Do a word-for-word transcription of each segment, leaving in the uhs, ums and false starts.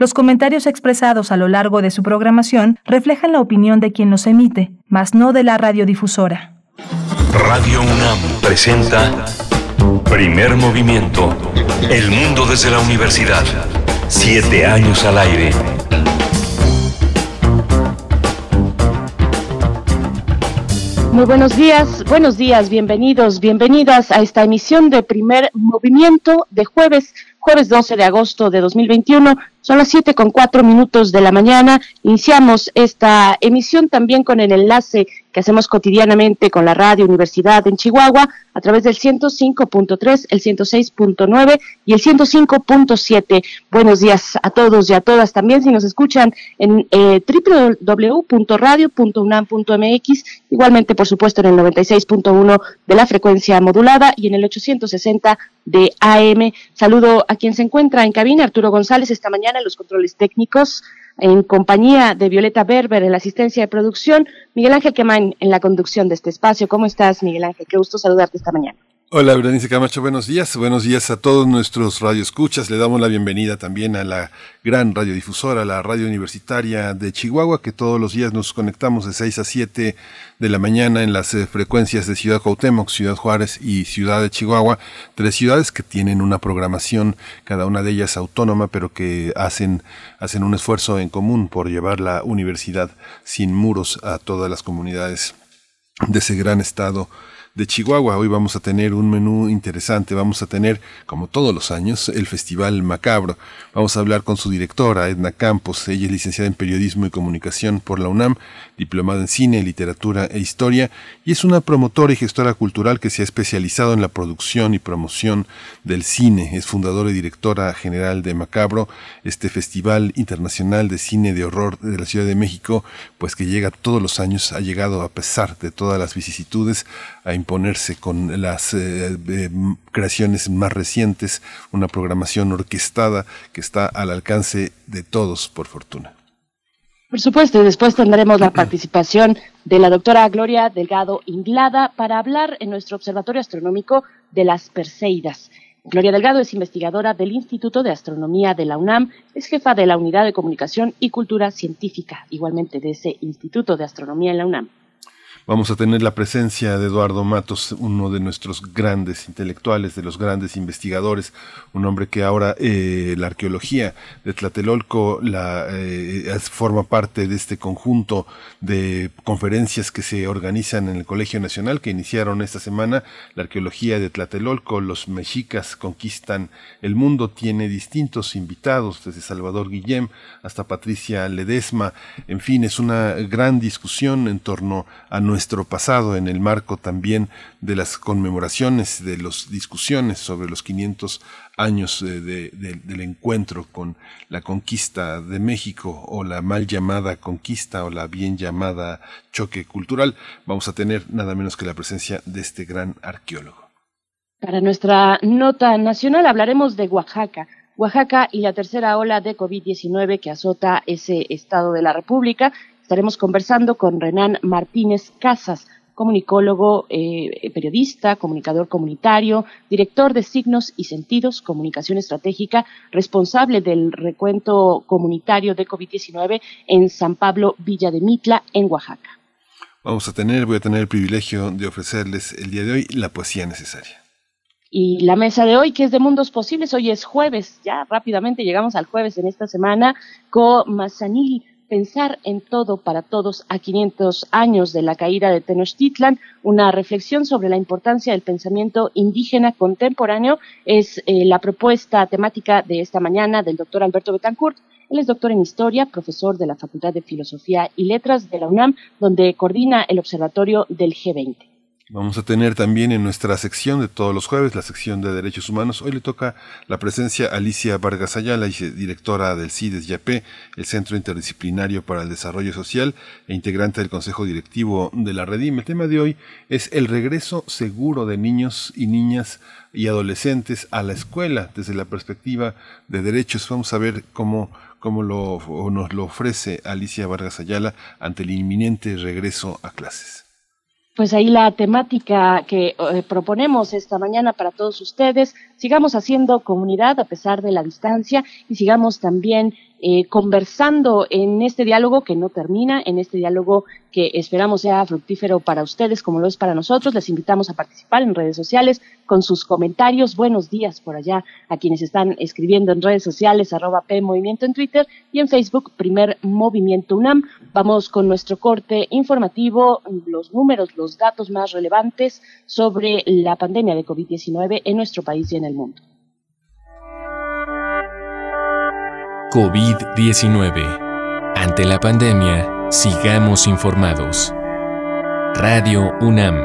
Los comentarios expresados a lo largo de su programación reflejan la opinión de quien los emite, mas no de la radiodifusora. Radio UNAM presenta Primer Movimiento. El mundo desde la universidad. Siete años al aire. Muy buenos días, buenos días, bienvenidos, bienvenidas a esta emisión de Primer Movimiento de jueves, jueves doce de agosto de dos mil veintiuno, son las siete con cuatro minutos de la mañana. Iniciamos esta emisión también con el enlace que hacemos cotidianamente con la Radio Universidad en Chihuahua a través del ciento cinco punto tres, el ciento seis punto nueve y el ciento cinco punto siete. Buenos días a todos y a todas. También si nos escuchan en eh, doble u doble u doble u punto radio punto unam punto m x, igualmente por supuesto en el noventa y seis punto uno de la frecuencia modulada y en el ochocientos sesenta de A M. Saludo a quien se encuentra en cabina, Arturo González, esta mañana en los controles técnicos, en compañía de Violeta Berber en la asistencia de producción, Miguel Ángel Quemán en la conducción de este espacio. ¿Cómo estás, Miguel Ángel? Qué gusto saludarte esta mañana. Hola, Berenice Camacho, buenos días. Buenos días a todos nuestros radioescuchas. Le damos la bienvenida también a la gran radiodifusora, la Radio Universitaria de Chihuahua, que todos los días nos conectamos de seis a siete de la mañana en las frecuencias de Ciudad Cuauhtémoc, Ciudad Juárez y Ciudad de Chihuahua. Tres ciudades que tienen una programación, cada una de ellas autónoma, pero que hacen, hacen un esfuerzo en común por llevar la universidad sin muros a todas las comunidades de ese gran estado de Chihuahua. Hoy vamos a tener un menú interesante, vamos a tener, como todos los años, el Festival Macabro. Vamos a hablar con su directora, Edna Campos. Ella es licenciada en Periodismo y Comunicación por la UNAM, diplomada en Cine, Literatura e Historia, y es una promotora y gestora cultural que se ha especializado en la producción y promoción del cine. Es fundadora y directora general de Macabro, este Festival Internacional de Cine de Horror de la Ciudad de México, pues que llega todos los años, ha llegado a pesar de todas las vicisitudes, a imponerse con las eh, eh, creaciones más recientes, una programación orquestada que está al alcance de todos, por fortuna. Por supuesto, y después tendremos la participación de la doctora Gloria Delgado Inglada para hablar en nuestro Observatorio Astronómico de las Perseidas. Gloria Delgado es investigadora del Instituto de Astronomía de la UNAM, es jefa de la Unidad de Comunicación y Cultura Científica, igualmente de ese Instituto de Astronomía en la UNAM. Vamos a tener la presencia de Eduardo Matos, uno de nuestros grandes intelectuales, de los grandes investigadores, un hombre que ahora eh, la arqueología de Tlatelolco la, eh, forma parte de este conjunto de conferencias que se organizan en el Colegio Nacional, que iniciaron esta semana. La arqueología de Tlatelolco, los mexicas conquistan el mundo, tiene distintos invitados, desde Salvador Guillem hasta Patricia Ledesma. En fin, es una gran discusión en torno a nuestra nuestro pasado en el marco también de las conmemoraciones, de las discusiones sobre los quinientos años de, de, de, del encuentro con la conquista de México, o la mal llamada conquista, o la bien llamada choque cultural. Vamos a tener nada menos que la presencia de este gran arqueólogo. Para nuestra nota nacional hablaremos de Oaxaca. Oaxaca y la tercera ola de covid diecinueve que azota ese estado de la República. Estaremos conversando con Renán Martínez Casas, comunicólogo, eh, periodista, comunicador comunitario, director de Signos y Sentidos, Comunicación Estratégica, responsable del recuento comunitario de covid diecinueve en San Pablo, Villa de Mitla, en Oaxaca. Vamos a tener, voy a tener el privilegio de ofrecerles el día de hoy la poesía necesaria. Y la mesa de hoy, que es de Mundos Posibles, hoy es jueves, ya rápidamente llegamos al jueves en esta semana, con Mazanil. Pensar en todo para todos a quinientos años de la caída de Tenochtitlan, una reflexión sobre la importancia del pensamiento indígena contemporáneo, es eh, la propuesta temática de esta mañana del doctor Alberto Betancourt. Él es doctor en Historia, profesor de la Facultad de Filosofía y Letras de la UNAM, donde coordina el Observatorio del G veinte. Vamos a tener también en nuestra sección de todos los jueves, la sección de Derechos Humanos. Hoy le toca la presencia a Alicia Vargas Ayala, directora del CIDES YAP, el Centro Interdisciplinario para el Desarrollo Social e integrante del Consejo Directivo de la REDIM. El tema de hoy es el regreso seguro de niños y niñas y adolescentes a la escuela desde la perspectiva de derechos. Vamos a ver cómo... como lo, nos lo ofrece Alicia Vargas Ayala ante el inminente regreso a clases. Pues ahí la temática que eh, proponemos esta mañana para todos ustedes. Sigamos haciendo comunidad a pesar de la distancia y sigamos también eh, conversando en este diálogo que no termina, en este diálogo que esperamos sea fructífero para ustedes como lo es para nosotros. Les invitamos a participar en redes sociales con sus comentarios. Buenos días por allá a quienes están escribiendo en redes sociales, arroba PMovimiento en Twitter y en Facebook, Primer Movimiento UNAM. Vamos con nuestro corte informativo, los números, los datos más relevantes sobre la pandemia de COVID diecinueve en nuestro país y en el mundo. COVID diecinueve. Ante la pandemia, sigamos informados. Radio UNAM.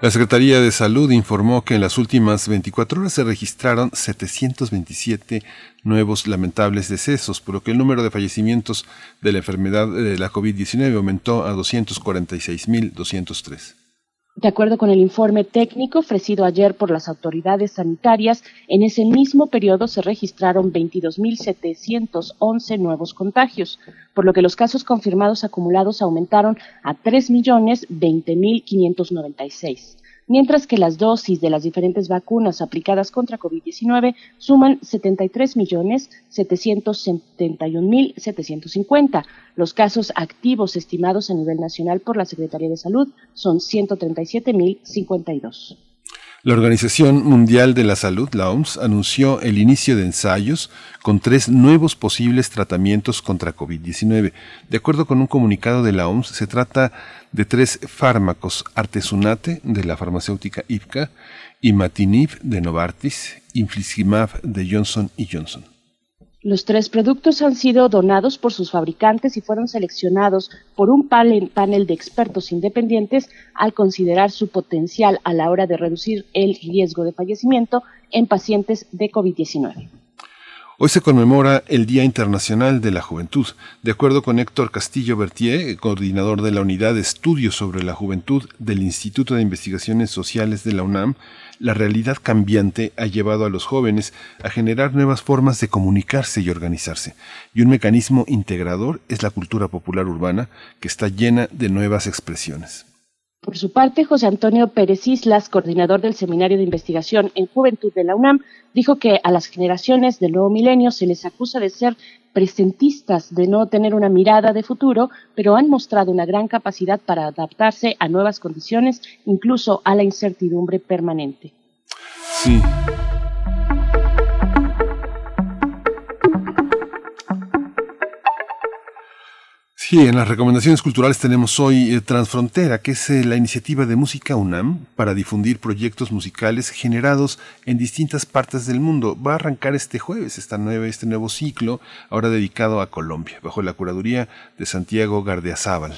La Secretaría de Salud informó que en las últimas veinticuatro horas se registraron setecientos veintisiete nuevos lamentables decesos, por lo que el número de fallecimientos de la enfermedad de la COVID diecinueve aumentó a doscientos cuarenta y seis mil doscientos tres. De acuerdo con el informe técnico ofrecido ayer por las autoridades sanitarias, en ese mismo periodo se registraron veintidós mil setecientos once nuevos contagios, por lo que los casos confirmados acumulados aumentaron a tres millones veinte mil quinientos noventa y seis, mientras que las dosis de las diferentes vacunas aplicadas contra COVID diecinueve suman setenta y tres millones setecientos setenta y un mil setecientos cincuenta. Los casos activos estimados a nivel nacional por la Secretaría de Salud son ciento treinta y siete mil cincuenta y dos. La Organización Mundial de la Salud, la O M S, anunció el inicio de ensayos con tres nuevos posibles tratamientos contra COVID diecinueve. De acuerdo con un comunicado de la O M S, se trata de tres fármacos: Artesunate, de la farmacéutica Ipca, Imatinib, de Novartis, y Infliximab, de Johnson y Johnson. Los tres productos han sido donados por sus fabricantes y fueron seleccionados por un panel de expertos independientes al considerar su potencial a la hora de reducir el riesgo de fallecimiento en pacientes de COVID diecinueve. Hoy se conmemora el Día Internacional de la Juventud. De acuerdo con Héctor Castillo Bertier, coordinador de la Unidad de Estudios sobre la Juventud del Instituto de Investigaciones Sociales de la UNAM, la realidad cambiante ha llevado a los jóvenes a generar nuevas formas de comunicarse y organizarse, y un mecanismo integrador es la cultura popular urbana, que está llena de nuevas expresiones. Por su parte, José Antonio Pérez Islas, coordinador del Seminario de Investigación en Juventud de la UNAM, dijo que a las generaciones del nuevo milenio se les acusa de ser presentistas, de no tener una mirada de futuro, pero han mostrado una gran capacidad para adaptarse a nuevas condiciones, incluso a la incertidumbre permanente. Sí. Sí, en las recomendaciones culturales tenemos hoy eh, Transfrontera, que es eh, la iniciativa de Música UNAM para difundir proyectos musicales generados en distintas partes del mundo. Va a arrancar este jueves esta nueva, este nuevo ciclo, ahora dedicado a Colombia, bajo la curaduría de Santiago Gardeazábal.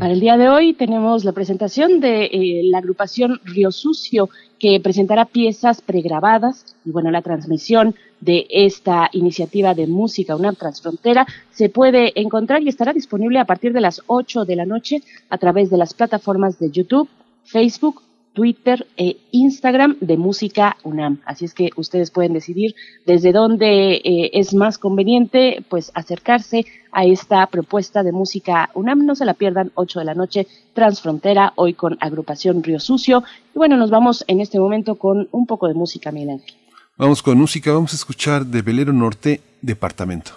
Para el día de hoy tenemos la presentación de eh, la agrupación Río Sucio, que presentará piezas pregrabadas, y bueno, la transmisión de esta iniciativa de Música UNAM Transfrontera se puede encontrar y estará disponible a partir de las ocho de la noche a través de las plataformas de YouTube, Facebook, Twitter e Instagram de Música UNAM. Así es que ustedes pueden decidir desde dónde eh, es más conveniente pues acercarse a esta propuesta de Música UNAM. No se la pierdan, ocho de la noche, Transfrontera, hoy con agrupación Río Sucio. Y bueno, nos vamos en este momento con un poco de música, Miguel Ángel. Vamos con música, vamos a escuchar de Velero Norte, Departamento.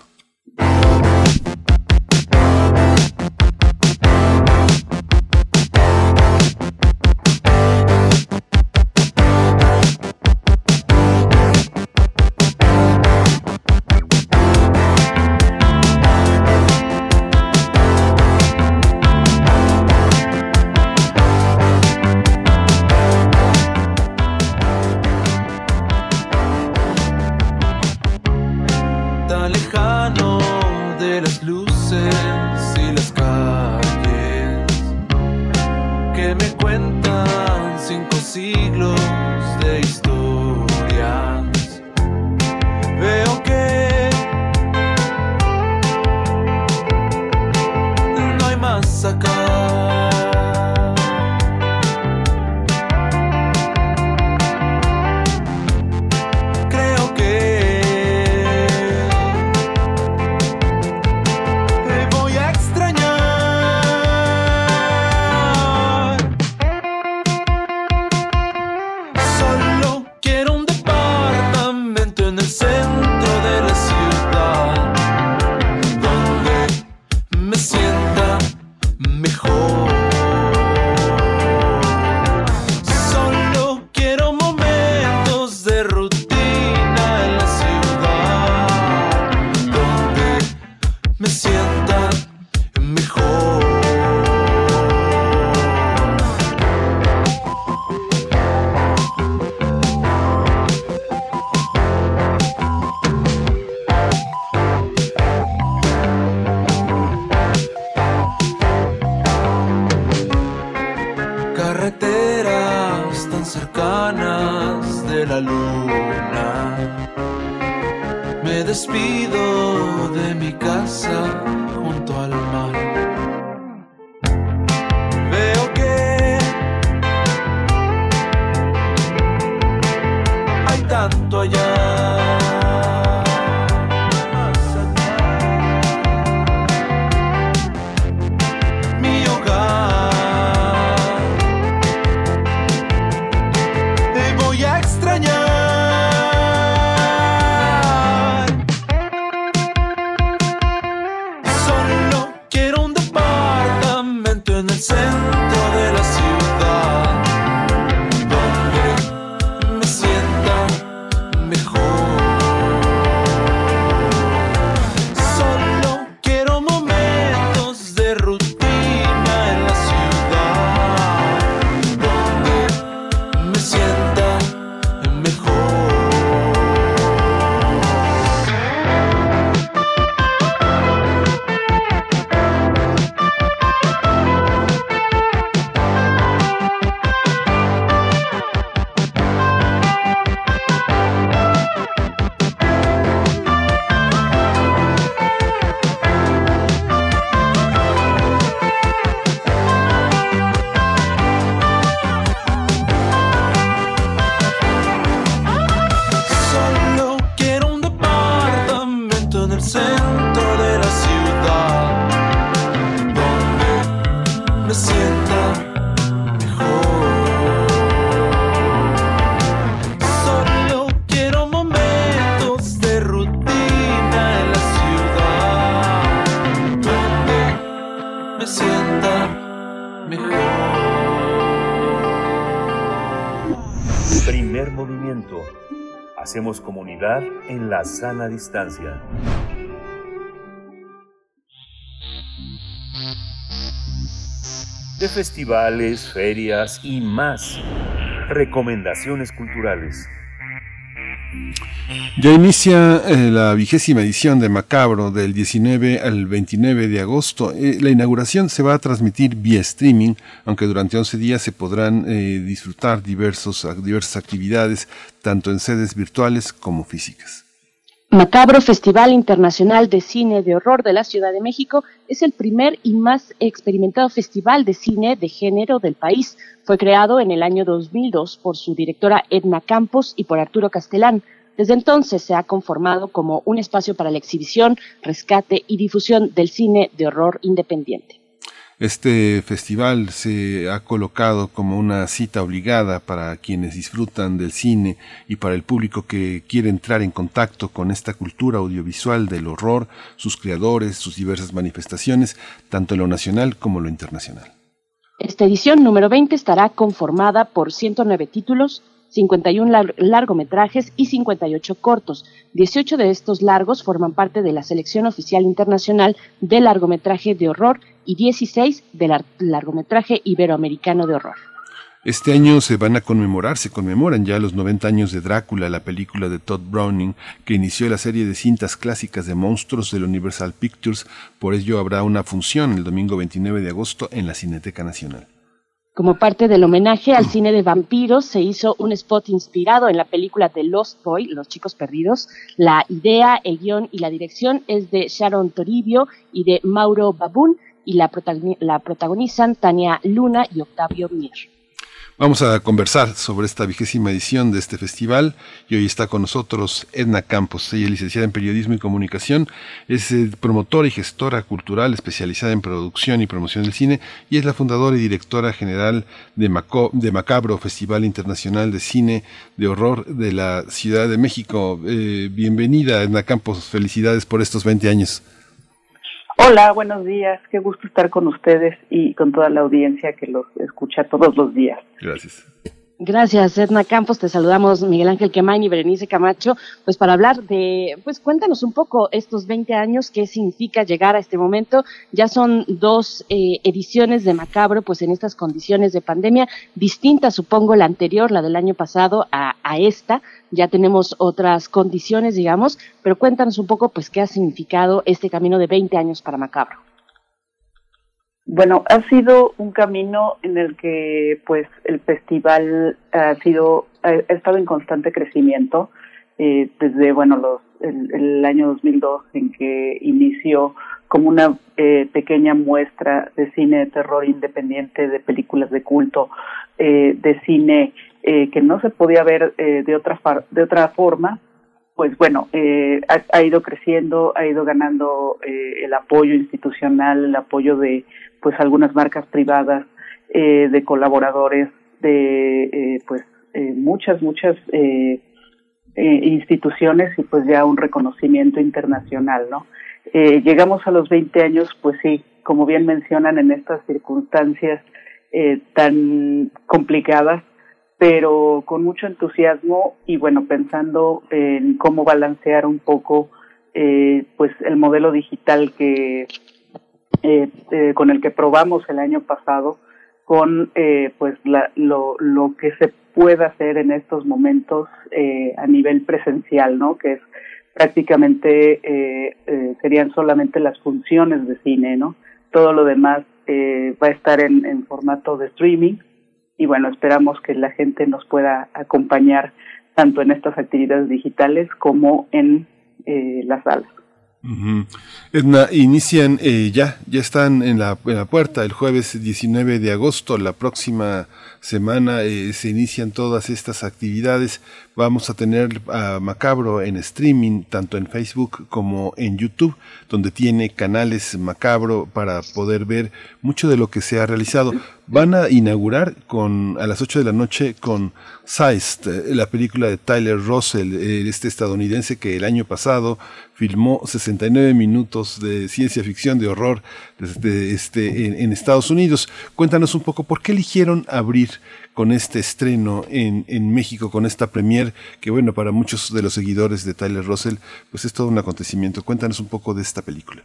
me despido de mi casa junto al mar. Veo que hay tanto allá. Hacemos comunidad en la sana distancia. De festivales, ferias y más. Recomendaciones culturales. Ya inicia eh, la vigésima edición de Macabro del diecinueve al veintinueve de agosto. Eh, la inauguración se va a transmitir vía streaming, aunque durante once días se podrán eh, disfrutar diversos, diversas actividades, tanto en sedes virtuales como físicas. Macabro, Festival Internacional de Cine de Horror de la Ciudad de México, es el primer y más experimentado festival de cine de género del país. Fue creado en el año dos mil dos por su directora Edna Campos y por Arturo Castelán. Desde entonces se ha conformado como un espacio para la exhibición, rescate y difusión del cine de horror independiente. Este festival se ha colocado como una cita obligada para quienes disfrutan del cine y para el público que quiere entrar en contacto con esta cultura audiovisual del horror, sus creadores, sus diversas manifestaciones, tanto en lo nacional como en lo internacional. Esta edición número veinte estará conformada por ciento nueve títulos, cincuenta y un largometrajes y cincuenta y ocho cortos. dieciocho de estos largos forman parte de la selección oficial internacional de largometraje de horror y dieciséis del lar- largometraje iberoamericano de horror. Este año se van a conmemorar, se conmemoran ya los noventa años de Drácula, la película de Todd Browning, que inició la serie de cintas clásicas de monstruos del Universal Pictures. Por ello habrá una función el domingo veintinueve de agosto en la Cineteca Nacional. Como parte del homenaje al cine de vampiros, se hizo un spot inspirado en la película The Lost Boy, Los Chicos Perdidos. La idea, el guión y la dirección es de Sharon Toribio y de Mauro Babún, y la, protagoni- la protagonizan Tania Luna y Octavio Mier. Vamos a conversar sobre esta vigésima edición de este festival y hoy está con nosotros Edna Campos. Ella es licenciada en Periodismo y Comunicación, es promotora y gestora cultural especializada en producción y promoción del cine y es la fundadora y directora general de, Maco- de Macabro, Festival Internacional de Cine de Horror de la Ciudad de México. Eh, bienvenida Edna Campos, felicidades por estos veinte años. Hola, buenos días. Qué gusto estar con ustedes y con toda la audiencia que los escucha todos los días. Gracias. Gracias, Edna Campos. Te saludamos Miguel Ángel Quemán y Berenice Camacho. Pues para hablar de, pues cuéntanos un poco estos veinte años, qué significa llegar a este momento. Ya son dos eh, ediciones de Macabro, pues en estas condiciones de pandemia, distinta supongo la anterior, la del año pasado a, a esta. Ya tenemos otras condiciones, digamos, pero cuéntanos un poco, pues, qué ha significado este camino de veinte años para Macabro. Bueno, ha sido un camino en el que, pues, el festival ha sido ha estado en constante crecimiento. eh, desde bueno los el, el año dos mil dos, en que inició como una eh, pequeña muestra de cine de terror independiente, de películas de culto, eh, de cine eh, que no se podía ver eh, de otra far, de otra forma. Pues bueno, eh, ha, ha ido creciendo, ha ido ganando eh, el apoyo institucional, el apoyo de pues algunas marcas privadas, eh, de colaboradores, de eh, pues eh, muchas muchas eh, eh, instituciones, y pues ya un reconocimiento internacional, ¿no? Eh, llegamos a los veinte años, pues sí, como bien mencionan, en estas circunstancias eh, tan complicadas, pero con mucho entusiasmo y bueno, pensando en cómo balancear un poco eh, pues el modelo digital que eh, eh, con el que probamos el año pasado, con eh, pues la, lo lo que se puede hacer en estos momentos eh, a nivel presencial, ¿no? Que es prácticamente eh, eh, serían solamente las funciones de cine, ¿no? Todo lo demás eh, va a estar en, en formato de streaming. Y bueno, esperamos que la gente nos pueda acompañar tanto en estas actividades digitales como en eh, las salas. Uh-huh. Edna, inician eh, ya, ya están en la, en la puerta el jueves diecinueve de agosto, la próxima semana eh, se inician todas estas actividades. Vamos a tener a Macabro en streaming, tanto en Facebook como en YouTube, donde tiene canales Macabro para poder ver mucho de lo que se ha realizado. Van a inaugurar con a las ocho de la noche con Seist, la película de Tyler Russell, este estadounidense que el año pasado filmó sesenta y nueve minutos de ciencia ficción, de horror, desde este, en, en Estados Unidos. Cuéntanos un poco por qué eligieron abrir con este estreno en, en México, con esta premier, que bueno, para muchos de los seguidores de Tyler Russell, pues es todo un acontecimiento. Cuéntanos un poco de esta película.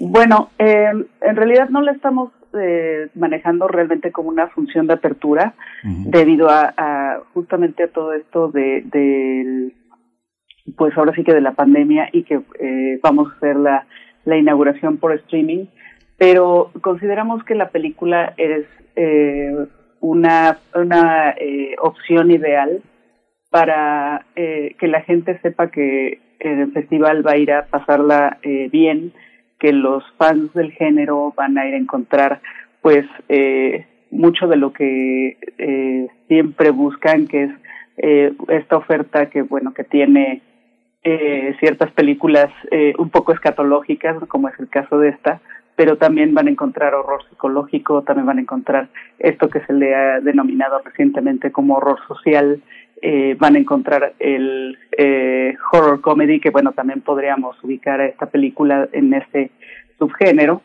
Bueno, eh, en realidad no la estamos eh, manejando realmente como una función de apertura, uh-huh. debido a, a justamente a todo esto de, de pues ahora sí que de la pandemia, y que eh, vamos a hacer la, la inauguración por streaming, pero consideramos que la película es eh, una, una eh, opción ideal para eh, que la gente sepa que el festival va a ir a pasarla eh, bien, que los fans del género van a ir a encontrar pues eh, mucho de lo que eh, siempre buscan, que es eh, esta oferta que bueno que tiene eh, ciertas películas eh, un poco escatológicas, como es el caso de esta, pero también van a encontrar horror psicológico, también van a encontrar esto que se le ha denominado recientemente como horror social, eh, van a encontrar el eh, horror comedy, que bueno, también podríamos ubicar a esta película en este subgénero,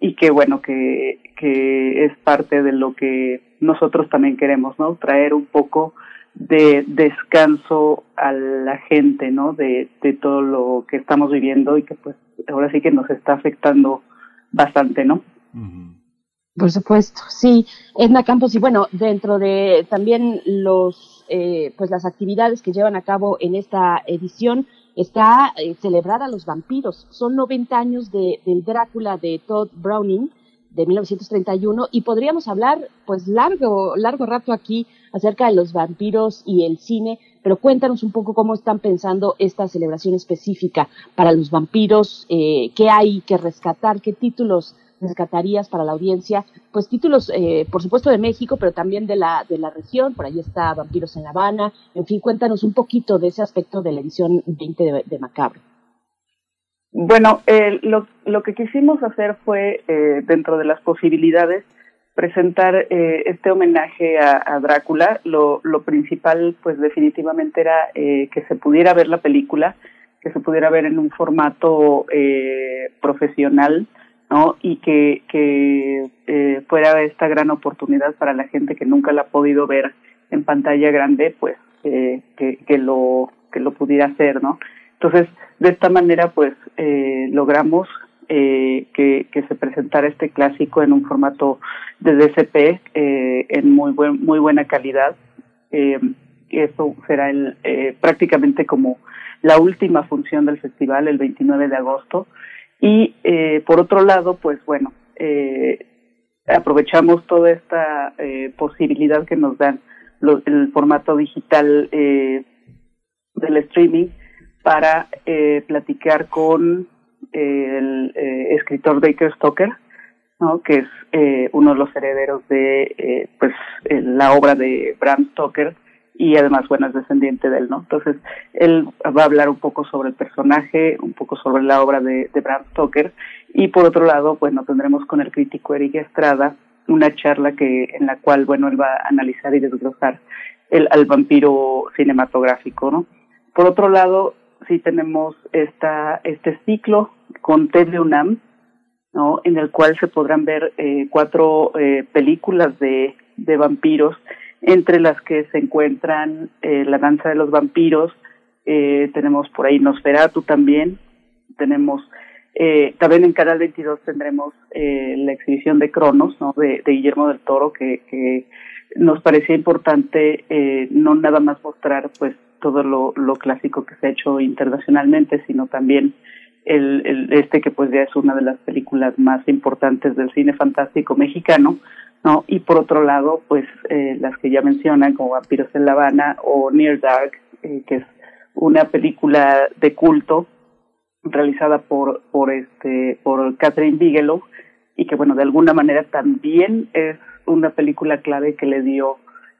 y que bueno, que, que es parte de lo que nosotros también queremos, ¿no? Traer un poco de descanso a la gente, ¿no? De, de todo lo que estamos viviendo y que pues ahora sí que nos está afectando bastante, ¿no? Uh-huh. Por supuesto, sí, Edna Campos. Y bueno, dentro de también los eh, pues las actividades que llevan a cabo en esta edición está eh, celebrar a los vampiros. Son noventa años de, del Drácula de Tod Browning de mil novecientos treinta y uno, y podríamos hablar pues largo largo rato aquí acerca de los vampiros y el cine, pero cuéntanos un poco cómo están pensando esta celebración específica para los vampiros, eh, qué hay que rescatar, qué títulos rescatarías para la audiencia, pues títulos eh, por supuesto de México, pero también de la de la región. Por ahí está Vampiros en La Habana, en fin, cuéntanos un poquito de ese aspecto de la edición veinte de, de Macabro. Bueno, eh, lo, lo que quisimos hacer fue, eh, dentro de las posibilidades, presentar eh, este homenaje a, a Drácula. Lo, lo principal, pues definitivamente era eh, que se pudiera ver la película, que se pudiera ver en un formato eh, profesional, ¿no? Y que, que eh, fuera esta gran oportunidad para la gente que nunca la ha podido ver en pantalla grande, pues eh, que, que, lo, que lo pudiera hacer, ¿no? Entonces, de esta manera, pues, eh, logramos eh, que, que se presentara este clásico en un formato de D C P, eh, en muy buen, muy buena calidad. Eh, eso será el eh, prácticamente como la última función del festival, el veintinueve de agosto. Y, eh, por otro lado, pues, bueno, eh, aprovechamos toda esta eh, posibilidad que nos dan lo, el formato digital eh, del streaming para eh, platicar con eh, el eh, escritor Baker Stoker, ¿no? Que es eh, uno de los herederos de eh, pues eh, la obra de Bram Stoker, y además, bueno, es descendiente de él, ¿no? Entonces, él va a hablar un poco sobre el personaje, un poco sobre la obra de, de Bram Stoker, y por otro lado, bueno, tendremos con el crítico Eric Estrada una charla que en la cual, bueno, él va a analizar y desglosar el al vampiro cinematográfico, ¿no? Por otro lado, sí tenemos esta este ciclo con T V UNAM, ¿no? En el cual se podrán ver eh, cuatro eh, películas de, de vampiros, entre las que se encuentran eh, La Danza de los Vampiros, eh, tenemos por ahí Nosferatu también, tenemos eh, también en Canal veintidós tendremos eh, la exhibición de Cronos, ¿no? de, de Guillermo del Toro, que, que nos parecía importante eh, no nada más mostrar pues todo lo, lo clásico que se ha hecho internacionalmente, sino también el, el este que pues ya es una de las películas más importantes del cine fantástico mexicano, ¿no? Y por otro lado, pues eh, las que ya mencionan, como Vampiros en La Habana o Near Dark, eh, que es una película de culto realizada por por este por Catherine Bigelow, y que bueno, de alguna manera también es una película clave que le dio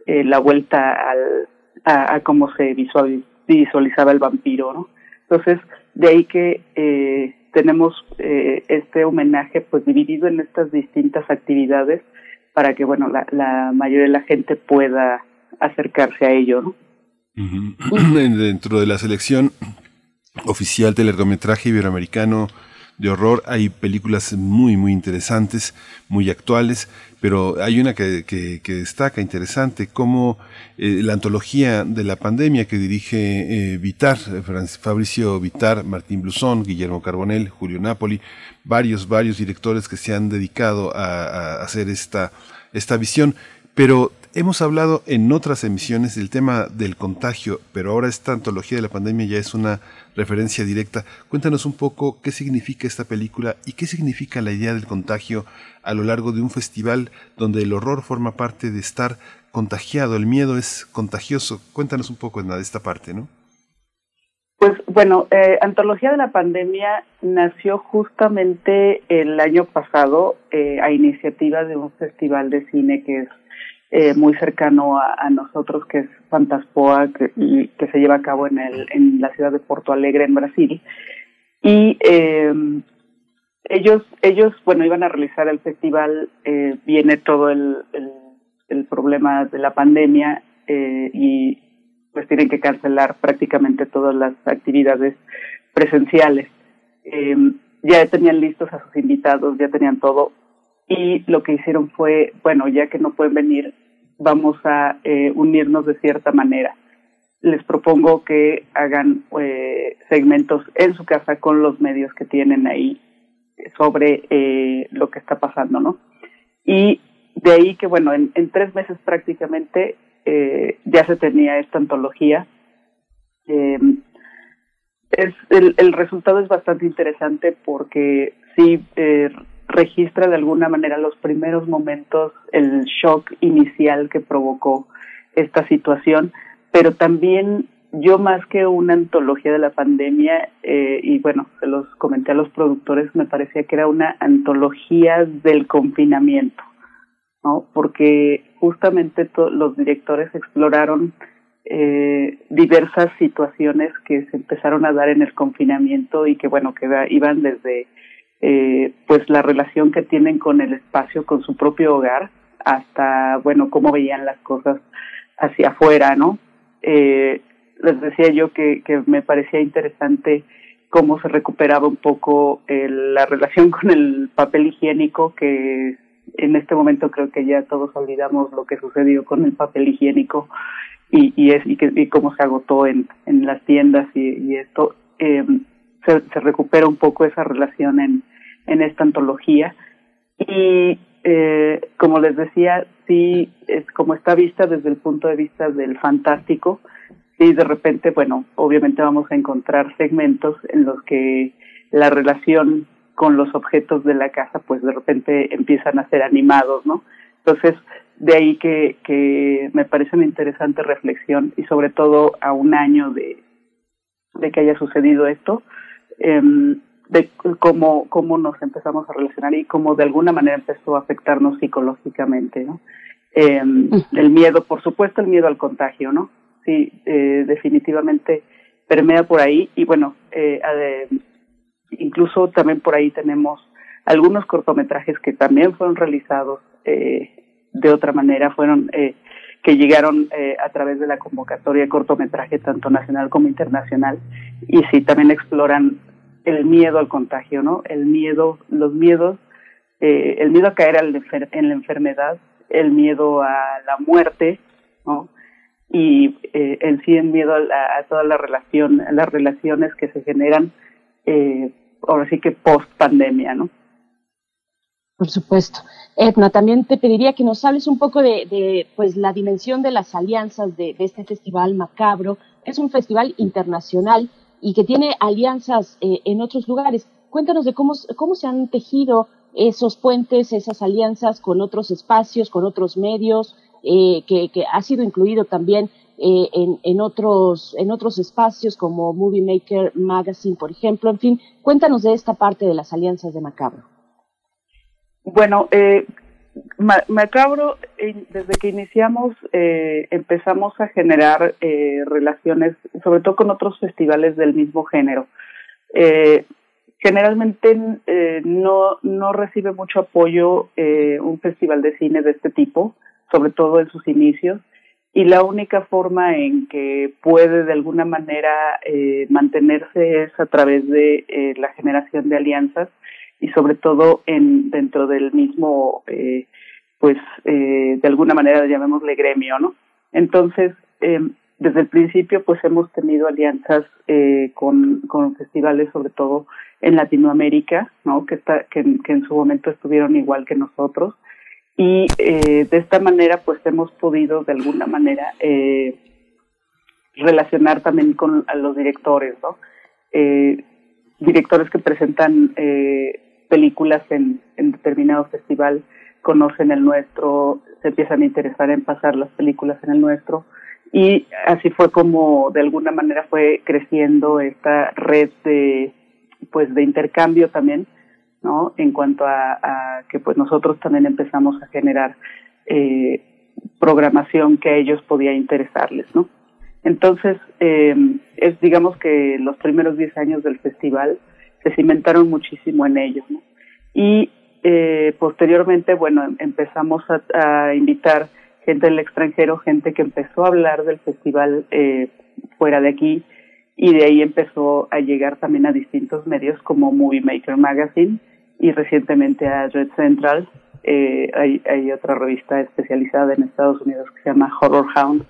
eh, la vuelta al a, a cómo se visualizaba el vampiro, ¿no? Entonces, de ahí que eh, tenemos eh, este homenaje pues dividido en estas distintas actividades, para que, bueno, la, la mayoría de la gente pueda acercarse a ello, ¿no? Uh-huh. Dentro de la selección oficial del largometraje iberoamericano de horror hay películas muy, muy interesantes, muy actuales, pero hay una que, que, que destaca interesante, como eh, la antología de la pandemia que dirige eh, Vitar, Fabricio Vitar, Martín Blusón, Guillermo Carbonell, Julio Napoli, varios, varios directores que se han dedicado a, a hacer esta, esta visión, pero hemos hablado en otras emisiones del tema del contagio, pero ahora esta antología de la pandemia ya es una referencia directa. Cuéntanos un poco qué significa esta película y qué significa la idea del contagio a lo largo de un festival donde el horror forma parte de estar contagiado, el miedo es contagioso. Cuéntanos un poco de esta parte, ¿no? Pues bueno, eh, Antología de la Pandemia nació justamente el año pasado eh, a iniciativa de un festival de cine que es Eh, muy cercano a, a nosotros, que es Fantaspoa, que, y, que se lleva a cabo en, el, en la ciudad de Porto Alegre, en Brasil. Y eh, ellos, ellos, bueno, iban a realizar el festival, eh, viene todo el, el, el problema de la pandemia eh, y pues tienen que cancelar prácticamente todas las actividades presenciales. Eh, ya tenían listos a sus invitados, ya tenían todo, y lo que hicieron fue, bueno, ya que no pueden venir, vamos a eh, unirnos de cierta manera. Les propongo que hagan eh, segmentos en su casa con los medios que tienen ahí sobre eh, lo que está pasando, ¿no? Y de ahí que, bueno, en, en tres meses prácticamente eh, ya se tenía esta antología. Eh, es el, el resultado es bastante interesante porque sí... Eh, registra de alguna manera los primeros momentos, el shock inicial que provocó esta situación, pero también yo, más que una antología de la pandemia, eh, y bueno, se los comenté a los productores, me parecía que era una antología del confinamiento, ¿no? Porque justamente to- los directores exploraron eh, diversas situaciones que se empezaron a dar en el confinamiento y que, bueno, que da- iban desde... Eh, pues la relación que tienen con el espacio, con su propio hogar, hasta, bueno, cómo veían las cosas hacia afuera, ¿no? Eh, les decía yo que, que me parecía interesante cómo se recuperaba un poco eh, la relación con el papel higiénico, que en este momento creo que ya todos olvidamos lo que sucedió con el papel higiénico y, y, es, y, que, y cómo se agotó en, en las tiendas y, y esto. Eh, se, se recupera un poco esa relación en en esta antología y eh, como les decía, sí, es como está vista desde el punto de vista del fantástico y de repente, bueno, obviamente vamos a encontrar segmentos en los que la relación con los objetos de la casa pues de repente empiezan a ser animados, ¿no? Entonces, de ahí que, que me parece una interesante reflexión y sobre todo a un año de de que haya sucedido esto, eh, de cómo, cómo nos empezamos a relacionar y cómo de alguna manera empezó a afectarnos psicológicamente, ¿no? Eh, el miedo, por supuesto, el miedo al contagio, ¿no? Sí, eh, definitivamente permea por ahí y bueno, eh, incluso también por ahí tenemos algunos cortometrajes que también fueron realizados eh, de otra manera, fueron eh, que llegaron eh, a través de la convocatoria de cortometraje tanto nacional como internacional y sí, también exploran el miedo al contagio, ¿no? El miedo, los miedos, eh, el miedo a caer al enfer- en la enfermedad, el miedo a la muerte, ¿no? Y eh, en sí el miedo a, la, a toda la relación, a las relaciones que se generan eh, ahora sí que post pandemia, ¿no? Por supuesto. Edna, también te pediría que nos hables un poco de, de pues la dimensión de las alianzas de, de este festival Macabro. Es un festival internacional y que tiene alianzas eh, en otros lugares. Cuéntanos de cómo, cómo se han tejido esos puentes, esas alianzas con otros espacios, con otros medios, eh, que, que ha sido incluido también eh, en, en, otros, en otros espacios como Movie Maker Magazine, por ejemplo. En fin, cuéntanos de esta parte de las alianzas de Macabro. Bueno, eh, Macabro, desde que iniciamos, eh, empezamos a generar eh, relaciones, sobre todo con otros festivales del mismo género. Eh, generalmente eh, no, no recibe mucho apoyo eh, un festival de cine de este tipo, sobre todo en sus inicios, y la única forma en que puede de alguna manera eh, mantenerse es a través de eh, la generación de alianzas, y sobre todo en dentro del mismo, eh, pues eh, de alguna manera llamémosle gremio, ¿no? Entonces, eh, desde el principio pues hemos tenido alianzas eh, con, con festivales sobre todo en Latinoamérica, ¿no? Que, está, que, que en su momento estuvieron igual que nosotros y eh, de esta manera pues hemos podido de alguna manera eh, relacionar también con a los directores, ¿no? Eh, directores que presentan eh, películas en, en determinado festival, conocen el nuestro, se empiezan a interesar en pasar las películas en el nuestro y así fue como de alguna manera fue creciendo esta red de pues de intercambio también, ¿no? En cuanto a, a que pues nosotros también empezamos a generar eh, programación que a ellos podía interesarles, ¿no? Entonces, eh, es digamos que los primeros diez años del festival se cimentaron muchísimo en ello, ¿no? Y eh, posteriormente, bueno, empezamos a, a invitar gente del extranjero, gente que empezó a hablar del festival eh, fuera de aquí, y de ahí empezó a llegar también a distintos medios como Movie Maker Magazine y recientemente a Red Central. Eh, hay, hay otra revista especializada en Estados Unidos que se llama Horror Hound,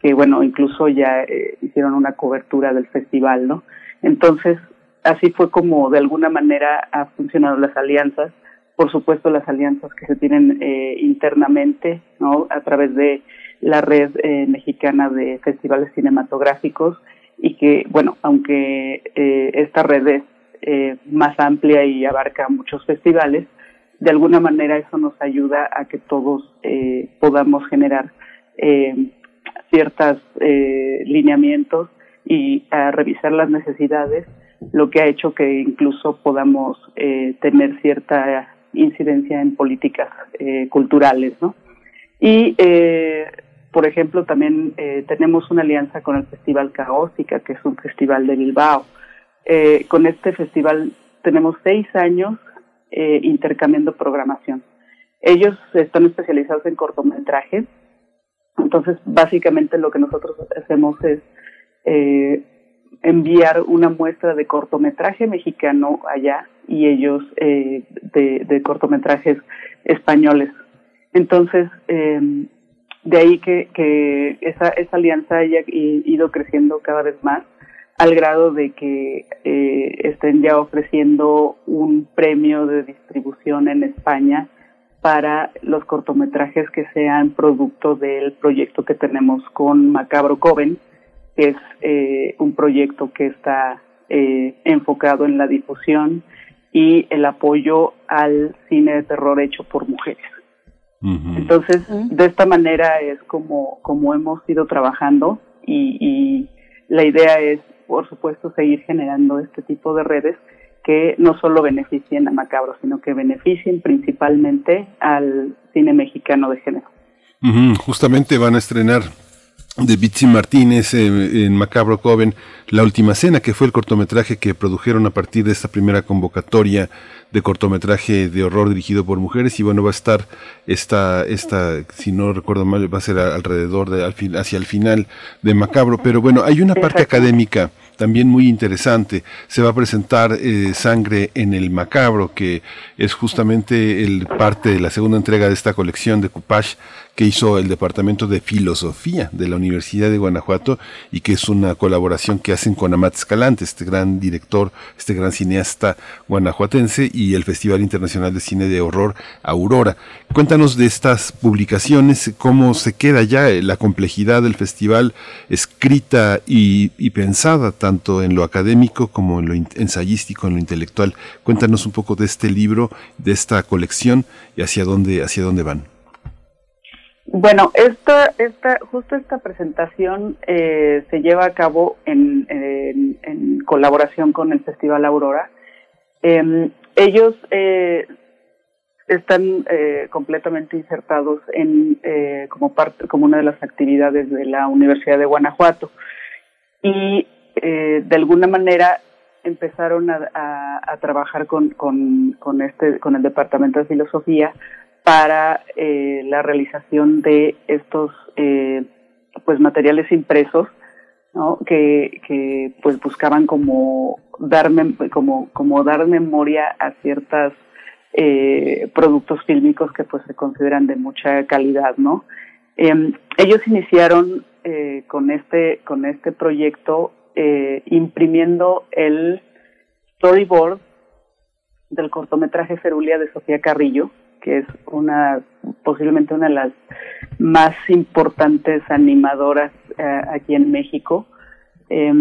que bueno, incluso ya eh, hicieron una cobertura del festival, ¿no? Entonces, así fue como de alguna manera han funcionado las alianzas, por supuesto las alianzas que se tienen eh, internamente, ¿no? A través de la red eh, mexicana de festivales cinematográficos y que, bueno, aunque eh, esta red es eh, más amplia y abarca muchos festivales, de alguna manera eso nos ayuda a que todos eh, podamos generar eh, ciertos eh, lineamientos y a revisar las necesidades, lo que ha hecho que incluso podamos eh, tener cierta incidencia en políticas eh, culturales, ¿no? Y, eh, por ejemplo, también eh, tenemos una alianza con el Festival Caóstica, que es un festival de Bilbao. Eh, con este festival tenemos seis años eh, intercambiando programación. Ellos están especializados en cortometrajes. Entonces, básicamente lo que nosotros hacemos es eh, enviar una muestra de cortometraje mexicano allá y ellos eh, de, de cortometrajes españoles. Entonces, eh, de ahí que, que esa, esa alianza haya ido creciendo cada vez más, al grado de que eh, estén ya ofreciendo un premio de distribución en España para los cortometrajes que sean producto del proyecto que tenemos con Macabro Coven, que es eh, un proyecto que está eh, enfocado en la difusión y el apoyo al cine de terror hecho por mujeres. Uh-huh. Entonces, de esta manera es como, como hemos ido trabajando y, y la idea es por supuesto, seguir generando este tipo de redes que no solo beneficien a Macabro, sino que beneficien principalmente al cine mexicano de género. Uh-huh. Justamente van a estrenar de Bitsy Martínez eh, en Macabro Coven, La Última Cena, que fue el cortometraje que produjeron a partir de esta primera convocatoria de cortometraje de horror dirigido por mujeres. Y bueno, va a estar esta, esta, si no recuerdo mal, va a ser alrededor de, al fin, hacia el final de Macabro. Pero bueno, hay una parte académica también muy interesante. Se va a presentar eh, Sangre en el Macabro, que es justamente el parte de la segunda entrega de esta colección de Coupage que hizo el Departamento de Filosofía de la Universidad de Guanajuato, y que es una colaboración que hacen con Amat Escalante, este gran director, este gran cineasta guanajuatense, y el Festival Internacional de Cine de Horror Aurora. Cuéntanos de estas publicaciones, cómo se queda ya la complejidad del festival escrita y, y pensada, tanto en lo académico como en lo ensayístico, en lo intelectual. Cuéntanos un poco de este libro, de esta colección, y hacia dónde, hacia dónde van. Bueno, esta, esta, justo esta presentación eh, se lleva a cabo en, en, en colaboración con el Festival Aurora. Eh, ellos eh, están eh, completamente insertados en eh, como parte, como una de las actividades de la Universidad de Guanajuato, y eh, de alguna manera empezaron a, a, a trabajar con, con, con este, con el Departamento de Filosofía, para eh, la realización de estos eh, pues materiales impresos, ¿no? que que pues buscaban como dar mem- como como dar memoria a ciertas eh, productos fílmicos que pues se consideran de mucha calidad, ¿no? Eh, ellos iniciaron eh, con este con este proyecto eh, imprimiendo el storyboard del cortometraje Cerulia de Sofía Carrillo, que es una posiblemente una de las más importantes animadoras eh, aquí en México. Eh,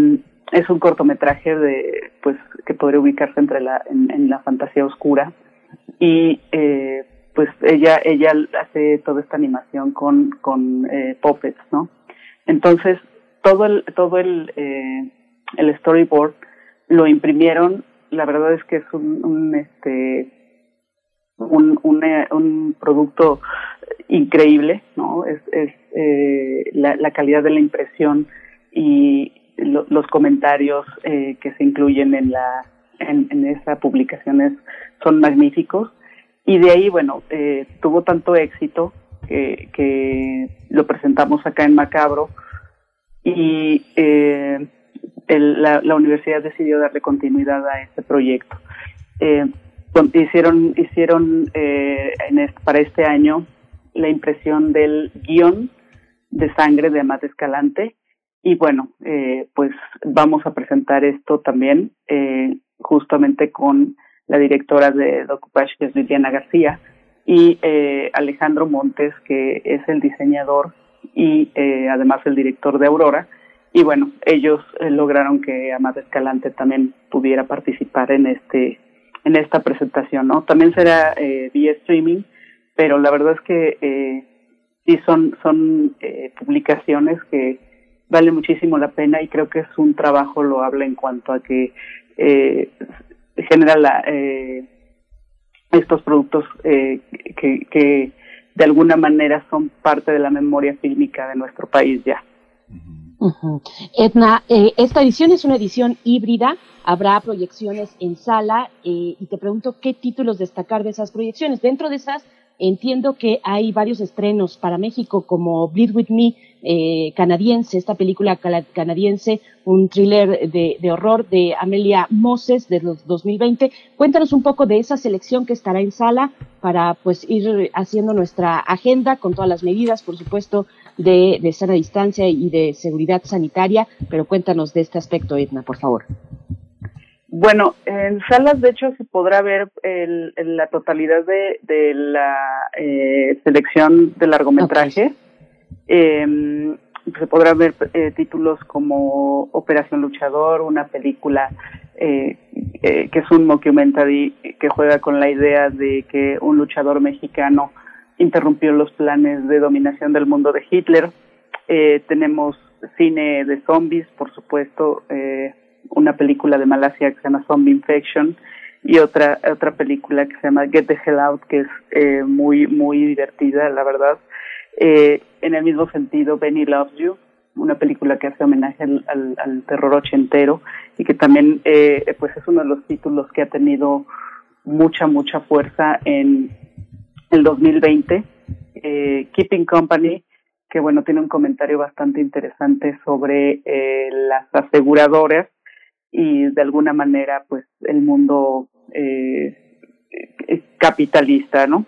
es un cortometraje de pues que podría ubicarse entre la en, en la fantasía oscura, y eh, pues ella ella hace toda esta animación con con eh, puppets, ¿no? Entonces todo el todo el eh, el storyboard lo imprimieron. La verdad es que es un, un este Un, un un producto increíble, ¿no? Es, es eh, la, la calidad de la impresión y lo, los comentarios eh, que se incluyen en la en, en esas publicaciones son magníficos, y de ahí, bueno, eh, tuvo tanto éxito que, que lo presentamos acá en Macabro, y eh, el, la, la universidad decidió darle continuidad a este proyecto. Eh, Hicieron, hicieron eh, en este, para este año la impresión del guión de Sangre de Amat Escalante, y bueno, eh, pues vamos a presentar esto también eh, justamente con la directora de Docupash, que es Liliana García, y eh, Alejandro Montes, que es el diseñador y eh, además el director de Aurora. Y bueno, ellos eh, lograron que Amat Escalante también pudiera participar en este en esta presentación, ¿no? También será eh, vía streaming, pero la verdad es que eh, sí son son eh, publicaciones que valen muchísimo la pena, y creo que es un trabajo loable en cuanto a que eh, genera la, eh, estos productos eh, que, que de alguna manera son parte de la memoria fílmica de nuestro país ya. Uh-huh. Edna, eh, esta edición es una edición híbrida, habrá proyecciones en sala, eh, y te pregunto qué títulos destacar de esas proyecciones. Dentro de esas entiendo que hay varios estrenos para México, como Bleed With Me, eh, canadiense, esta película canadiense, un thriller de, de horror de Amelia Moses de los dos mil veinte. Cuéntanos un poco de esa selección que estará en sala para pues ir haciendo nuestra agenda con todas las medidas, por supuesto, de, de sana distancia y de seguridad sanitaria, pero cuéntanos de este aspecto, Edna, por favor. Bueno, en salas de hecho se podrá ver el, el, la totalidad de, de la eh, selección de largometraje. Okay. Eh, se podrá ver eh, títulos como Operación Luchador, una película eh, eh, que es un mockumentary que juega con la idea de que un luchador mexicano interrumpió los planes de dominación del mundo de Hitler. Eh, tenemos cine de zombies, por supuesto, eh, una película de Malasia que se llama Zombie Infection y otra otra película que se llama Get the Hell Out, que es eh, muy muy divertida, la verdad. Eh, en el mismo sentido, Benny Loves You, una película que hace homenaje al, al, al terror ochentero y que también eh, pues es uno de los títulos que ha tenido mucha, mucha fuerza en el dos mil veinte. Eh, Keeping Company, que bueno, tiene un comentario bastante interesante sobre eh, las aseguradoras y de alguna manera pues el mundo eh, capitalista, ¿no?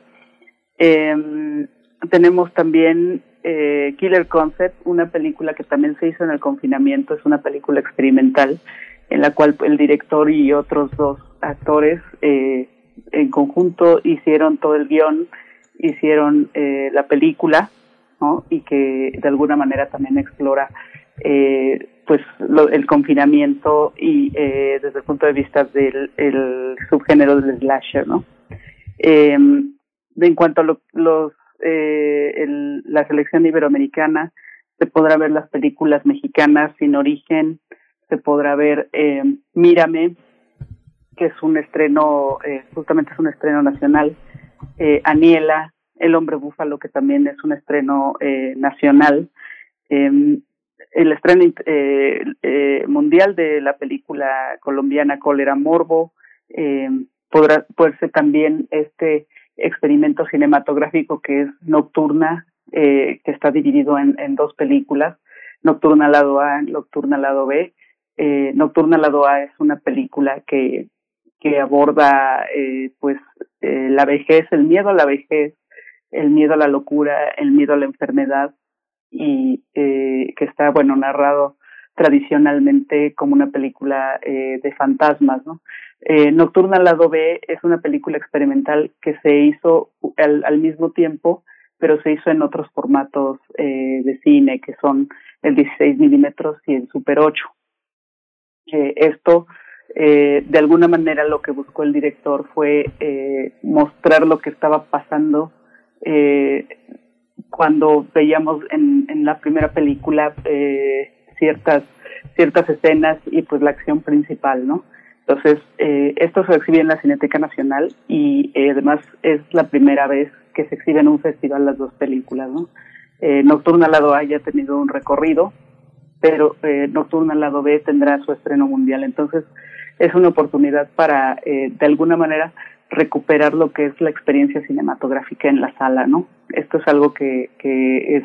Eh, tenemos también eh, Killer Concept, una película que también se hizo en el confinamiento, es una película experimental en la cual el director y otros dos actores eh, en conjunto hicieron todo el guión, hicieron eh, la película, ¿no? Y que de alguna manera también explora eh, pues lo, el confinamiento y eh, desde el punto de vista del el subgénero del slasher, ¿no? Eh, en cuanto a lo, los eh, el, la selección iberoamericana, se podrá ver las películas mexicanas Sin Origen, se podrá ver eh, Mírame, que es un estreno, eh, justamente es un estreno nacional, eh, Aniela, El Hombre Búfalo, que también es un estreno eh, nacional, eh, el estreno eh, eh, mundial de la película colombiana Cólera Morbo, eh, podrá verse también este experimento cinematográfico que es Nocturna, eh, que está dividido en, en dos películas, Nocturna Lado A, Nocturna Lado B. Eh, Nocturna Lado A es una película que que aborda eh, pues eh, la vejez, el miedo a la vejez, el miedo a la locura, el miedo a la enfermedad y eh, que está bueno narrado tradicionalmente como una película eh, de fantasmas, ¿no? Eh, Nocturna Lado B es una película experimental que se hizo al, al mismo tiempo, pero se hizo en otros formatos eh, de cine que son el dieciséis milímetros y el Super ocho. Eh, esto eh, de alguna manera lo que buscó el director fue eh, mostrar lo que estaba pasando eh, cuando veíamos en, en la primera película eh, ciertas ciertas escenas y pues la acción principal, ¿no? Entonces eh, esto se exhibe en la Cineteca Nacional y eh, además es la primera vez que se exhibe en un festival las dos películas, ¿no? Eh, Nocturna Lado A ya ha tenido un recorrido, pero eh, Nocturna Lado B tendrá su estreno mundial. Entonces es una oportunidad para, eh, de alguna manera, recuperar lo que es la experiencia cinematográfica en la sala, ¿no? Esto es algo que, que es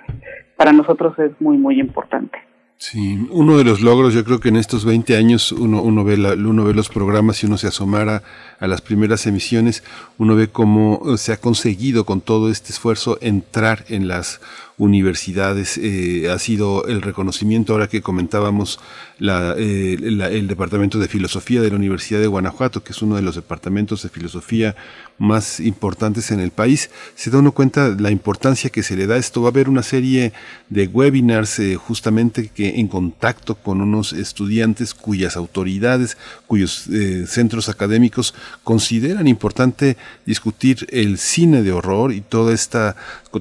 para nosotros es muy, muy importante. Sí, uno de los logros, yo creo que en estos veinte años uno, uno, ve, la, uno ve los programas y uno se asomara a las primeras emisiones, uno ve cómo se ha conseguido con todo este esfuerzo entrar en las universidades, eh, ha sido el reconocimiento, ahora que comentábamos la, eh, la, el Departamento de Filosofía de la Universidad de Guanajuato, que es uno de los departamentos de filosofía más importantes en el país, se da uno cuenta la importancia que se le da a esto. Va a haber una serie de webinars eh, justamente que en contacto con unos estudiantes cuyas autoridades, cuyos eh, centros académicos consideran importante discutir el cine de horror y toda esta,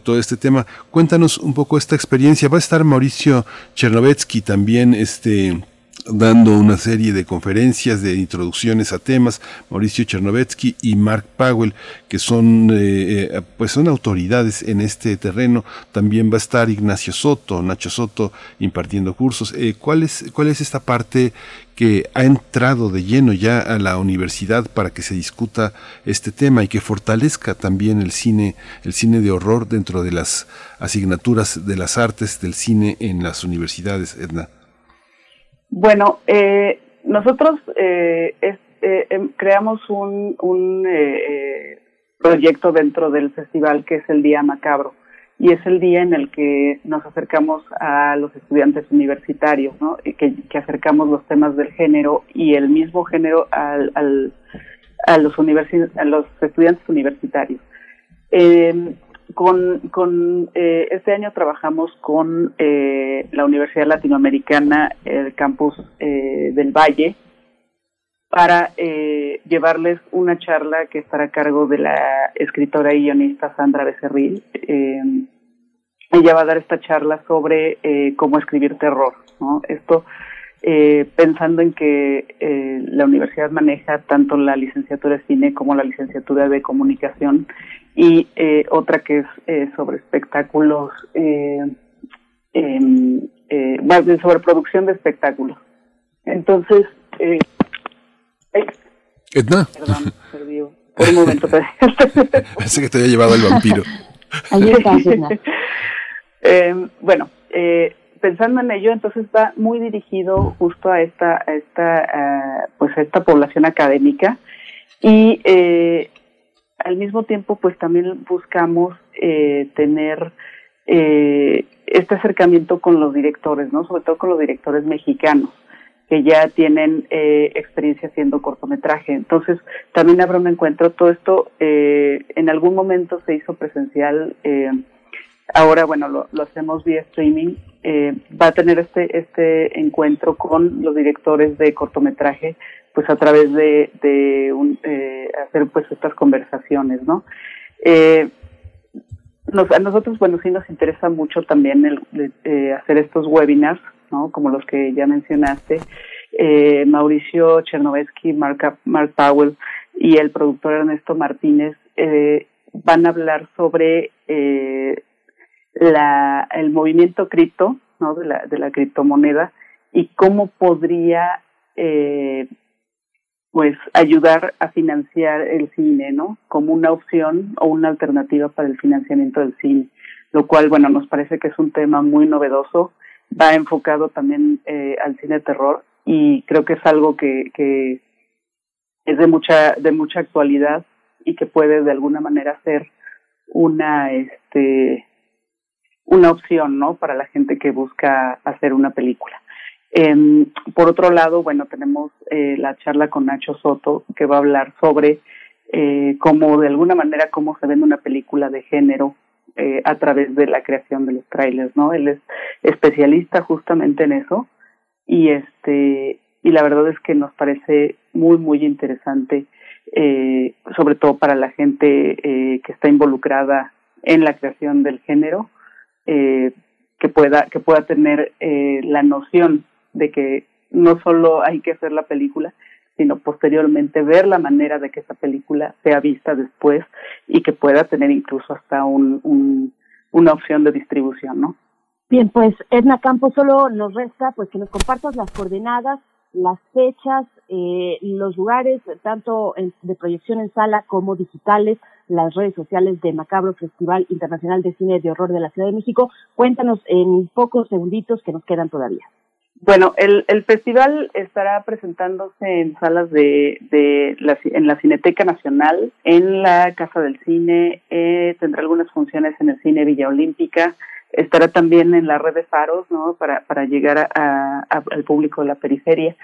todo este tema. Cuéntanos un poco esta experiencia. Va a estar Mauricio Chernovetsky también este, dando una serie de conferencias, de introducciones a temas. Mauricio Chernovetsky y Mark Powell, que son eh, pues son autoridades en este terreno. También va a estar Ignacio Soto, Nacho Soto, impartiendo cursos. Eh, ¿cuál es, cuál es esta parte que ha entrado de lleno ya a la universidad para que se discuta este tema y que fortalezca también el cine, el cine de horror dentro de las asignaturas de las artes del cine en las universidades, Edna? Bueno, eh, nosotros eh, es, eh, creamos un, un eh, proyecto dentro del festival que es el Día Macabro, y es el día en el que nos acercamos a los estudiantes universitarios, ¿no? Que, que acercamos los temas del género y el mismo género al, al, a, los universi- a los estudiantes universitarios. Eh, con con eh, este año trabajamos con eh, la Universidad Latinoamericana, el campus eh, del Valle, para eh, llevarles una charla que estará a cargo de la escritora y guionista Sandra Becerril. Eh, ella va a dar esta charla sobre eh, cómo escribir terror, ¿no? Esto eh, pensando en que eh, la universidad maneja tanto la licenciatura de cine como la licenciatura de comunicación y eh, otra que es eh, sobre espectáculos, eh, eh, eh, sobre producción de espectáculos. Entonces, eh, eh, Edna. Perdón, perdí por un momento. Parece que te había llevado el vampiro. Ahí estás, Edna. Eh, bueno, eh, pensando en ello, entonces va muy dirigido justo a esta, a esta, uh, pues a esta población académica y eh, al mismo tiempo, pues también buscamos eh, tener eh, este acercamiento con los directores, ¿no? Sobre todo con los directores mexicanos que ya tienen eh, experiencia haciendo cortometraje. Entonces, también habrá un encuentro. Todo esto eh, en algún momento se hizo presencial. Eh, ahora, bueno, lo, lo hacemos vía streaming. Eh, va a tener este este encuentro con los directores de cortometraje, pues a través de, de un, eh, hacer pues estas conversaciones, ¿no? Eh, nos, a nosotros, bueno, sí nos interesa mucho también el, el, eh, hacer estos webinars, ¿no? Como los que ya mencionaste, eh, Mauricio Chernovetsky, Mark, Mark Powell y el productor Ernesto Martínez eh, van a hablar sobre eh, la, el movimiento cripto, ¿no? de la de la criptomoneda y cómo podría eh, pues ayudar a financiar el cine, ¿no? Como una opción o una alternativa para el financiamiento del cine, lo cual, bueno, nos parece que es un tema muy novedoso. Va enfocado también eh, al cine de terror y creo que es algo que, que es de mucha de mucha actualidad y que puede de alguna manera ser una este una opción, ¿no? Para la gente que busca hacer una película. Eh, por otro lado, bueno, tenemos eh, la charla con Nacho Soto que va a hablar sobre eh, cómo de alguna manera cómo se vende una película de género Eh, a través de la creación de los trailers, ¿no? Él es especialista justamente en eso y este y la verdad es que nos parece muy muy interesante, eh, sobre todo para la gente eh, que está involucrada en la creación del género, eh, que pueda que pueda tener eh, la noción de que no solo hay que hacer la película, sino posteriormente ver la manera de que esa película sea vista después y que pueda tener incluso hasta un, un una opción de distribución, ¿no? Bien, pues Edna Campos, solo nos resta pues que nos compartas las coordenadas, las fechas, eh, los lugares, tanto en, de proyección en sala como digitales, las redes sociales de Macabro, Festival Internacional de Cine de Horror de la Ciudad de México. Cuéntanos en pocos segunditos que nos quedan todavía. Bueno, el, el festival estará presentándose en salas de, de la, en la Cineteca Nacional, en la Casa del Cine, eh, tendrá algunas funciones en el Cine Villa Olímpica, estará también en la red de faros, ¿no? Para, para llegar a, a, a, al público de la periferia.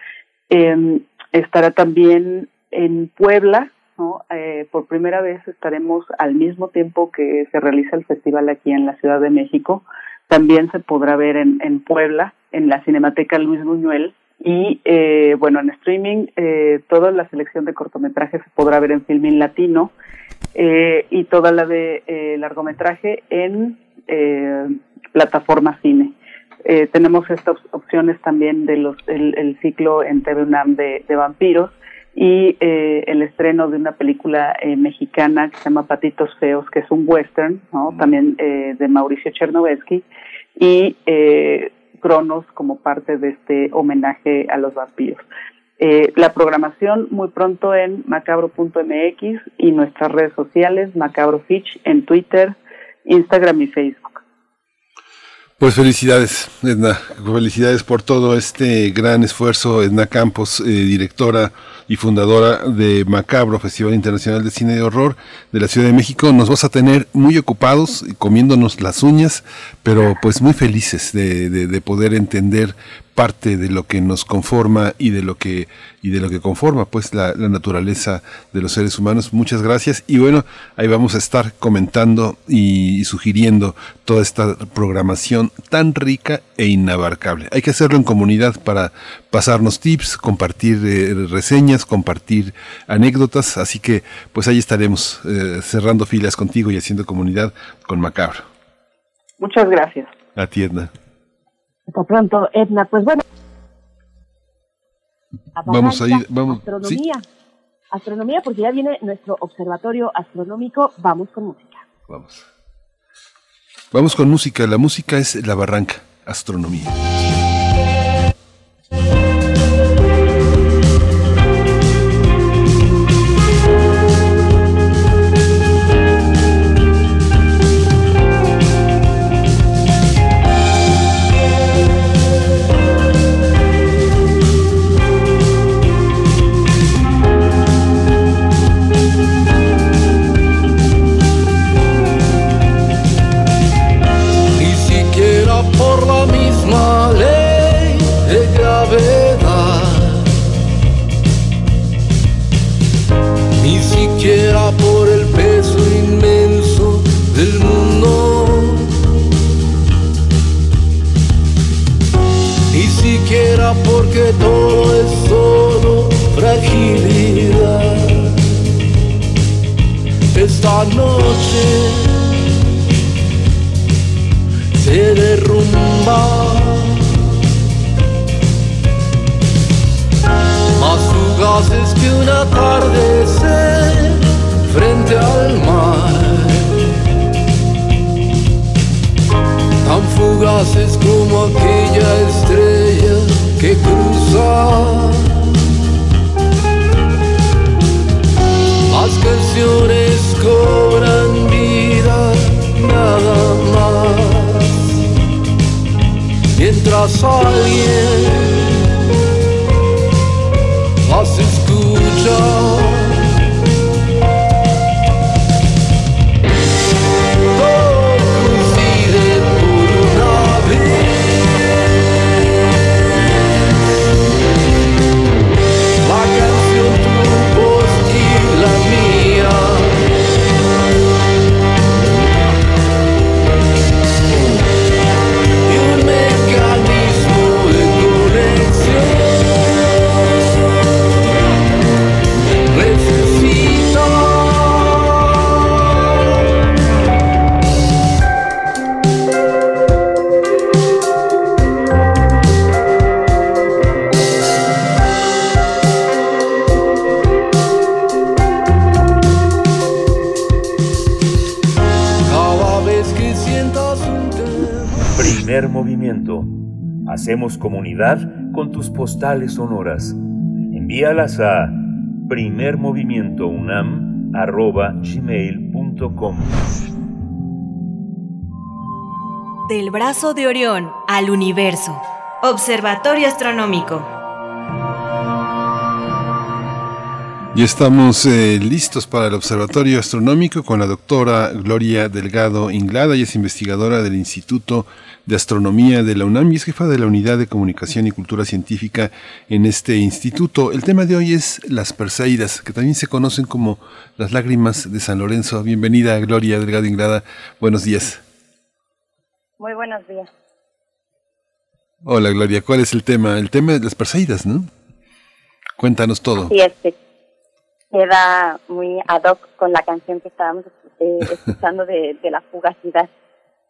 Eh, estará también en Puebla, ¿no? Eh, por primera vez estaremos al mismo tiempo que se realiza el festival aquí en la Ciudad de México. También se podrá ver en, en Puebla, en la Cinemateca Luis Buñuel, y eh, bueno, en streaming eh, toda la selección de cortometrajes se podrá ver en Filmin Latino eh, y toda la de eh, largometraje en eh, plataforma cine. Eh, tenemos estas opciones también de los el, el ciclo en T V UNAM de, de vampiros y eh, el estreno de una película eh, mexicana que se llama Patitos Feos, que es un western, ¿no? También eh, de Mauricio Chernovetsky, y eh, Cronos como parte de este homenaje a los vampiros. Eh, la programación muy pronto en macabro punto m x y nuestras redes sociales, macabrofitch, en Twitter, Instagram y Facebook. Pues felicidades, Edna, felicidades por todo este gran esfuerzo. Edna Campos, eh, directora y fundadora de Macabro, Festival Internacional de Cine de Horror de la Ciudad de México. Nos vas a tener muy ocupados, comiéndonos las uñas, pero pues muy felices de, de, de poder entender parte de lo que nos conforma y de lo que y de lo que conforma pues la, la naturaleza de los seres humanos. Muchas gracias y bueno, ahí vamos a estar comentando y sugiriendo toda esta programación tan rica e inabarcable. Hay que hacerlo en comunidad para pasarnos tips, compartir eh, reseñas, compartir anécdotas, así que pues ahí estaremos eh, cerrando filas contigo y haciendo comunidad con Macabro. Muchas gracias. A ti, Edna. Hasta pronto, Edna. Pues bueno. Vamos a ir, vamos. Astronomía. ¿Sí? Astronomía, porque ya viene nuestro observatorio astronómico. Vamos con música. Vamos. Vamos con música. La música es La Barranca. Astronomía. Porque todo es solo fragilidad. Esta noche se derrumba, más fugaces que un atardecer frente al mar, tan fugaces como aquella estrella que cruza. Las canciones cobran vida nada más, mientras alguien las escucha. Movimiento. Hacemos comunidad con tus postales sonoras. Envíalas a primer movimiento unam arroba gmail punto com. Del brazo de Orión al universo. Observatorio Astronómico. Y estamos eh, listos para el Observatorio Astronómico con la doctora Gloria Delgado Inglada. Ella es investigadora del Instituto de Astronomía de la UNAM y es jefa de la Unidad de Comunicación y Cultura Científica en este instituto. El tema de hoy es las Perseidas, que también se conocen como las lágrimas de San Lorenzo. Bienvenida, Gloria Delgado Inglada. Buenos días. Muy buenos días. Hola, Gloria. ¿Cuál es el tema? El tema de las Perseidas, ¿no? Cuéntanos todo. Sí, este. Queda muy ad hoc con la canción que estábamos eh, escuchando de, de la fugacidad.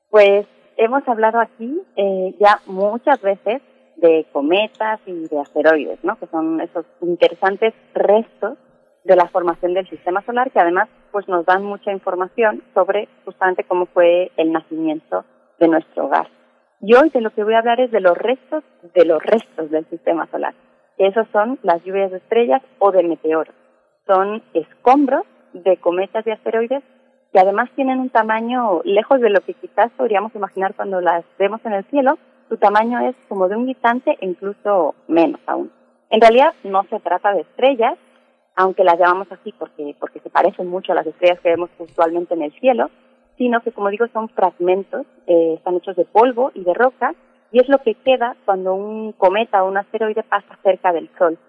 Pues hemos hablado aquí eh, ya muchas veces de cometas y de asteroides, ¿no? Que son esos interesantes restos de la formación del sistema solar que además pues nos dan mucha información sobre justamente cómo fue el nacimiento de nuestro hogar. Y hoy de lo que voy a hablar es de los restos de los restos del sistema solar. Esos son las lluvias de estrellas o de meteoros. Son escombros de cometas y asteroides que además tienen un tamaño lejos de lo que quizás podríamos imaginar cuando las vemos en el cielo. Su tamaño es como de un guisante e incluso menos aún. En realidad no se trata de estrellas, aunque las llamamos así porque, porque se parecen mucho a las estrellas que vemos usualmente en el cielo, sino que, como digo, son fragmentos, eh, están hechos de polvo y de roca, y es lo que queda cuando un cometa o un asteroide pasa cerca del Sol.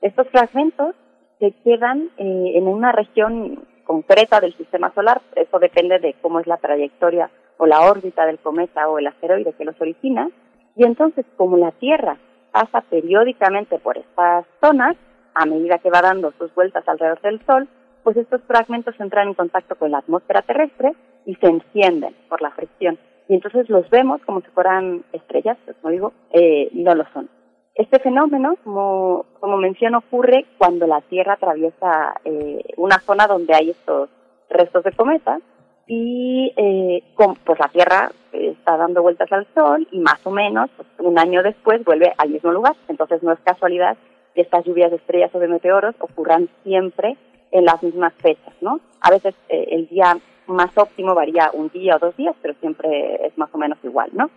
Estos fragmentos se quedan eh, en una región concreta del sistema solar. Eso depende de cómo es la trayectoria o la órbita del cometa o el asteroide que los origina. Y entonces, como la Tierra pasa periódicamente por estas zonas, a medida que va dando sus vueltas alrededor del Sol, pues estos fragmentos entran en contacto con la atmósfera terrestre y se encienden por la fricción. Y entonces los vemos como si fueran estrellas, pues como digo, eh, no lo son. Este fenómeno, como, como menciono, ocurre cuando la Tierra atraviesa eh, una zona donde hay estos restos de cometas y eh, con, pues la Tierra está dando vueltas al Sol y más o menos pues, un año después vuelve al mismo lugar. Entonces no es casualidad que estas lluvias de estrellas o de meteoros ocurran siempre en las mismas fechas, ¿no? A veces eh, el día más óptimo varía un día o dos días, pero siempre es más o menos igual, ¿no?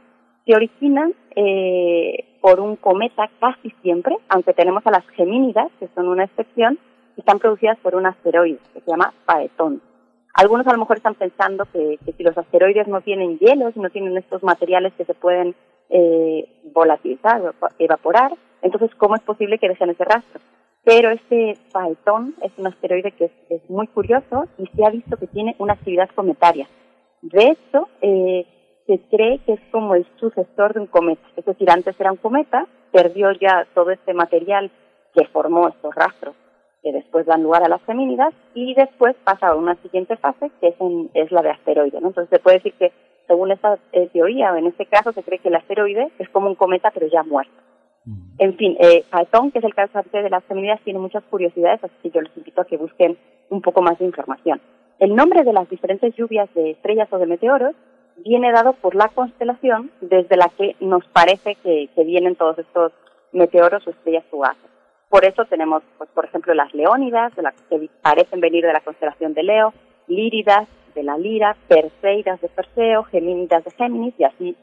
Se originan eh, por un cometa casi siempre, aunque tenemos a las gemínidas, que son una excepción, y están producidas por un asteroide, que se llama Paetón. Algunos a lo mejor están pensando que, que si los asteroides no tienen hielo, si no tienen estos materiales que se pueden eh, volatilizar, evaporar, entonces, ¿cómo es posible que dejen ese rastro? Pero este Paetón es un asteroide que es, es muy curioso y se ha visto que tiene una actividad cometaria. De hecho, eh, se cree que es como el sucesor de un cometa. Es decir, antes era un cometa, perdió ya todo este material que formó estos rastros, que después dan lugar a las gemínidas, y después pasa a una siguiente fase, que es, en, es la de asteroide, ¿no? Entonces se puede decir que, según esta eh, teoría, en este caso se cree que el asteroide es como un cometa, pero ya muerto. En fin, eh, Paetón, que es el causante de las gemínidas, tiene muchas curiosidades, así que yo les invito a que busquen un poco más de información. El nombre de las diferentes lluvias de estrellas o de meteoros viene dado por la constelación desde la que nos parece que, que vienen todos estos meteoros o estrellas fugaces. Por eso tenemos, pues, por ejemplo, las leónidas, de la, que parecen venir de la constelación de Leo, líridas de la Lira, perseidas de Perseo, gemínidas de Géminis y así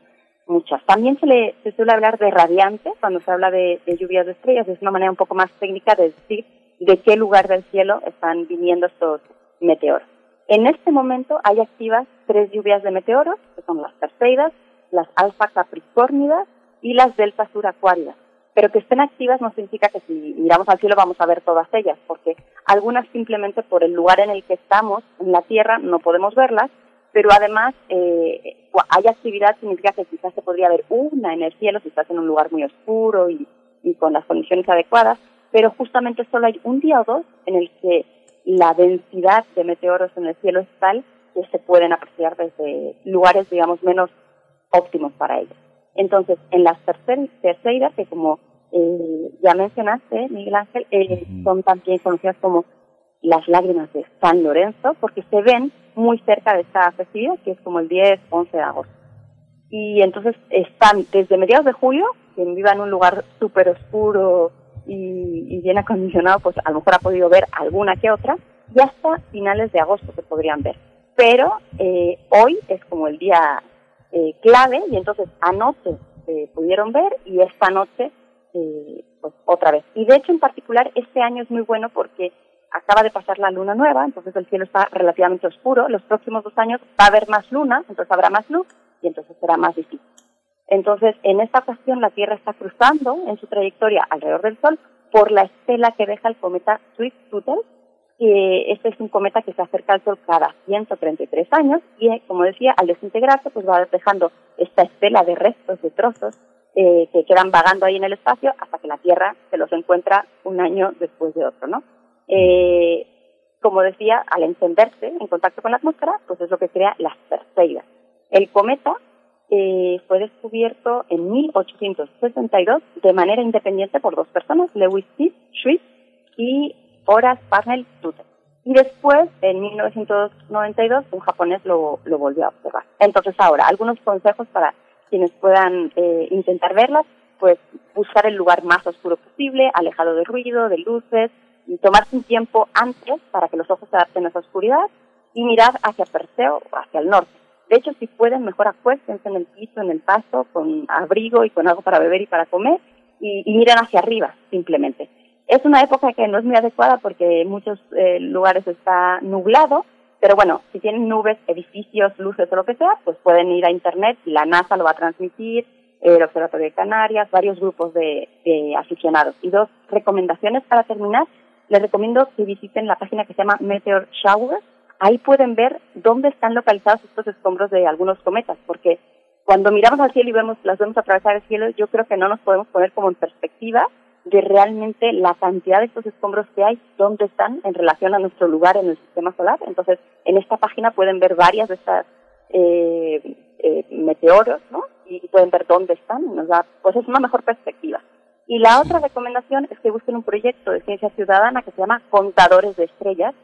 muchas. También se le se suele hablar de radiante cuando se habla de, de lluvias de estrellas. Es una manera un poco más técnica de decir de qué lugar del cielo están viniendo estos meteoros. En este momento hay activas tres lluvias de meteoros, que son las Perseidas, las Alfa Capricornidas y las Delta Sur Acuáridas. Pero que estén activas no significa que si miramos al cielo vamos a ver todas ellas, porque algunas simplemente por el lugar en el que estamos, en la Tierra, no podemos verlas, pero además eh, hay actividad, significa que quizás se podría ver una en el cielo si estás en un lugar muy oscuro y, y con las condiciones adecuadas, pero justamente solo hay un día o dos en el que la densidad de meteoros en el cielo es tal que se pueden apreciar desde lugares, digamos, menos óptimos para ellos. Entonces, en las Perseidas, que como eh, ya mencionaste, Miguel Ángel, eh, son también conocidas como las lágrimas de San Lorenzo, porque se ven muy cerca de esta festividad, que es como el diez, once de agosto. Y entonces están desde mediados de julio, quien viva en un lugar súper oscuro, Y, y bien acondicionado, pues a lo mejor ha podido ver alguna que otra, y hasta finales de agosto se podrían ver. Pero eh, hoy es como el día eh, clave, y entonces anoche se eh, pudieron ver, y esta noche eh, pues otra vez. Y de hecho en particular este año es muy bueno porque acaba de pasar la luna nueva, entonces el cielo está relativamente oscuro. Los próximos dos años va a haber más luna, entonces habrá más luz, y entonces será más difícil. Entonces, en esta ocasión, la Tierra está cruzando en su trayectoria alrededor del Sol por la estela que deja el cometa Swift-Tuttle, que este es un cometa que se acerca al Sol cada ciento treinta y tres años y, como decía, al desintegrarse, pues va dejando esta estela de restos, de trozos, eh, que quedan vagando ahí en el espacio hasta que la Tierra se los encuentra un año después de otro, ¿no? Eh, como decía, al encenderse en contacto con la atmósfera, pues es lo que crea las Perseidas. El cometa Eh, fue descubierto en mil ochocientos sesenta y dos de manera independiente por dos personas, Lewis Schiff y Horace Parnell Tuttle. Y después, en mil novecientos noventa y dos, un japonés lo, lo volvió a observar. Entonces ahora, algunos consejos para quienes puedan eh, intentar verlas, pues buscar el lugar más oscuro posible, alejado de ruido, de luces, y tomarse un tiempo antes para que los ojos se adapten a esa oscuridad y mirar hacia Perseo, hacia el norte. De hecho, si pueden, mejor acuéstense en el piso, en el pasto, con abrigo y con algo para beber y para comer, y, y miran hacia arriba, simplemente. Es una época que no es muy adecuada porque en muchos eh, lugares está nublado, pero bueno, si tienen nubes, edificios, luces o lo que sea, pues pueden ir a internet, la NASA lo va a transmitir, el Observatorio de Canarias, varios grupos de, de aficionados. Y dos recomendaciones para terminar. Les recomiendo que visiten la página que se llama Meteor Showers. Ahí pueden ver dónde están localizados estos escombros de algunos cometas, porque cuando miramos al cielo y vemos las vemos atravesar el cielo, yo creo que no nos podemos poner como en perspectiva de realmente la cantidad de estos escombros que hay, dónde están en relación a nuestro lugar en el sistema solar. Entonces, en esta página pueden ver varias de estas eh, eh, meteoros, ¿no? Y pueden ver dónde están, y nos da, pues es una mejor perspectiva. Y la otra recomendación es que busquen un proyecto de ciencia ciudadana que se llama Contadores de Estrellas,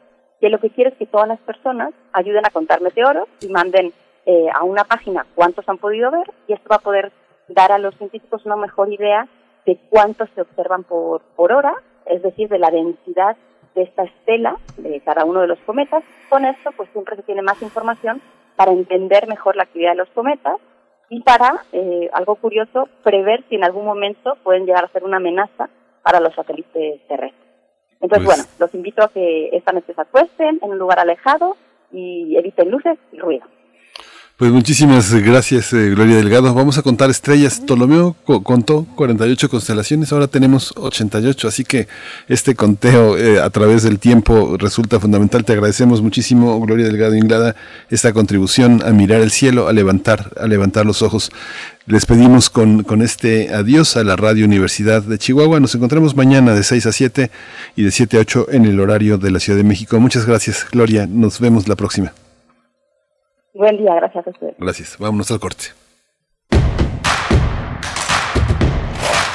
que lo que quiere es que todas las personas ayuden a contar meteoros y manden eh, a una página cuántos han podido ver, y esto va a poder dar a los científicos una mejor idea de cuántos se observan por, por hora, es decir, de la densidad de esta estela de cada uno de los cometas. Con esto, pues siempre se tiene más información para entender mejor la actividad de los cometas y para, eh, algo curioso, prever si en algún momento pueden llegar a ser una amenaza para los satélites terrestres. Entonces, pues, bueno, los invito a que esta noche se acuesten en un lugar alejado y eviten luces y ruido. Pues muchísimas gracias, eh, Gloria Delgado. Vamos a contar estrellas. Ptolomeo co- contó cuarenta y ocho constelaciones, ahora tenemos ochenta y ocho, así que este conteo eh, a través del tiempo resulta fundamental. Te agradecemos muchísimo, Gloria Delgado Inglada, esta contribución a mirar el cielo, a levantar, a levantar los ojos. Les pedimos con, con este adiós a la Radio Universidad de Chihuahua. Nos encontramos mañana de seis a siete y de siete a ocho en el horario de la Ciudad de México. Muchas gracias, Gloria. Nos vemos la próxima. Buen día, gracias a ustedes. Gracias, vámonos al corte.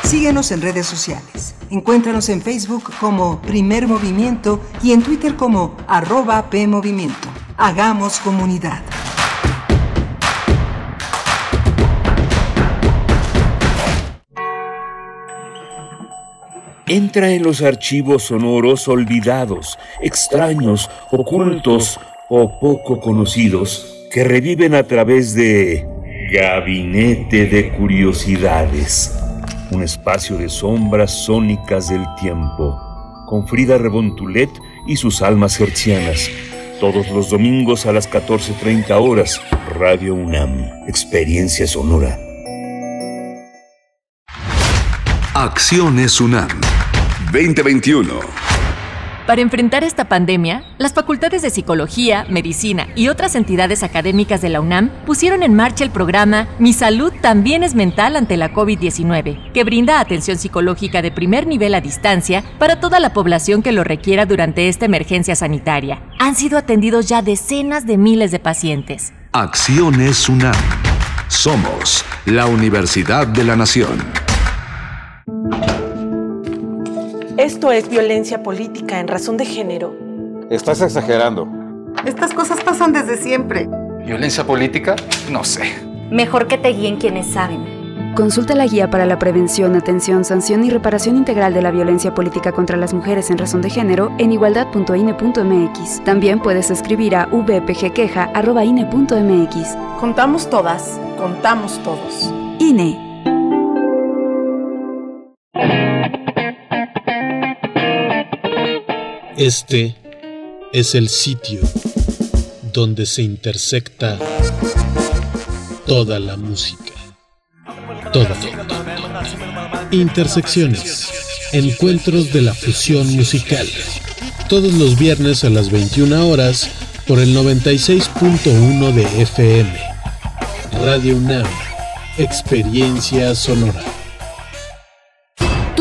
Síguenos en redes sociales. Encuéntranos en Facebook como Primer Movimiento y en Twitter como arroba PMovimiento. Hagamos comunidad. Entra en los archivos sonoros olvidados, extraños, ocultos o poco conocidos, que reviven a través de Gabinete de Curiosidades, un espacio de sombras sónicas del tiempo, con Frida Rebontulet y sus almas hercianas, todos los domingos a las catorce treinta horas, Radio UNAM, Experiencia Sonora. Acciones UNAM veinte veintiuno. Para enfrentar esta pandemia, las facultades de Psicología, Medicina y otras entidades académicas de la UNAM pusieron en marcha el programa Mi Salud También es Mental ante la COVID diecinueve, que brinda atención psicológica de primer nivel a distancia para toda la población que lo requiera durante esta emergencia sanitaria. Han sido atendidos ya decenas de miles de pacientes. Acciones UNAM. Somos la Universidad de la Nación. Esto es violencia política en razón de género. Estás exagerando. Estas cosas pasan desde siempre. ¿Violencia política? No sé. Mejor que te guíen quienes saben. Consulta la guía para la prevención, atención, sanción y reparación integral de la violencia política contra las mujeres en razón de género en igualdad punto ine punto eme equis. También puedes escribir a uve pe ge queja arroba ine punto eme equis. Contamos todas, contamos todos. I N E. Este es el sitio donde se intersecta toda la música. Todo. Intersecciones. Encuentros de la fusión musical. Todos los viernes a las veintiuna horas por el noventa y seis punto uno de F M. Radio UNAM. Experiencia sonora.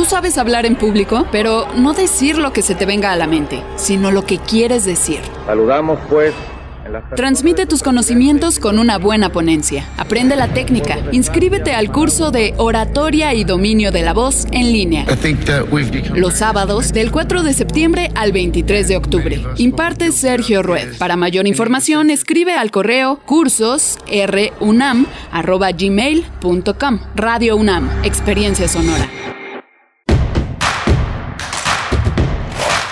Sabes hablar en público, pero no decir lo que se te venga a la mente, sino lo que quieres decir. Saludamos, pues. Transmite tus conocimientos con una buena ponencia. Aprende la técnica. Inscríbete al curso de Oratoria y Dominio de la Voz en línea. Los sábados del cuatro de septiembre al veintitrés de octubre. Imparte Sergio Rued. Para mayor información, escribe al correo cursos erre u n a m arroba gmail punto com. Radio UNAM, Experiencia Sonora.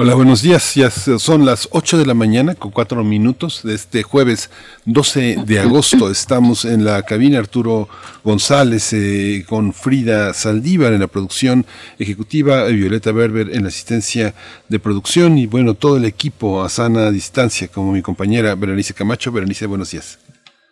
Hola, buenos días. Ya son las ocho de la mañana con cuatro minutos de este jueves doce de agosto. Estamos en la cabina Arturo González eh, con Frida Saldívar en la producción ejecutiva, Violeta Berber en la asistencia de producción y bueno, todo el equipo a sana distancia como mi compañera Berenice Camacho. Berenice, buenos días.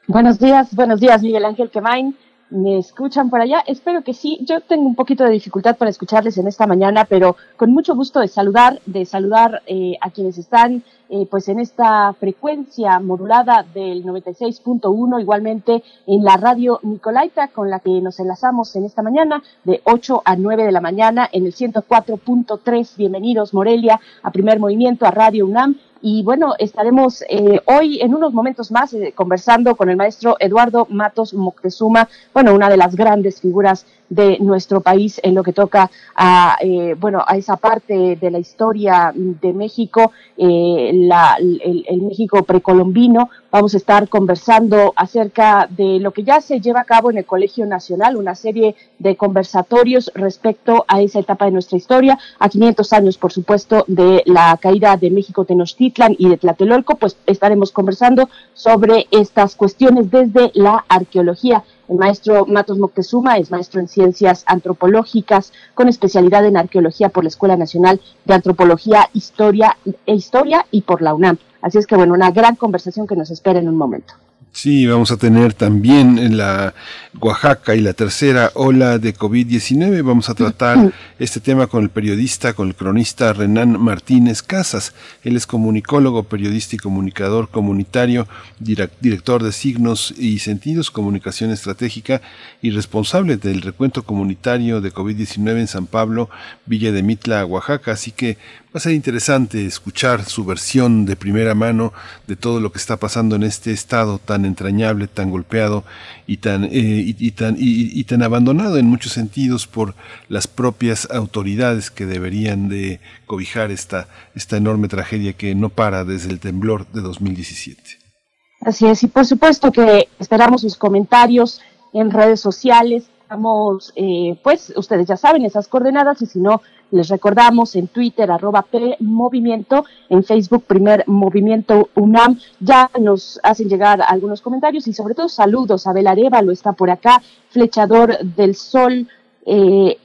Buenos días, buenos días Miguel Ángel Quemán. ¿Me escuchan por allá? Espero que sí. Yo tengo un poquito de dificultad para escucharles en esta mañana, pero con mucho gusto de saludar, de saludar eh, a quienes están eh, pues en esta frecuencia modulada del noventa y seis punto uno, igualmente en la radio Nicolaita, con la que nos enlazamos en esta mañana de ocho a nueve de la mañana en el ciento cuatro punto tres. Bienvenidos, Morelia, a Primer Movimiento, a Radio UNAM. Y bueno, estaremos eh, hoy en unos momentos más eh, conversando con el maestro Eduardo Matos Moctezuma, bueno, una de las grandes figuras de nuestro país en lo que toca a eh, bueno a esa parte de la historia de México, eh, la, el, el México precolombino. Vamos a estar conversando acerca de lo que ya se lleva a cabo en el Colegio Nacional, una serie de conversatorios respecto a esa etapa de nuestra historia, a quinientos años, por supuesto, de la caída de México, Tenochtitlan y de Tlatelolco. Pues estaremos conversando sobre estas cuestiones desde la arqueología. El maestro Matos Moctezuma es maestro en Ciencias Antropológicas con especialidad en Arqueología por la Escuela Nacional de Antropología Historia e Historia y por la UNAM. Así es que, bueno, una gran conversación que nos espera en un momento. Sí, vamos a tener también en la Oaxaca y la tercera ola de covid diecinueve. Vamos a tratar este tema con el periodista, con el cronista Renán Martínez Casas. Él es comunicólogo, periodista y comunicador comunitario, director de Signos y Sentidos, Comunicación Estratégica y responsable del recuento comunitario de covid diecinueve en San Pablo, Villa de Mitla, Oaxaca. Así que va a ser interesante escuchar su versión de primera mano de todo lo que está pasando en este estado tan entrañable, tan golpeado y tan, eh, y, y, tan y, y tan abandonado en muchos sentidos por las propias autoridades que deberían de cobijar esta, esta enorme tragedia que no para desde el temblor de dos mil diecisiete. Así es, y por supuesto que esperamos sus comentarios en redes sociales. Estamos, eh, pues ustedes ya saben esas coordenadas, y si no, les recordamos en Twitter, arroba PMovimiento, en Facebook, Primer Movimiento UNAM. Ya nos hacen llegar algunos comentarios y sobre todo saludos. Abel Arevalo está por acá, Flechador del Sol, eh,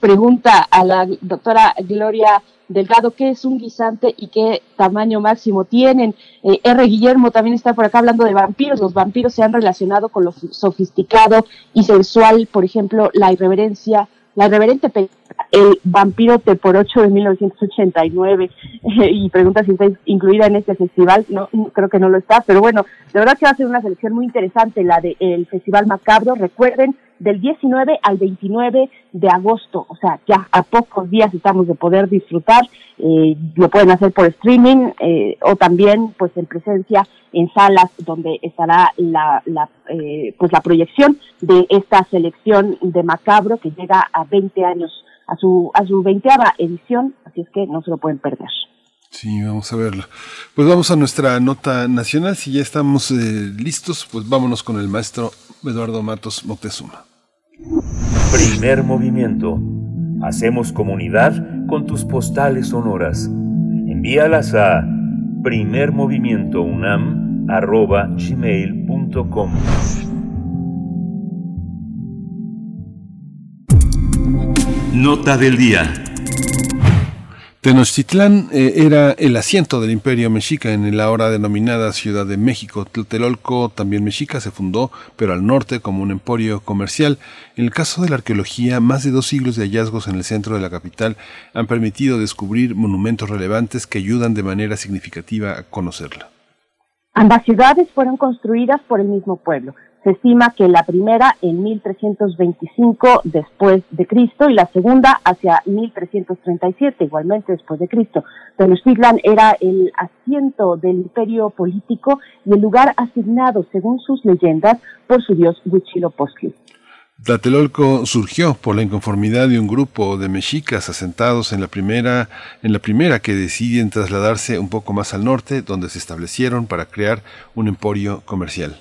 pregunta a la doctora Gloria Delgado, ¿qué es un guisante y qué tamaño máximo tienen? Eh, R. Guillermo también está por acá hablando de vampiros. Los vampiros se han relacionado con lo sofisticado y sensual, por ejemplo, la irreverencia, la irreverente película El Vampiro Te por ocho de mil novecientos ochenta y nueve, eh, y pregunta si está incluida en este festival. No, creo que no lo está, pero bueno, de verdad que va a ser una selección muy interesante la del de, Festival Macabro. Recuerden, del diecinueve al veintinueve de agosto, o sea, ya a pocos días estamos de poder disfrutar. Eh, lo pueden hacer por streaming eh, o también pues en presencia en salas donde estará la, la eh, pues la proyección de esta selección de Macabro que llega a veinte años, a su a su veinteava edición, así es que no se lo pueden perder. Sí, vamos a verlo. Pues vamos a nuestra nota nacional. Si ya estamos eh, listos, pues vámonos con el maestro Eduardo Matos Moctezuma. Primer Movimiento. Hacemos comunidad con tus postales sonoras. Envíalas a primer movimiento unam arroba gmail punto com. Nota del día. Tenochtitlán eh, era el asiento del Imperio Mexica en la ahora denominada Ciudad de México. Tlatelolco, también mexica, se fundó, pero al norte, como un emporio comercial. En el caso de la arqueología, más de dos siglos de hallazgos en el centro de la capital han permitido descubrir monumentos relevantes que ayudan de manera significativa a conocerla. Ambas ciudades fueron construidas por el mismo pueblo. Se estima que la primera en mil trescientos veinticinco después de Cristo y la segunda hacia mil trescientos treinta y siete, igualmente después de Cristo. Tenochtitlan era el asiento del imperio político y el lugar asignado, según sus leyendas, por su dios Huitzilopochtli. Tlatelolco surgió por la inconformidad de un grupo de mexicas asentados en la primera, en la primera que deciden trasladarse un poco más al norte, donde se establecieron para crear un emporio comercial.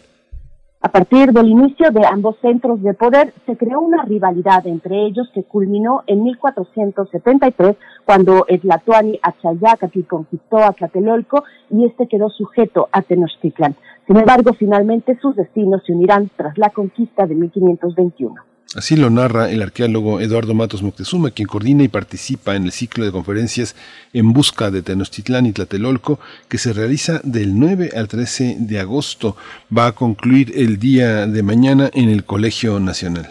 A partir del inicio de ambos centros de poder, se creó una rivalidad entre ellos que culminó en mil cuatrocientos setenta y tres, cuando Tlatoani Axayácatl conquistó a Tlatelolco y este quedó sujeto a Tenochtitlan. Sin embargo, finalmente sus destinos se unirán tras la conquista de mil quinientos veintiuno. Así lo narra el arqueólogo Eduardo Matos Moctezuma, quien coordina y participa en el ciclo de conferencias En busca de Tenochtitlán y Tlatelolco, que se realiza del nueve al trece de agosto. Va a concluir el día de mañana en el Colegio Nacional.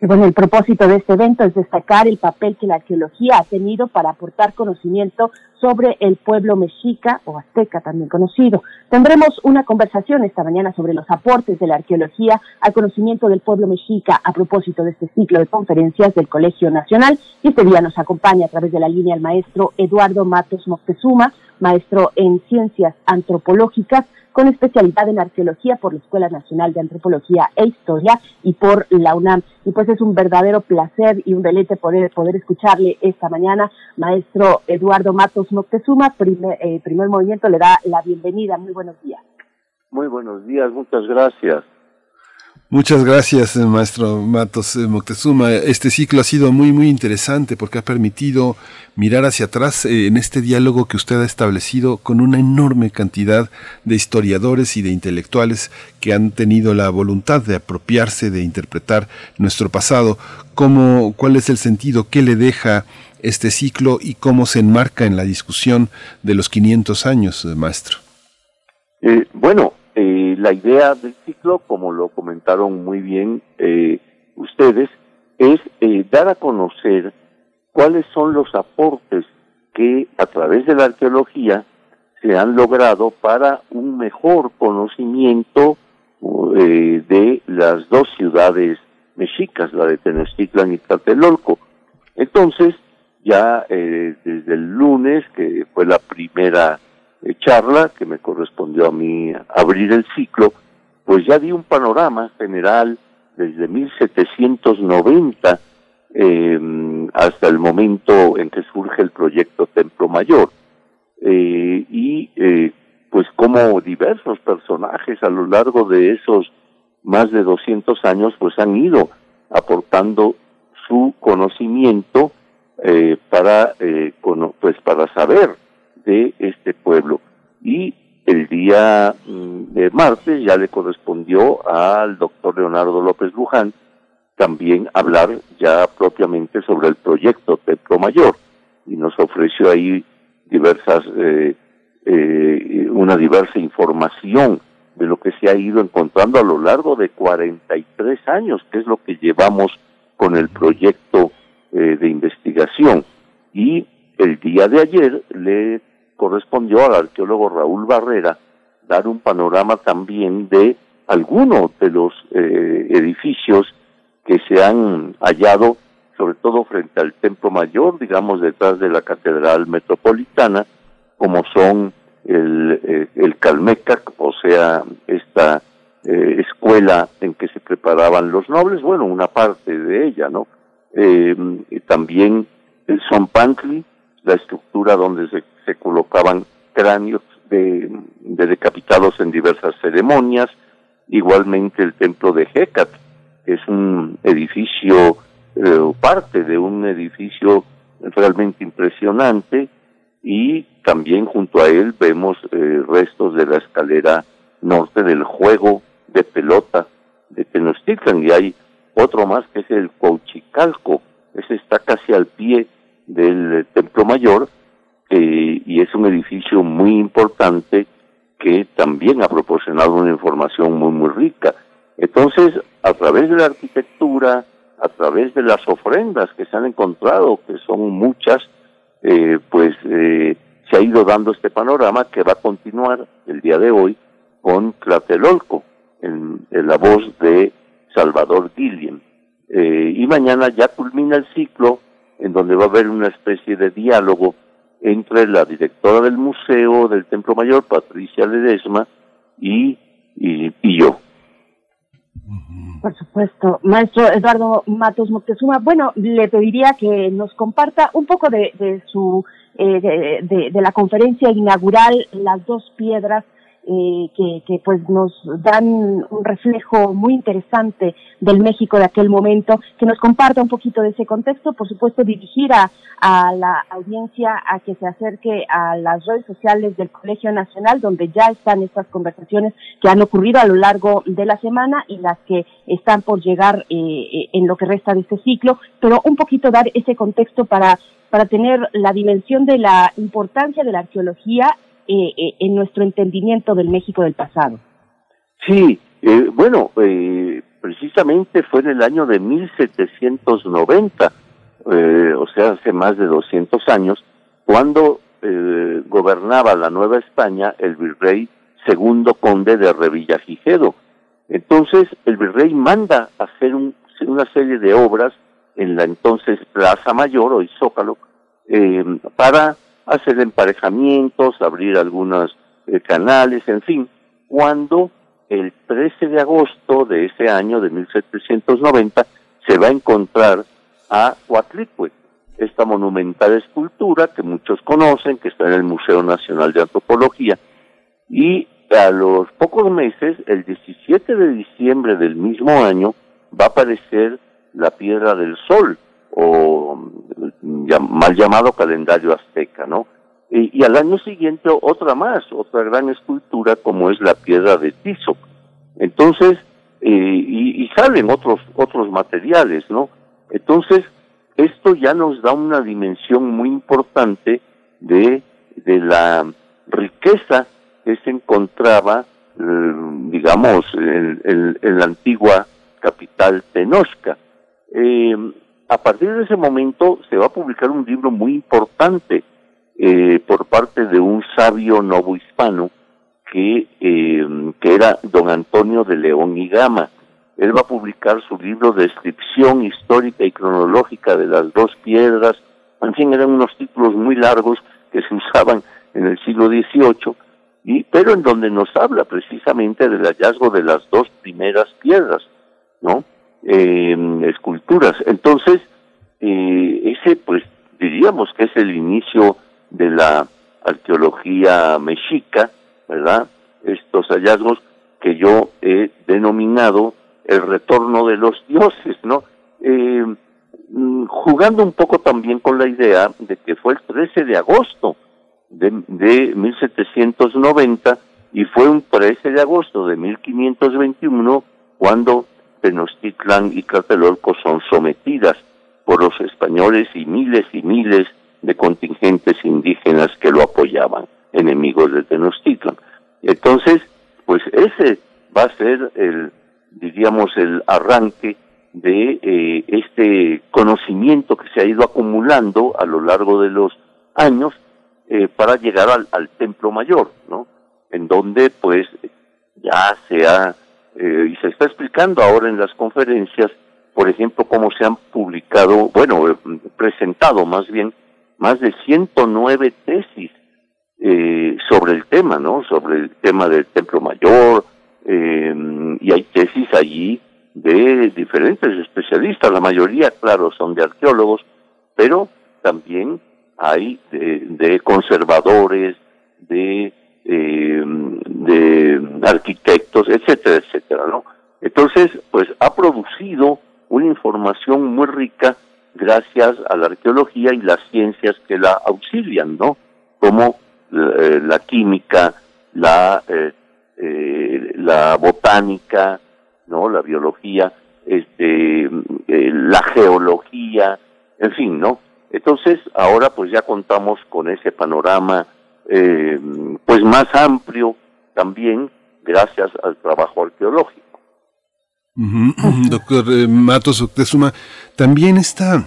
Bueno, el propósito de este evento es destacar el papel que la arqueología ha tenido para aportar conocimiento sobre el pueblo mexica o azteca también conocido. Tendremos una conversación esta mañana sobre los aportes de la arqueología al conocimiento del pueblo mexica a propósito de este ciclo de conferencias del Colegio Nacional. Y este día nos acompaña a través de la línea el maestro Eduardo Matos Moctezuma, maestro en Ciencias Antropológicas, con especialidad en arqueología por la Escuela Nacional de Antropología e Historia y por la UNAM. Y pues es un verdadero placer y un deleite poder, poder escucharle esta mañana. Maestro Eduardo Matos Moctezuma, primer, eh, primer Movimiento le da la bienvenida. Muy buenos días. Muy buenos días, muchas gracias. Muchas gracias, maestro Matos Moctezuma. Este ciclo ha sido muy, muy interesante porque ha permitido mirar hacia atrás en este diálogo que usted ha establecido con una enorme cantidad de historiadores y de intelectuales que han tenido la voluntad de apropiarse, de interpretar nuestro pasado. ¿Cómo, cuál es el sentido? ¿Qué le deja este ciclo y cómo se enmarca en la discusión de los quinientos años, maestro? Eh, bueno, Eh, la idea del ciclo, como lo comentaron muy bien eh, ustedes, es eh, dar a conocer cuáles son los aportes que a través de la arqueología se han logrado para un mejor conocimiento eh, de las dos ciudades mexicas, la de Tenochtitlan y Tlatelolco. Entonces, ya eh, desde el lunes, que fue la primera charla que me correspondió a mí abrir el ciclo, pues ya di un panorama general desde mil setecientos noventa eh, hasta el momento en que surge el proyecto Templo Mayor eh, y eh, pues como diversos personajes a lo largo de esos más de doscientos años pues han ido aportando su conocimiento eh, para eh, con, pues para saber de este pueblo. Y el día de martes ya le correspondió al doctor Leonardo López Luján también hablar ya propiamente sobre el proyecto Templo Mayor, y nos ofreció ahí diversas eh, eh, una diversa información de lo que se ha ido encontrando a lo largo de cuarenta y tres años, que es lo que llevamos con el proyecto eh, de investigación. Y el día de ayer le correspondió al arqueólogo Raúl Barrera dar un panorama también de algunos de los eh, edificios que se han hallado, sobre todo frente al Templo Mayor, digamos detrás de la Catedral Metropolitana, como son el, eh, el Calmecac, o sea, esta eh, escuela en que se preparaban los nobles, bueno, una parte de ella, ¿no? Eh, también el Zompantli, la estructura donde se, se colocaban cráneos de, de decapitados en diversas ceremonias, igualmente el templo de Hecat, que es un edificio, eh, parte de un edificio realmente impresionante, y también junto a él vemos eh, restos de la escalera norte del juego de pelota de Tenochtitlan, y hay otro más que es el Cuauchicalco, ese está casi al pie del Templo Mayor, eh, y es un edificio muy importante que también ha proporcionado una información muy muy rica. Entonces, a través de la arquitectura, a través de las ofrendas que se han encontrado, que son muchas, eh, pues eh, se ha ido dando este panorama que va a continuar el día de hoy con Tlatelolco, en, en la voz de Salvador Guillén. Eh, y mañana ya culmina el ciclo, en donde va a haber una especie de diálogo entre la directora del Museo del Templo Mayor, Patricia Ledesma, y, y, y yo. Por supuesto. Maestro Eduardo Matos Moctezuma, bueno, le pediría que nos comparta un poco de, de su eh, de, de, de la conferencia inaugural, Las Dos Piedras, eh, que, que pues nos dan un reflejo muy interesante del México de aquel momento, que nos comparta un poquito de ese contexto. Por supuesto, dirigir a, a la audiencia a que se acerque a las redes sociales del Colegio Nacional, donde ya están estas conversaciones que han ocurrido a lo largo de la semana y las que están por llegar eh, en lo que resta de este ciclo, pero un poquito dar ese contexto para, para tener la dimensión de la importancia de la arqueología eh, eh, en nuestro entendimiento del México del pasado. Sí, eh, bueno, eh, precisamente fue en el año de mil setecientos noventa, eh, o sea, hace más de doscientos años, cuando eh, gobernaba la Nueva España el virrey segundo conde de Revillagigedo. Entonces, el virrey manda hacer un, una serie de obras en la entonces Plaza Mayor, hoy Zócalo, eh, para hacer emparejamientos, abrir algunos eh, canales, en fin, cuando el trece de agosto de ese año de mil setecientos noventa se va a encontrar a Coatlicue, esta monumental escultura que muchos conocen, que está en el Museo Nacional de Antropología, y a los pocos meses, el diecisiete de diciembre del mismo año, va a aparecer la Piedra del Sol, o ya, mal llamado calendario azteca, ¿no? Y, y al año siguiente otra más, otra gran escultura como es la Piedra de Tizoc. Entonces, eh, y, y salen otros, otros materiales, ¿no? Entonces, esto ya nos da una dimensión muy importante de, de la riqueza que se encontraba, eh, digamos, en, en, en la antigua capital Tenochca. Eh, a partir de ese momento se va a publicar un libro muy importante eh, por parte de un sabio novohispano que, eh, que era don Antonio de León y Gama. Él va a publicar su libro Descripción Histórica y Cronológica de las Dos Piedras. En fin, eran unos títulos muy largos que se usaban en el siglo dieciocho, y, pero en donde nos habla precisamente del hallazgo de las dos primeras piedras, ¿no? Eh, esculturas. Entonces, eh, ese, pues, diríamos que es el inicio de la arqueología mexica, ¿verdad? Estos hallazgos que yo he denominado el retorno de los dioses, ¿no? Eh, jugando un poco también con la idea de que fue el trece de agosto de, de mil setecientos noventa y fue un trece de agosto de mil quinientos veintiuno cuando Tenochtitlán y Tlatelolco son sometidas por los españoles y miles y miles de contingentes indígenas que lo apoyaban, enemigos de Tenochtitlán. Entonces, pues ese va a ser el, diríamos, el arranque de eh, este conocimiento que se ha ido acumulando a lo largo de los años eh, para llegar al, al Templo Mayor, ¿no? En donde, pues, ya se ha Eh, y se está explicando ahora en las conferencias, por ejemplo, cómo se han publicado, bueno, eh, presentado más bien, más de ciento nueve tesis eh, sobre el tema, ¿no? Sobre el tema del Templo Mayor, eh, y hay tesis allí de diferentes especialistas, la mayoría, claro, son de arqueólogos, pero también hay de, de conservadores, de... Eh, de arquitectos, etcétera, etcétera, ¿no? Entonces, pues ha producido una información muy rica gracias a la arqueología y las ciencias que la auxilian, ¿no? Como eh, la química, la eh, eh, la botánica, ¿no? La biología, este, eh, la geología, en fin, ¿no? Entonces, ahora pues ya contamos con ese panorama Eh, pues más amplio también gracias al trabajo arqueológico. Uh-huh. Doctor eh, Matos Moctezuma, también está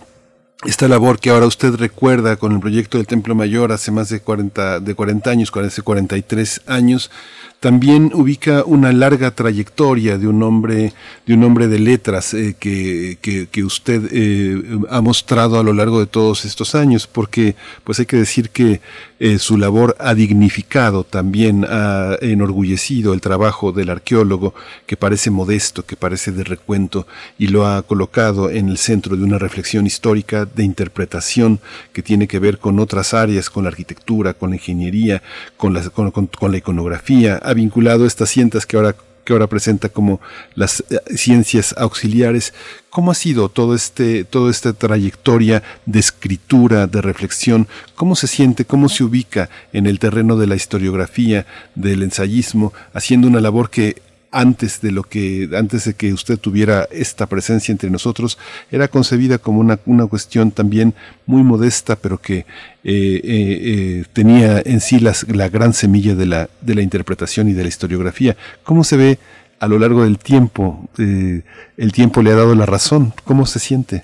esta labor que ahora usted recuerda con el proyecto del Templo Mayor hace más de cuarenta, de cuarenta años, hace cuarenta y tres años, también ubica una larga trayectoria de un hombre, de un hombre de letras eh, que, que, que usted eh, ha mostrado a lo largo de todos estos años, porque pues hay que decir que eh, su labor ha dignificado, también ha enorgullecido el trabajo del arqueólogo, que parece modesto, que parece de recuento, y lo ha colocado en el centro de una reflexión histórica de interpretación que tiene que ver con otras áreas, con la arquitectura, con la ingeniería, con la, con, con, con la iconografía. ha vinculado estas ciencias que ahora, que ahora presenta como las ciencias auxiliares. ¿Cómo ha sido todo este, toda esta trayectoria de escritura, de reflexión? ¿Cómo se siente, cómo se ubica en el terreno de la historiografía, del ensayismo, haciendo una labor que antes de lo que, antes de que usted tuviera esta presencia entre nosotros, era concebida como una, una cuestión también muy modesta, pero que eh, eh, eh, tenía en sí las, la gran semilla de la, de la interpretación y de la historiografía? ¿Cómo se ve a lo largo del tiempo? Eh, ¿El tiempo le ha dado la razón? ¿Cómo se siente?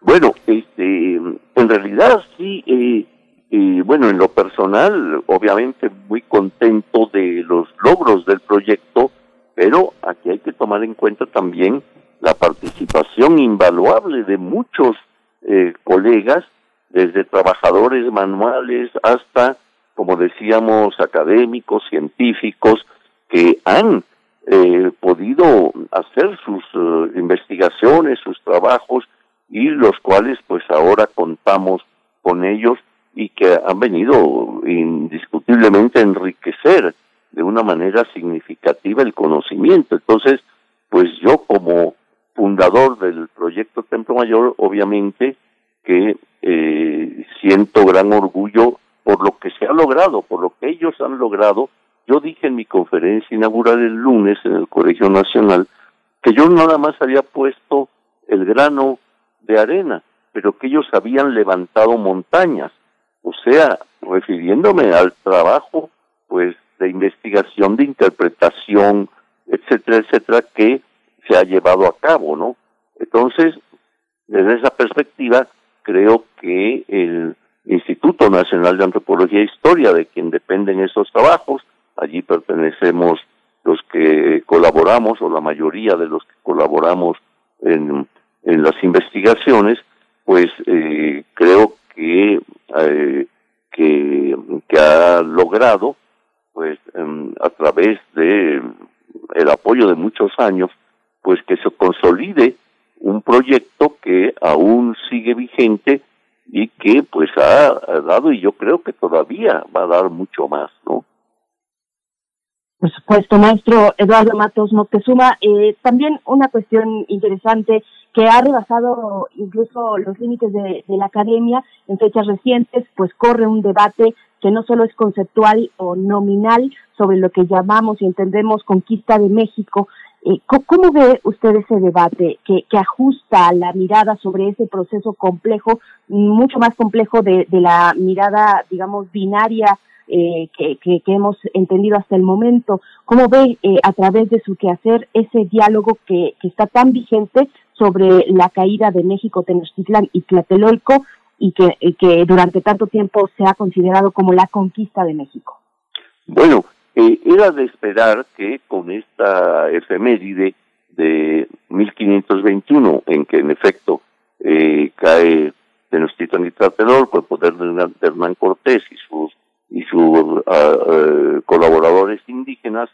Bueno, este, en realidad sí, eh, eh, bueno, en lo personal, obviamente muy contento de los logros del proyecto, pero aquí hay que tomar en cuenta también la participación invaluable de muchos eh, colegas, desde trabajadores manuales hasta, como decíamos, académicos, científicos, que han eh, podido hacer sus eh, investigaciones, sus trabajos, y los cuales pues ahora contamos con ellos y que han venido indiscutiblemente a enriquecer de una manera significativa el conocimiento. Entonces, pues yo como fundador del proyecto Templo Mayor, obviamente que eh, siento gran orgullo por lo que se ha logrado, por lo que ellos han logrado. Yo dije en mi conferencia inaugural el lunes en el Colegio Nacional que yo nada más había puesto el grano de arena, pero que ellos habían levantado montañas, o sea, refiriéndome al trabajo, pues, de investigación, de interpretación, etcétera, etcétera, que se ha llevado a cabo, ¿no? Entonces, desde esa perspectiva, creo que el Instituto Nacional de Antropología e Historia, de quien dependen esos trabajos, allí pertenecemos los que colaboramos, o la mayoría de los que colaboramos en, en las investigaciones, pues eh, creo que, eh, que, que ha logrado, pues eh, a través de el apoyo de muchos años, pues que se consolide un proyecto que aún sigue vigente y que pues ha, ha dado, y yo creo que todavía va a dar mucho más, ¿no? Por supuesto, maestro Eduardo Matos Moctezuma. Eh, también una cuestión interesante que ha rebasado incluso los límites de, de la academia en fechas recientes, pues corre un debate que no solo es conceptual o nominal sobre lo que llamamos y entendemos conquista de México. ¿Cómo ve usted ese debate que, que ajusta la mirada sobre ese proceso complejo, mucho más complejo de, de la mirada, digamos, binaria eh, que, que, que hemos entendido hasta el momento? ¿Cómo ve eh, a través de su quehacer ese diálogo que, que está tan vigente sobre la caída de México, Tenochtitlán y Tlatelolco, y que, que durante tanto tiempo se ha considerado como la conquista de México? Bueno, eh, era de esperar que con esta efeméride de mil quinientos veintiuno, en que en efecto eh, cae Tenochtitlán y Tlatelolco, el poder de Hernán Cortés y sus y sus uh, uh, colaboradores indígenas,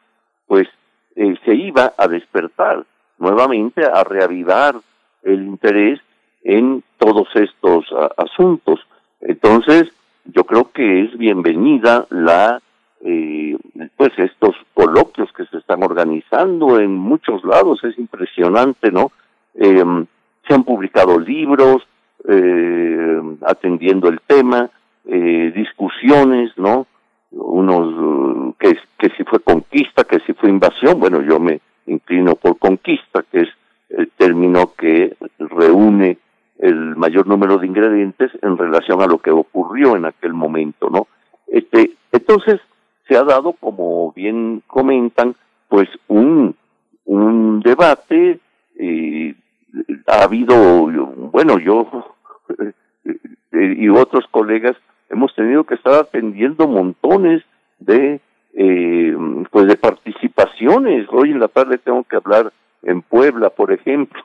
pues eh, se iba a despertar nuevamente, a reavivar el interés en todos estos a, asuntos. Entonces, yo creo que es bienvenida la eh, pues estos coloquios que se están organizando en muchos lados. Es impresionante, ¿no? Eh, se han publicado libros eh, atendiendo el tema, eh, discusiones, ¿no? Unos que, que si fue conquista, que si fue invasión. Bueno, yo me inclino por conquista, que es el término que reúne el mayor número de ingredientes en relación a lo que ocurrió en aquel momento, ¿no? Este, entonces se ha dado, como bien comentan, pues un un debate. Eh, ha habido, bueno, yo y otros colegas hemos tenido que estar atendiendo montones de eh, pues de participaciones. Hoy en la tarde tengo que hablar en Puebla, por ejemplo,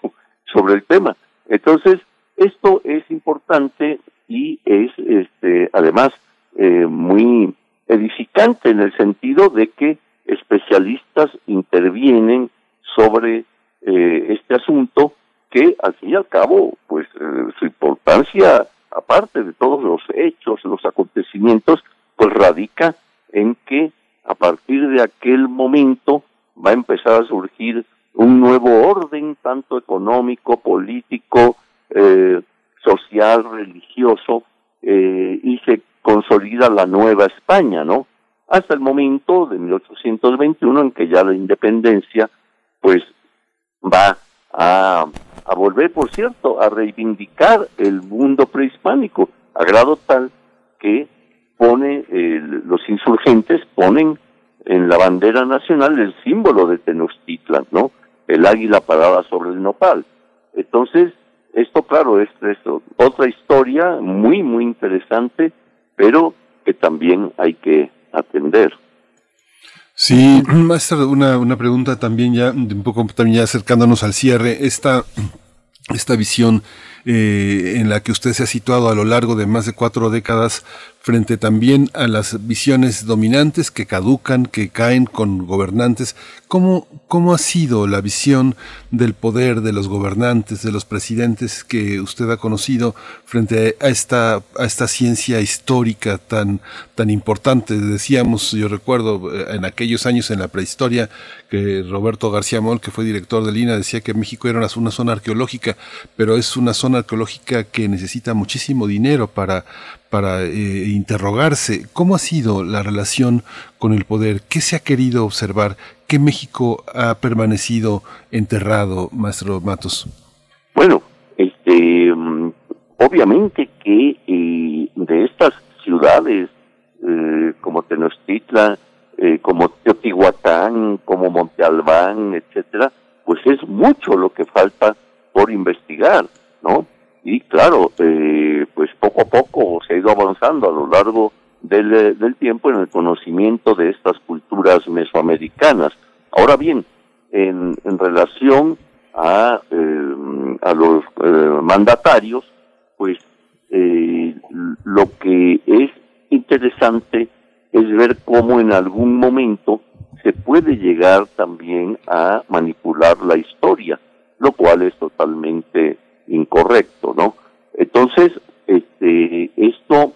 sobre el tema. Entonces, esto es importante y es, este, además, eh, muy edificante en el sentido de que especialistas intervienen sobre eh, este asunto que, al fin y al cabo, pues eh, su importancia, aparte de todos los hechos, los acontecimientos, pues radica en que a partir de aquel momento va a empezar a surgir un nuevo orden, tanto económico, político, eh, social, religioso, eh, y se consolida la Nueva España, ¿no? Hasta el momento de mil ochocientos veintiuno, en que ya la independencia, pues, va a, a volver, por cierto, a reivindicar el mundo prehispánico, a grado tal que pone, eh, los insurgentes ponen en la bandera nacional el símbolo de Tenochtitlan, ¿no? El águila parada sobre el nopal. Entonces, esto, claro, es, es otra historia muy, muy interesante, pero que también hay que atender. Sí, maestro, una, una pregunta también ya, un poco también ya acercándonos al cierre, esta, esta visión eh, en la que usted se ha situado a lo largo de más de cuatro décadas frente también a las visiones dominantes que caducan, que caen con gobernantes. ¿Cómo, cómo ha sido la visión del poder de los gobernantes, de los presidentes que usted ha conocido frente a esta, a esta ciencia histórica tan, tan importante? Decíamos, yo recuerdo en aquellos años en la prehistoria que Roberto García Moll, que fue director del I N A H, decía que México era una, una zona arqueológica, pero es una zona arqueológica que necesita muchísimo dinero para para eh, interrogarse. ¿Cómo ha sido la relación con el poder? ¿Qué se ha querido observar? ¿Qué México ha permanecido enterrado, maestro Matos? Bueno, este, obviamente que eh, de estas ciudades eh, como Tenochtitlan, eh, como Teotihuacán, como Monte Albán, etcétera, pues es mucho lo que falta por investigar, ¿no? Y claro, eh, pues poco a poco se ha ido avanzando a lo largo del, del tiempo en el conocimiento de estas culturas mesoamericanas. Ahora bien, en, en relación a, eh, a los eh, mandatarios, pues eh, lo que es interesante es ver cómo en algún momento se puede llegar también a manipular la historia, lo cual es totalmente incorrecto, ¿no? Entonces, este, esto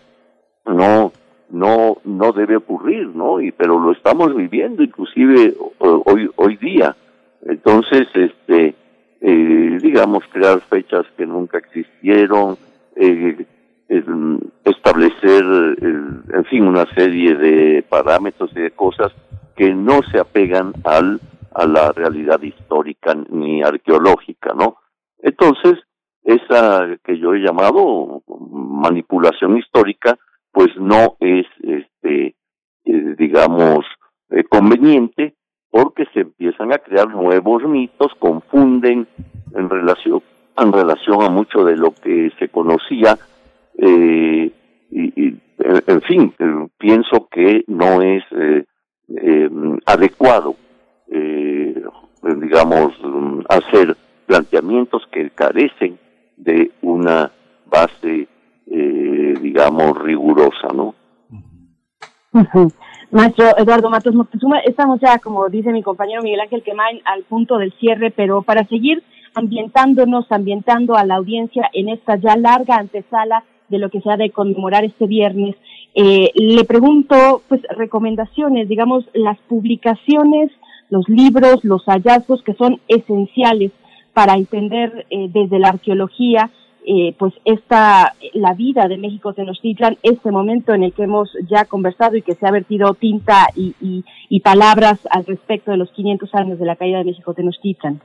no, no, no debe ocurrir, ¿no? Y pero lo estamos viviendo, inclusive hoy, hoy día. Entonces, este, eh, digamos, crear fechas que nunca existieron, eh, el, establecer, el, en fin, una serie de parámetros y de cosas que no se apegan al, a la realidad histórica ni arqueológica, ¿no? Entonces, esa que yo he llamado manipulación histórica, pues no es, este, eh, digamos, eh, conveniente, porque se empiezan a crear nuevos mitos, confunden en relación, en relación a mucho de lo que se conocía, eh, y, y en fin, eh, pienso que no es eh, eh, adecuado, eh, digamos, hacer planteamientos que carecen de una base, eh, digamos, rigurosa, ¿no? Uh-huh. Maestro Eduardo Matos Moctezuma, estamos ya, como dice mi compañero Miguel Ángel Quemán, al punto del cierre, pero para seguir ambientándonos, ambientando a la audiencia en esta ya larga antesala de lo que se ha de conmemorar este viernes, eh, le pregunto, pues, recomendaciones, digamos, las publicaciones, los libros, los hallazgos que son esenciales para entender eh, desde la arqueología eh, pues esta la vida de México Tenochtitlan, este momento en el que hemos ya conversado y que se ha vertido tinta y, y, y palabras al respecto de los quinientos años de la caída de México Tenochtitlan.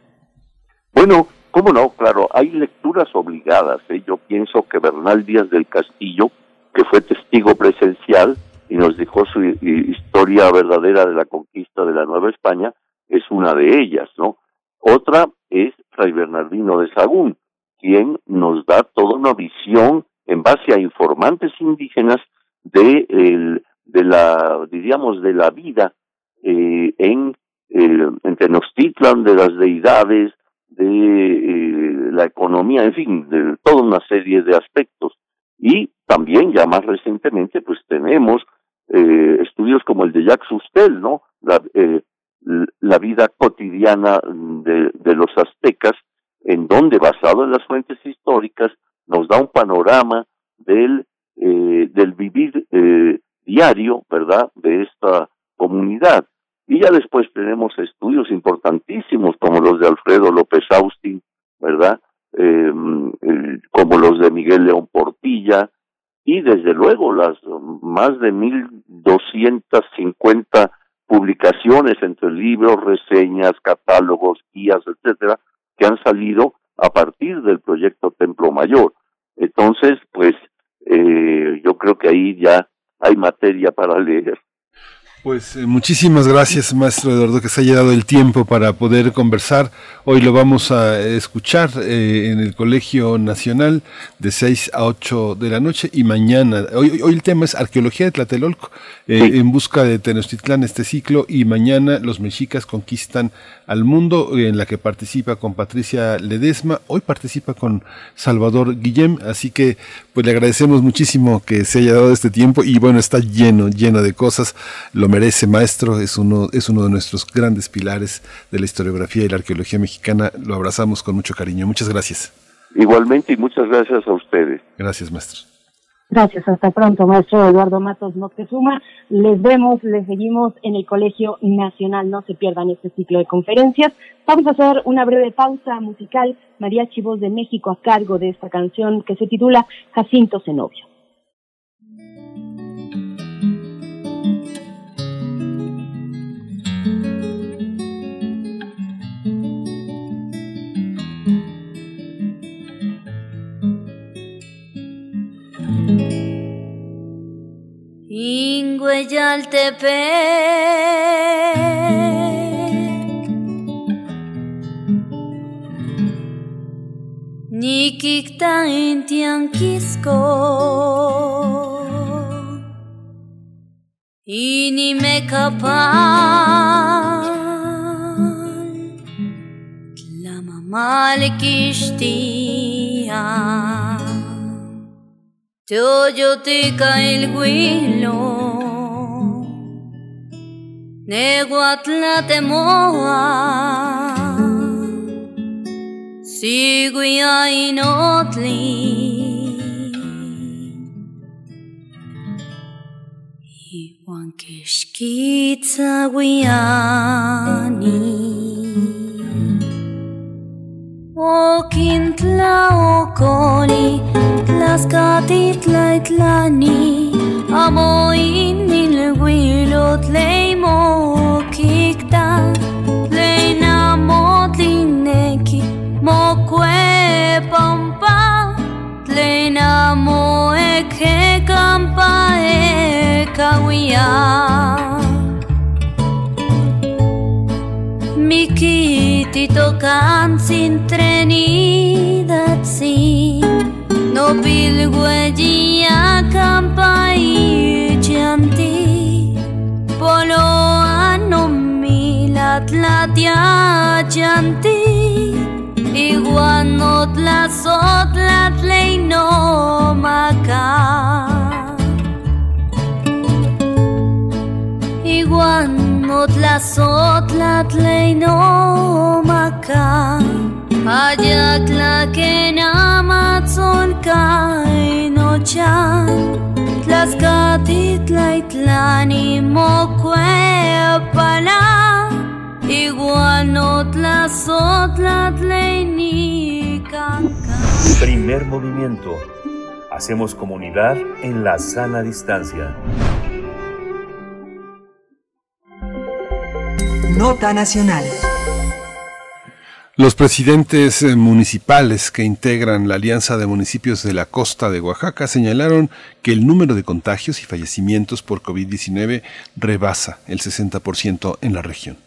Bueno, cómo no, claro, hay lecturas obligadas, ¿eh? Yo pienso que Bernal Díaz del Castillo, que fue testigo presencial y nos dejó su historia verdadera de la conquista de la Nueva España, es una de ellas, ¿no? Otra es Fray Bernardino de Sahagún, quien nos da toda una visión en base a informantes indígenas de, el, de la, diríamos, de la vida eh, en, eh, en Tenochtitlan, de las deidades, de eh, la economía, en fin, de toda una serie de aspectos. Y también, ya más recientemente, pues tenemos eh, estudios como el de Jacques Cousteau, ¿no?, la, eh, la vida cotidiana de, de los aztecas, en donde, basado en las fuentes históricas, nos da un panorama del, eh, del vivir eh, diario, ¿verdad?, de esta comunidad. Y ya después tenemos estudios importantísimos como los de Alfredo López Austin, ¿verdad? Eh, eh, como los de Miguel León Portilla, y desde luego las más de mil doscientas cincuenta publicaciones entre libros, reseñas, catálogos, guías, etcétera, que han salido a partir del proyecto Templo Mayor. Entonces, pues, eh, yo creo que ahí ya hay materia para leer. Pues eh, muchísimas gracias, maestro Eduardo, que se haya dado el tiempo para poder conversar. Hoy lo vamos a escuchar eh, en el Colegio Nacional de seis a ocho de la noche, y mañana, hoy, hoy el tema es Arqueología de Tlatelolco, eh, sí. en busca de Tenochtitlán, este ciclo, y mañana los mexicas conquistan al mundo, en la que participa con Patricia Ledesma, hoy participa con Salvador Guillem, así que pues le agradecemos muchísimo que se haya dado este tiempo, y bueno, está lleno, lleno de cosas, lo merece, maestro, es uno, es uno de nuestros grandes pilares de la historiografía y la arqueología mexicana, lo abrazamos con mucho cariño, muchas gracias. Igualmente, y muchas gracias a ustedes. Gracias, maestro. Gracias, hasta pronto, maestro Eduardo Matos Moctezuma. Les vemos, les seguimos en el Colegio Nacional. No se pierdan este ciclo de conferencias. Vamos a hacer una breve pausa musical. Mariachi Voz de México a cargo de esta canción que se titula Jacinto Zenobio. Ingueyaltepec, Niquictán en Tianquisco, Inimecapán, Tlamamaliquixtián, Teoyotica el Huilo, Nehuatlatemoa, Siguiainotli, Ihuanquexquitzahuiani, Okintlaocoli, Tlaxcatitlatlani, Amoinilhuilo tleimokikta, tleinamotineki, mokuepampa, tleinamoekekampa ekahuia. Mikititokantzintrenidadzin, no pilgueya campa y chanti, poloa no milatlatia chanti, igual no tlazotlatley no maca, igual no tlazotlatley no maca. Ayak lakena matzolka inochan, tlaxcatitlaytlani mokuepala, iguano tlazotlatlenicanca. Primer movimiento. Hacemos comunidad en la sana distancia. Nota nacional. Los presidentes municipales que integran la Alianza de Municipios de la Costa de Oaxaca señalaron que el número de contagios y fallecimientos por covid diecinueve rebasa el sesenta por ciento en la región.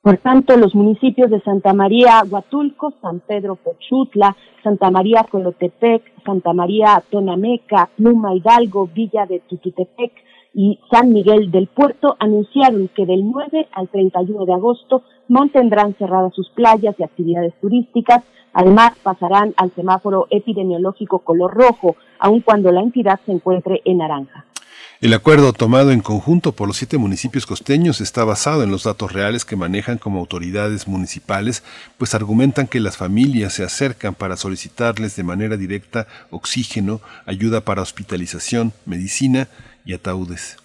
Por tanto, los municipios de Santa María Huatulco, San Pedro Pochutla, Santa María Colotepec, Santa María Tonameca, Pluma Hidalgo, Villa de Tiquitepec y San Miguel del Puerto anunciaron que del nueve al treinta y uno de agosto mantendrán cerradas sus playas y actividades turísticas. Además, pasarán al semáforo epidemiológico color rojo, aun cuando la entidad se encuentre en naranja. El acuerdo tomado en conjunto por los siete municipios costeños está basado en los datos reales que manejan como autoridades municipales, pues argumentan que las familias se acercan para solicitarles de manera directa oxígeno, ayuda para hospitalización, medicina y ataúdes.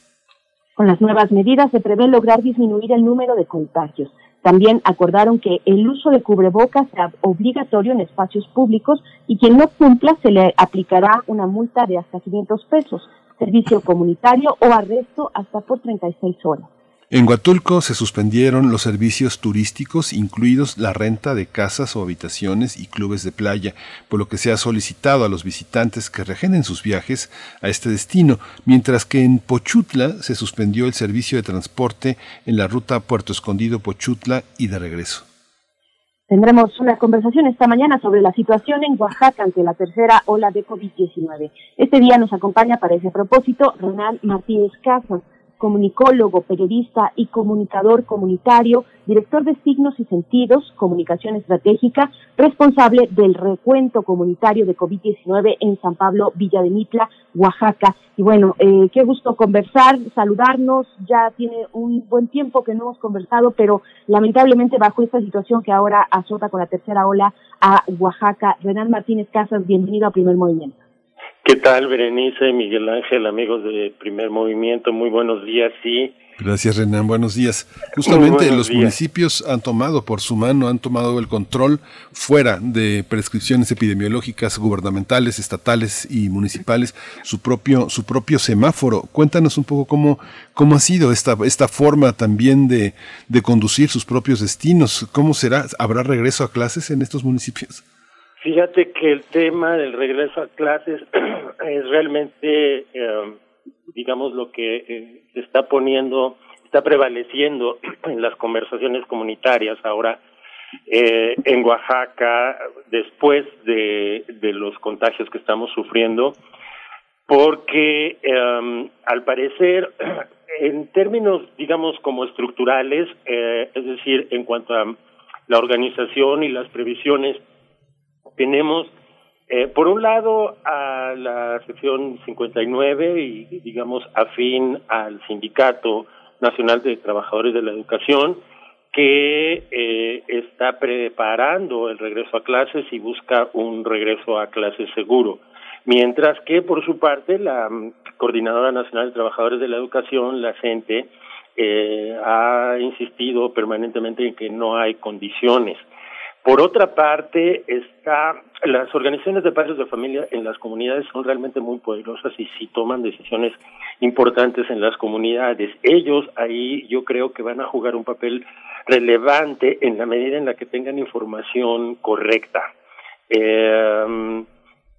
Con las nuevas medidas se prevé lograr disminuir el número de contagios. También acordaron que el uso de cubrebocas será obligatorio en espacios públicos y quien no cumpla se le aplicará una multa de hasta quinientos pesos, servicio comunitario o arresto hasta por treinta y seis horas. En Huatulco se suspendieron los servicios turísticos, incluidos la renta de casas o habitaciones y clubes de playa, por lo que se ha solicitado a los visitantes que regenen sus viajes a este destino, mientras que en Pochutla se suspendió el servicio de transporte en la ruta Puerto Escondido-Pochutla y de regreso. Tendremos una conversación esta mañana sobre la situación en Oaxaca ante la tercera ola de covid diecinueve. Este día nos acompaña para ese propósito Renán Martínez Casas, comunicólogo, periodista y comunicador comunitario, director de Signos y Sentidos, Comunicación Estratégica, responsable del recuento comunitario de covid diecinueve en San Pablo, Villa de Mitla, Oaxaca. Y bueno, eh, qué gusto conversar, saludarnos. Ya tiene un buen tiempo que no hemos conversado, pero lamentablemente bajo esta situación que ahora azota con la tercera ola a Oaxaca. Renán Martínez Casas, bienvenido a Primer Movimiento. ¿Qué tal, Berenice, Miguel Ángel, amigos de Primer Movimiento? Muy buenos días, sí. Gracias, Renán. Buenos días. Justamente buenos los días. Municipios han tomado por su mano, han tomado el control fuera de prescripciones epidemiológicas gubernamentales, estatales y municipales, su propio su propio semáforo. Cuéntanos un poco cómo cómo ha sido esta esta forma también de de conducir sus propios destinos. ¿Cómo será? ¿Habrá regreso a clases en estos municipios? Fíjate que el tema del regreso a clases es realmente, eh, digamos, lo que eh, se está poniendo, está prevaleciendo en las conversaciones comunitarias ahora eh, en Oaxaca, después de, de los contagios que estamos sufriendo, porque eh, al parecer, en términos, digamos, como estructurales, eh, es decir, en cuanto a la organización y las previsiones, tenemos, eh, por un lado, a la sección cincuenta y nueve y, digamos, afín al Sindicato Nacional de Trabajadores de la Educación, que eh, está preparando el regreso a clases y busca un regreso a clases seguro. Mientras que, por su parte, la Coordinadora Nacional de Trabajadores de la Educación, la CENTE, eh, ha insistido permanentemente en que no hay condiciones. Por otra parte, está, las organizaciones de padres de familia en las comunidades son realmente muy poderosas y sí toman decisiones importantes en las comunidades. Ellos ahí yo creo que van a jugar un papel relevante en la medida en la que tengan información correcta. Eh,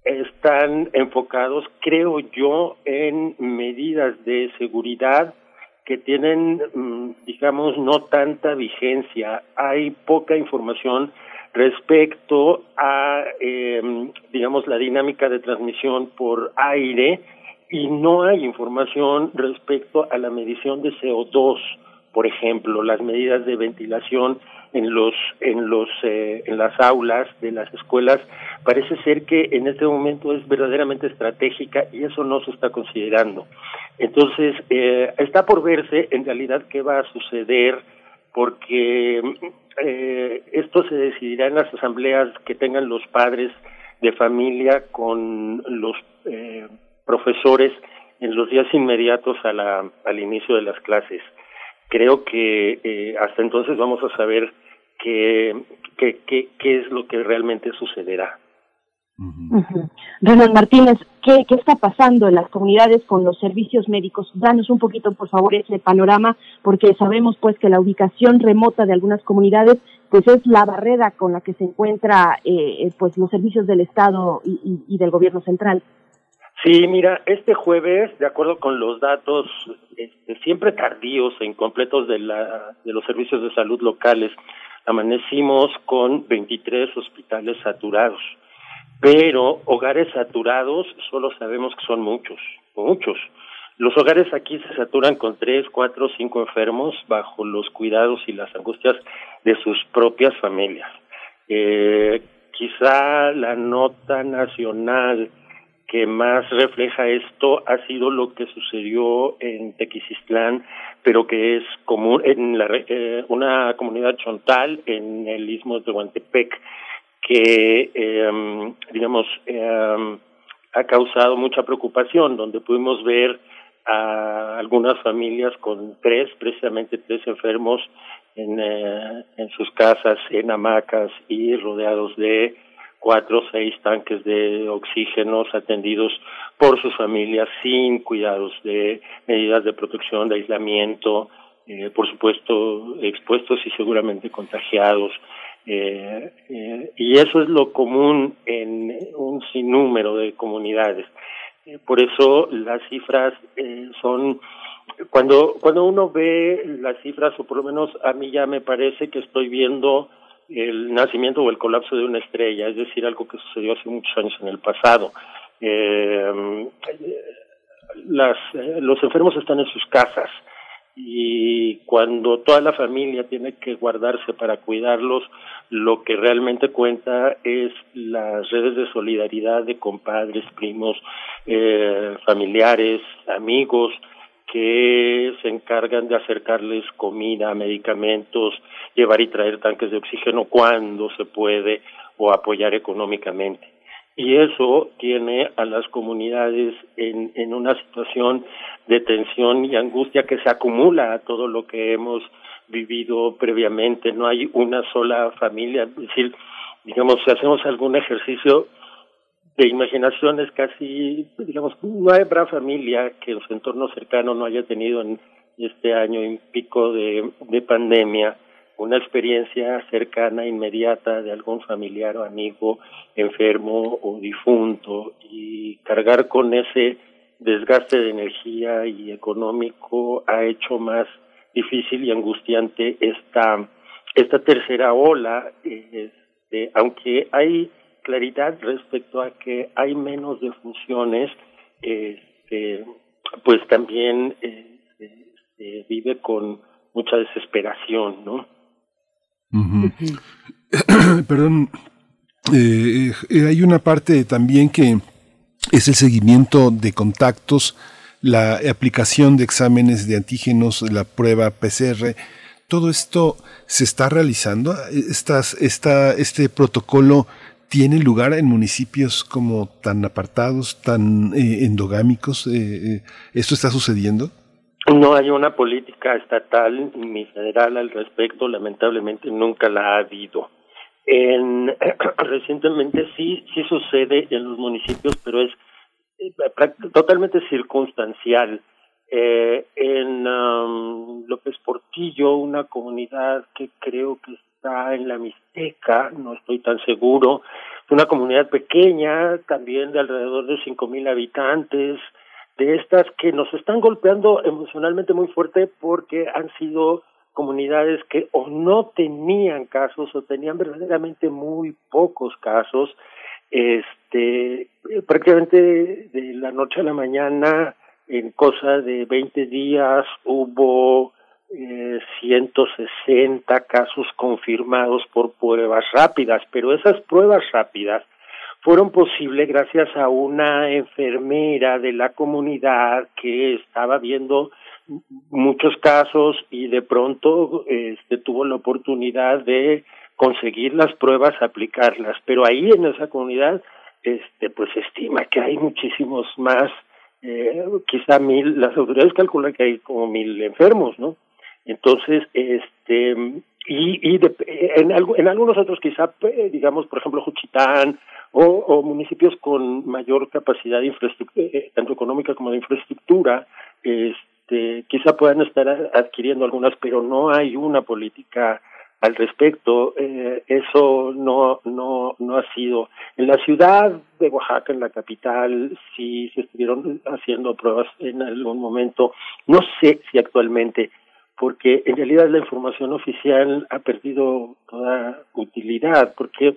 están enfocados, creo yo, en medidas de seguridad que tienen, digamos, no tanta vigencia. Hay poca información respecto a, eh, digamos, la dinámica de transmisión por aire y no hay información respecto a la medición de C O dos, por ejemplo, las medidas de ventilación en los en los eh, en las aulas de las escuelas. Parece ser que en este momento es verdaderamente estratégica y eso no se está considerando. Entonces, eh, está por verse en realidad qué va a suceder, porque eh, esto se decidirá en las asambleas que tengan los padres de familia con los eh, profesores en los días inmediatos a la, al inicio de las clases. Creo que eh, hasta entonces vamos a saber qué qué qué qué es lo que realmente sucederá. Uh-huh. Uh-huh. Renán Martínez, ¿qué, ¿qué está pasando en las comunidades con los servicios médicos? Danos un poquito, por favor, ese panorama, porque sabemos pues que la ubicación remota de algunas comunidades pues es la barrera con la que se encuentra eh, pues los servicios del Estado y, y, y del Gobierno Central. Sí, mira, este jueves, de acuerdo con los datos este, siempre tardíos e incompletos de, la, de los servicios de salud locales, amanecimos con veintitrés hospitales saturados, pero hogares saturados solo sabemos que son muchos, muchos. Los hogares aquí se saturan con tres, cuatro, cinco enfermos bajo los cuidados y las angustias de sus propias familias. Eh, quizá la nota nacional que más refleja esto ha sido lo que sucedió en Tequisistlán, pero que es común en la, eh, una comunidad chontal en el istmo de Tehuantepec, que, eh, digamos, eh, ha causado mucha preocupación, donde pudimos ver a algunas familias con tres, precisamente tres enfermos en, eh, en sus casas, en hamacas y rodeados de cuatro o seis tanques de oxígeno, atendidos por sus familias sin cuidados de medidas de protección, de aislamiento, eh, por supuesto expuestos y seguramente contagiados. Eh, eh, y eso es lo común en un sinnúmero de comunidades. Eh, por eso las cifras eh, son... Cuando, cuando uno ve las cifras, o por lo menos a mí ya me parece que estoy viendo el nacimiento o el colapso de una estrella, es decir, algo que sucedió hace muchos años en el pasado. Eh, las, eh, los enfermos están en sus casas y cuando toda la familia tiene que guardarse para cuidarlos, lo que realmente cuenta es las redes de solidaridad de compadres, primos, eh, familiares, amigos, que se encargan de acercarles comida, medicamentos, llevar y traer tanques de oxígeno cuando se puede o apoyar económicamente. Y eso tiene a las comunidades en, en una situación de tensión y angustia que se acumula a todo lo que hemos vivido previamente. No hay una sola familia, es decir, digamos, si hacemos algún ejercicio de imaginaciones casi, digamos, no habrá familia que en su entorno cercano no haya tenido en este año en pico de, de pandemia una experiencia cercana, inmediata, de algún familiar o amigo enfermo o difunto, y cargar con ese desgaste de energía y económico ha hecho más difícil y angustiante esta, esta tercera ola, este, aunque hay claridad respecto a que hay menos defunciones, eh, eh, pues también eh, eh, vive con mucha desesperación, ¿no? Uh-huh. Uh-huh. Perdón, eh, eh, hay una parte también que es el seguimiento de contactos, la aplicación de exámenes de antígenos, la prueba P C R. Todo esto se está realizando. Estas, esta, este protocolo ¿tiene lugar en municipios como tan apartados, tan eh, endogámicos? Eh, eh, ¿Esto está sucediendo? No hay una política estatal ni federal al respecto, lamentablemente nunca la ha habido. En, recientemente sí, sí sucede en los municipios, pero es eh, totalmente circunstancial. Eh, en um, López Portillo, una comunidad que creo que está en la Mixteca, no estoy tan seguro, es una comunidad pequeña, también de alrededor de cinco mil habitantes, de estas que nos están golpeando emocionalmente muy fuerte porque han sido comunidades que o no tenían casos o tenían verdaderamente muy pocos casos, este, prácticamente de la noche a la mañana, en cosa de veinte días hubo Eh, ciento sesenta casos confirmados por pruebas rápidas, pero esas pruebas rápidas fueron posibles gracias a una enfermera de la comunidad que estaba viendo muchos casos y de pronto este, tuvo la oportunidad de conseguir las pruebas, aplicarlas, pero ahí en esa comunidad este, pues se estima que hay muchísimos más, eh, quizá mil, las autoridades calculan que hay como mil enfermos, ¿no? Entonces, este, y, y de, en, algo, en algunos otros quizá, digamos, por ejemplo, Juchitán o, o municipios con mayor capacidad de infraestructura, tanto económica como de infraestructura, este, quizá puedan estar adquiriendo algunas, pero no hay una política al respecto. Eh, eso no, no, no ha sido. En la ciudad de Oaxaca, en la capital, sí se estuvieron haciendo pruebas en algún momento, no sé si actualmente, porque en realidad la información oficial ha perdido toda utilidad, porque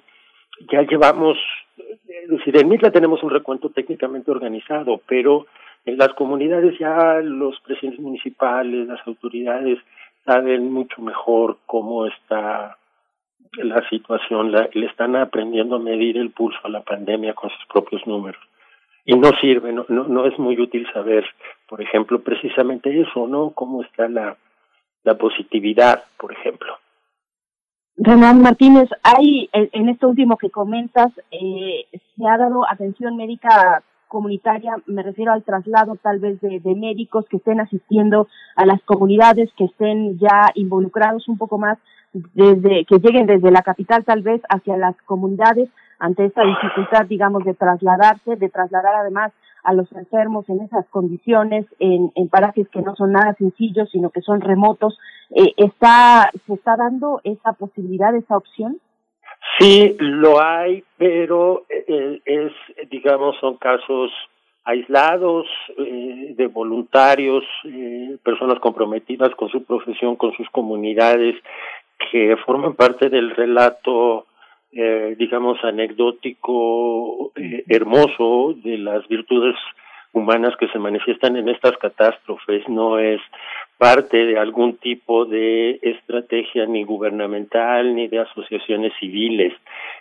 ya llevamos, es decir, en Mitla tenemos un recuento técnicamente organizado, pero en las comunidades ya los presidentes municipales, las autoridades saben mucho mejor cómo está la situación, la, le están aprendiendo a medir el pulso a la pandemia con sus propios números. Y no sirve, no, no, no es muy útil saber, por ejemplo, precisamente eso, ¿no? Cómo está la la positividad, por ejemplo. Renán Martínez, hay en esto último que comentas, eh, se ha dado atención médica comunitaria, me refiero al traslado tal vez de, de médicos que estén asistiendo a las comunidades, que estén ya involucrados un poco más, desde que lleguen desde la capital tal vez hacia las comunidades, ante esta dificultad, digamos, de trasladarse, de trasladar además a los enfermos en esas condiciones, en, en parajes que no son nada sencillos, sino que son remotos. Eh, está ¿Se está dando esa posibilidad, esa opción? Sí, lo hay, pero eh, es, digamos, son casos aislados, eh, de voluntarios, eh, personas comprometidas con su profesión, con sus comunidades, que forman parte del relato, eh, digamos, anecdótico, eh, hermoso de las virtudes humanas que se manifiestan en estas catástrofes. No es parte de algún tipo de estrategia ni gubernamental ni de asociaciones civiles.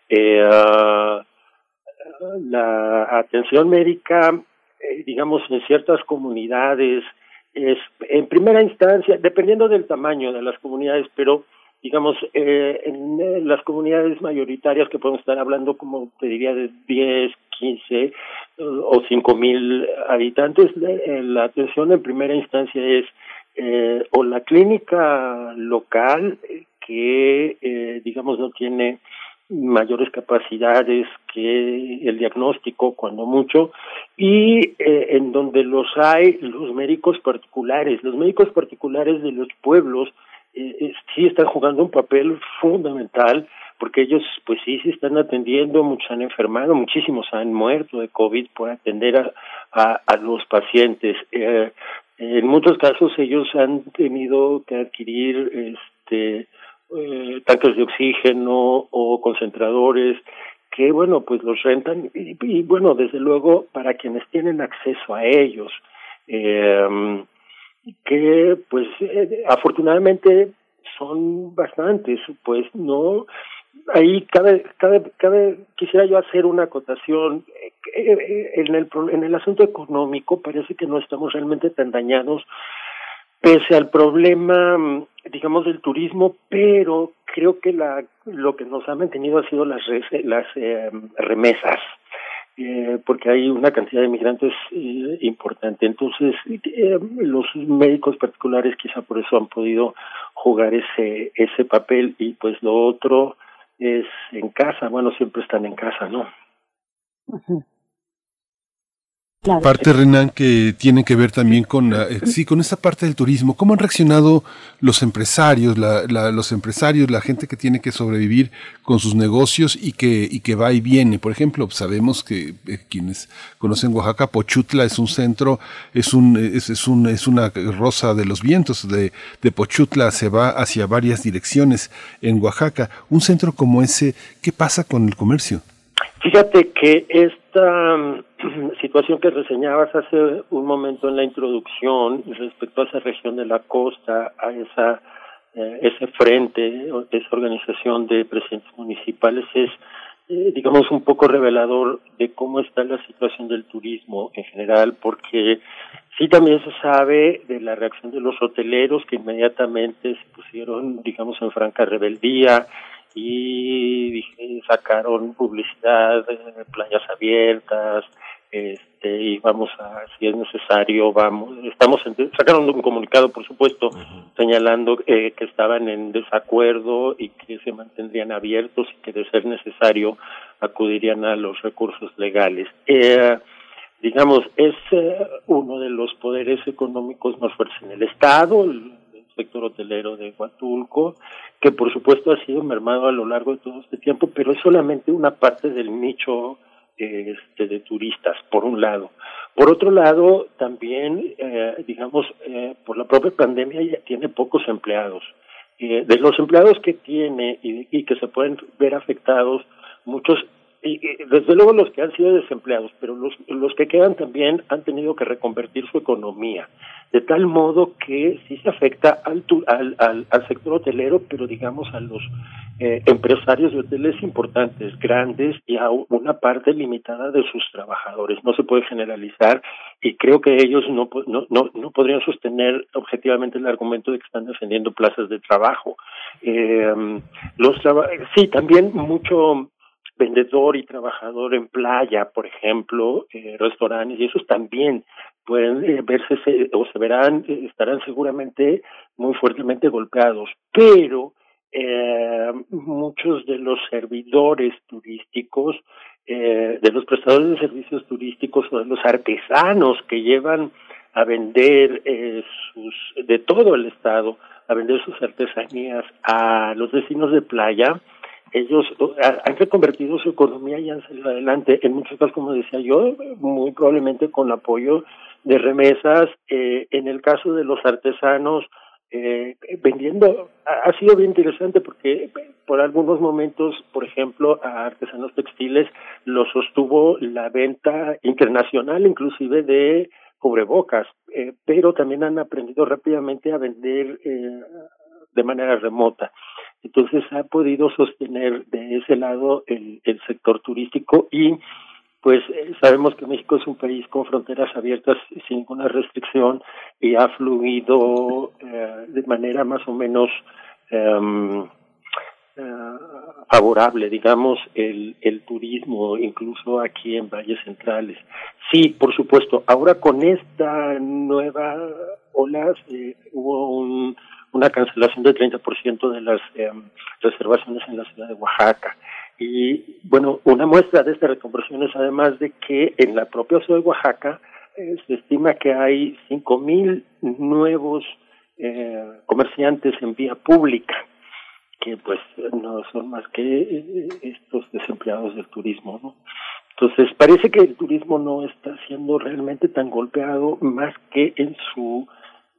Eh, uh, la atención médica, eh, digamos, en ciertas comunidades es, en primera instancia, dependiendo del tamaño de las comunidades, pero digamos, eh, en las comunidades mayoritarias, que podemos estar hablando, como te diría, de diez, quince o cinco mil habitantes, la atención en primera instancia es eh, o la clínica local, que, eh, digamos, no tiene mayores capacidades que el diagnóstico, cuando mucho, y eh, en donde los hay, los médicos particulares, los médicos particulares de los pueblos, sí están jugando un papel fundamental, porque ellos pues sí se están atendiendo, muchos han enfermado, muchísimos han muerto de COVID por atender a, a, a los pacientes. Eh, en muchos casos ellos han tenido que adquirir este eh, tanques de oxígeno o concentradores, que bueno, pues los rentan, y, y bueno, desde luego para quienes tienen acceso a ellos. Eh, que pues eh, afortunadamente son bastantes, pues no ahí cabe cabe cabe quisiera yo hacer una acotación. En el en el asunto económico parece que no estamos realmente tan dañados, pese al problema, digamos, del turismo, pero creo que la lo que nos ha mantenido ha sido las las eh, remesas. Eh, porque hay una cantidad de migrantes eh, importante. Entonces, eh, los médicos particulares quizá por eso han podido jugar ese ese papel, y pues lo otro es en casa. Bueno, siempre están en casa, ¿no? Uh-huh. Claro. Parte, Renán, que tiene que ver también con eh, sí, con esa parte del turismo. ¿Cómo han reaccionado los empresarios, la, la, los empresarios, la gente que tiene que sobrevivir con sus negocios y que y que va y viene? Por ejemplo, sabemos que eh, quienes conocen Oaxaca, Pochutla es un centro, es un es, es un es una rosa de los vientos. De, de Pochutla se va hacia varias direcciones en Oaxaca. Un centro como ese, ¿qué pasa con el comercio? Fíjate que esta situación que reseñabas hace un momento en la introducción respecto a esa región de la costa, a esa eh, ese frente, esa organización de presidentes municipales, es, eh, digamos, un poco revelador de cómo está la situación del turismo en general, porque sí también se sabe de la reacción de los hoteleros, que inmediatamente se pusieron, digamos, en franca rebeldía, y sacaron publicidad, eh, playas abiertas, este, y vamos a, si es necesario, vamos, estamos, en, sacaron un comunicado, por supuesto, señalando eh, que estaban en desacuerdo y que se mantendrían abiertos y que de ser necesario acudirían a los recursos legales. Eh, digamos, es eh, uno de los poderes económicos más fuertes en el Estado, el, sector hotelero de Huatulco, que por supuesto ha sido mermado a lo largo de todo este tiempo, pero es solamente una parte del nicho este, de turistas, por un lado. Por otro lado, también, eh, digamos, eh, por la propia pandemia ya tiene pocos empleados. Eh, de los empleados que tiene y, y que se pueden ver afectados, muchos, y, y, desde luego los que han sido desempleados, pero los, los que quedan también han tenido que reconvertir su economía. De tal modo que sí se afecta al, al, al, al sector hotelero, pero digamos a los eh, empresarios de hoteles importantes, grandes, y a una parte limitada de sus trabajadores. No se puede generalizar, y creo que ellos no, no, no, no podrían sostener objetivamente el argumento de que están defendiendo plazas de trabajo. Eh, los traba- sí, también mucho vendedor y trabajador en playa, por ejemplo, eh, restaurantes, y esos también pueden eh, verse se, o se verán, eh, estarán seguramente muy fuertemente golpeados, pero eh, muchos de los servidores turísticos, eh, de los prestadores de servicios turísticos o de los artesanos que llevan a vender eh, sus, de todo el estado, a vender sus artesanías a los vecinos de playa, ellos han reconvertido su economía y han salido adelante, en muchos casos, como decía yo, muy probablemente con apoyo de remesas. Eh, en el caso de los artesanos, eh, vendiendo, ha sido bien interesante porque por algunos momentos, por ejemplo, a artesanos textiles los sostuvo la venta internacional, inclusive de cubrebocas, eh, pero también han aprendido rápidamente a vender eh, de manera remota. Entonces ha podido sostener de ese lado el, el sector turístico y pues eh, sabemos que México es un país con fronteras abiertas sin ninguna restricción y ha fluido eh, de manera más o menos eh, eh, favorable, digamos, el, el turismo, incluso aquí en Valles Centrales. Sí, por supuesto, ahora con esta nueva ola eh, hubo un... una cancelación del treinta por ciento de las eh, reservaciones en la ciudad de Oaxaca. Y, bueno, una muestra de estas reconversiones, además de que en la propia ciudad de Oaxaca eh, se estima que hay cinco mil nuevos eh, comerciantes en vía pública, que pues no son más que estos desempleados del turismo, ¿no? Entonces, parece que el turismo no está siendo realmente tan golpeado, más que en su...